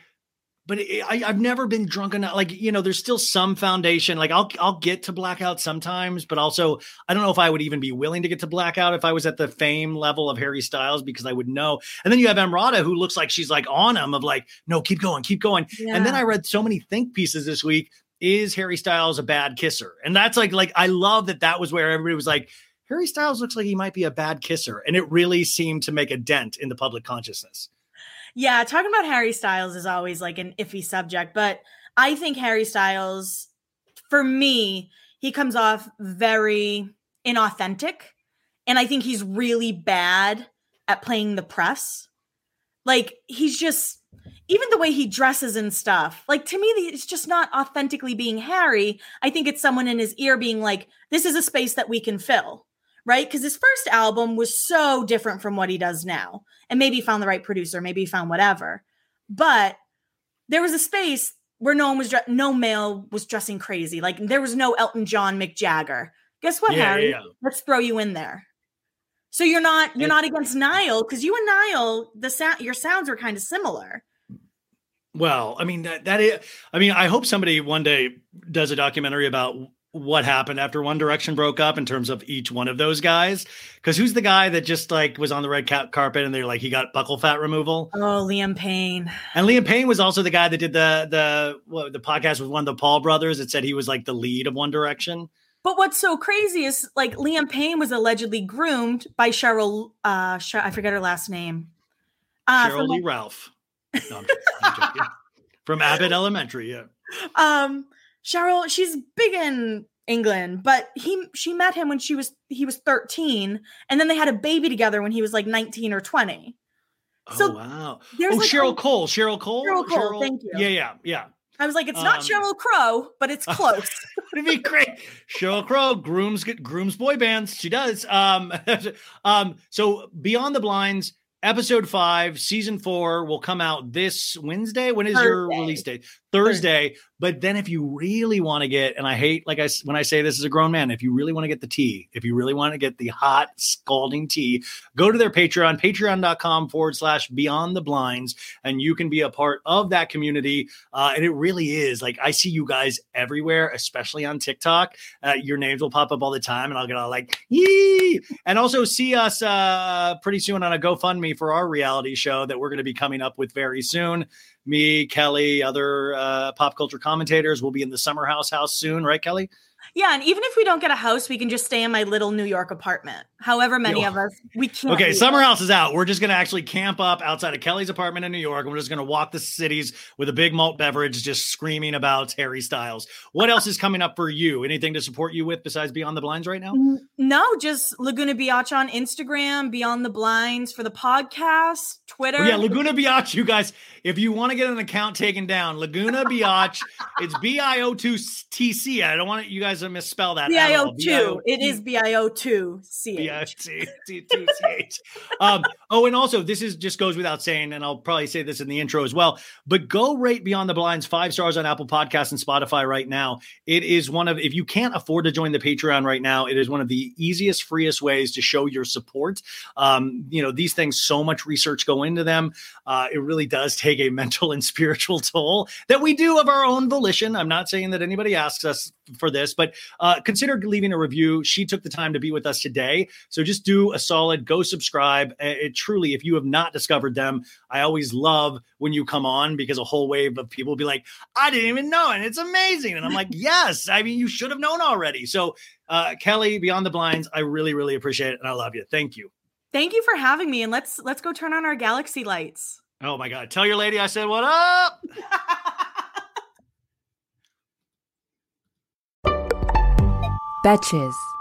but I've never been drunk enough. Like, you know, there's still some foundation. Like I'll get to blackout sometimes, but also I don't know if I would even be willing to get to blackout if I was at the fame level of Harry Styles, because I would know. And then you have Emrata, who looks like she's like on him of like, no, keep going, keep going. Yeah. And then I read so many think pieces this week. Is Harry Styles a bad kisser? And that's like, I love that was where everybody was like, Harry Styles looks like he might be a bad kisser. And it really seemed to make a dent in the public consciousness. Yeah, talking about Harry Styles is always like an iffy subject, but I think Harry Styles, for me, he comes off very inauthentic. And I think he's really bad at playing the press. Like, he's just, even the way he dresses and stuff, like, to me, it's just not authentically being Harry. I think it's someone in his ear being like, this is a space that we can fill. Right? Because his first album was so different from what he does now. And maybe he found the right producer, maybe he found whatever. But there was a space where no male was dressing crazy. Like, there was no Elton John, Mick Jagger. Guess what, Harry? Yeah. Let's throw you in there. So you're not against Niall, because you and Niall, your sounds were kind of similar. Well, I mean, that is, I hope somebody one day does a documentary about what happened after One Direction broke up in terms of each one of those guys. Because who's the guy that just like was on the red carpet and they're like, he got buckle fat removal? Oh, Liam Payne. And Liam Payne was also the guy that did the podcast with one of the Paul brothers that said he was like the lead of One Direction. But what's so crazy is like Liam Payne was allegedly groomed by Cheryl. I forget her last name. Cheryl Lee Ralph. No, I'm joking. From Abbott Elementary. Yeah. Cheryl, she's big in England, but she met him when he was 13, and then they had a baby together when he was like 19 or 20. So wow. There's Cheryl Cole. Thank you. Yeah. I was like, it's not Sheryl Crow, but it's close. It'd be great. Sheryl Crow grooms boy bands. She does. So Beyond the Blinds, Episode 5, Season 4 will come out this Wednesday. When is your release date? Thursday. But then if you really want to get, and I hate when I say this as a grown man, if you really want to get the tea, if you really want to get the hot, scalding tea, go to their Patreon, patreon.com/Beyond the Blinds, and you can be a part of that community. And it really is. Like, I see you guys everywhere, especially on TikTok. Your names will pop up all the time, and I'll get all like, yee! And also see us pretty soon on a GoFundMe for our reality show that we're going to be coming up with very soon. Me, Kelly, other pop culture commentators will be in the summer house soon. Right, Kelly? Yeah. And even if we don't get a house, we can just stay in my little New York apartment. However many of us, we can't. Okay. Summer house is out. We're just going to actually camp up outside of Kelly's apartment in New York. And we're just going to walk the cities with a big malt beverage, just screaming about Harry Styles. What else is coming up for you? Anything to support you with besides Beyond the Blinds right now? No, just Laguna Beach on Instagram, Beyond the Blinds for the podcast, Twitter. Oh, yeah. Laguna Beach, you guys, if you want to get an account taken down, Laguna Beach, it's BIO2TC. I don't want you guys to misspell that. BIO2. It is BIO2CH. Oh, and also, this is just goes without saying, and I'll probably say this in the intro as well, but go rate Beyond the Blinds 5 stars on Apple Podcasts and Spotify right now. It is one of, if you can't afford to join the Patreon right now, it is one of the easiest, freest ways to show your support. You know, these things, so much research go into them. It really does take a mental and spiritual toll that we do of our own volition. I'm not saying that anybody asks us for this, but consider leaving a review. She took the time to be with us today. So just do a solid, go subscribe. It truly, if you have not discovered them, I always love when you come on because a whole wave of people will be like, I didn't even know. And it's amazing. And I'm like, yes, I mean, you should have known already. So Kelly, Beyond the Blinds, I really, really appreciate it. And I love you. Thank you. Thank you for having me. And let's go turn on our galaxy lights. Oh my God. Tell your lady I said, what up? Betches.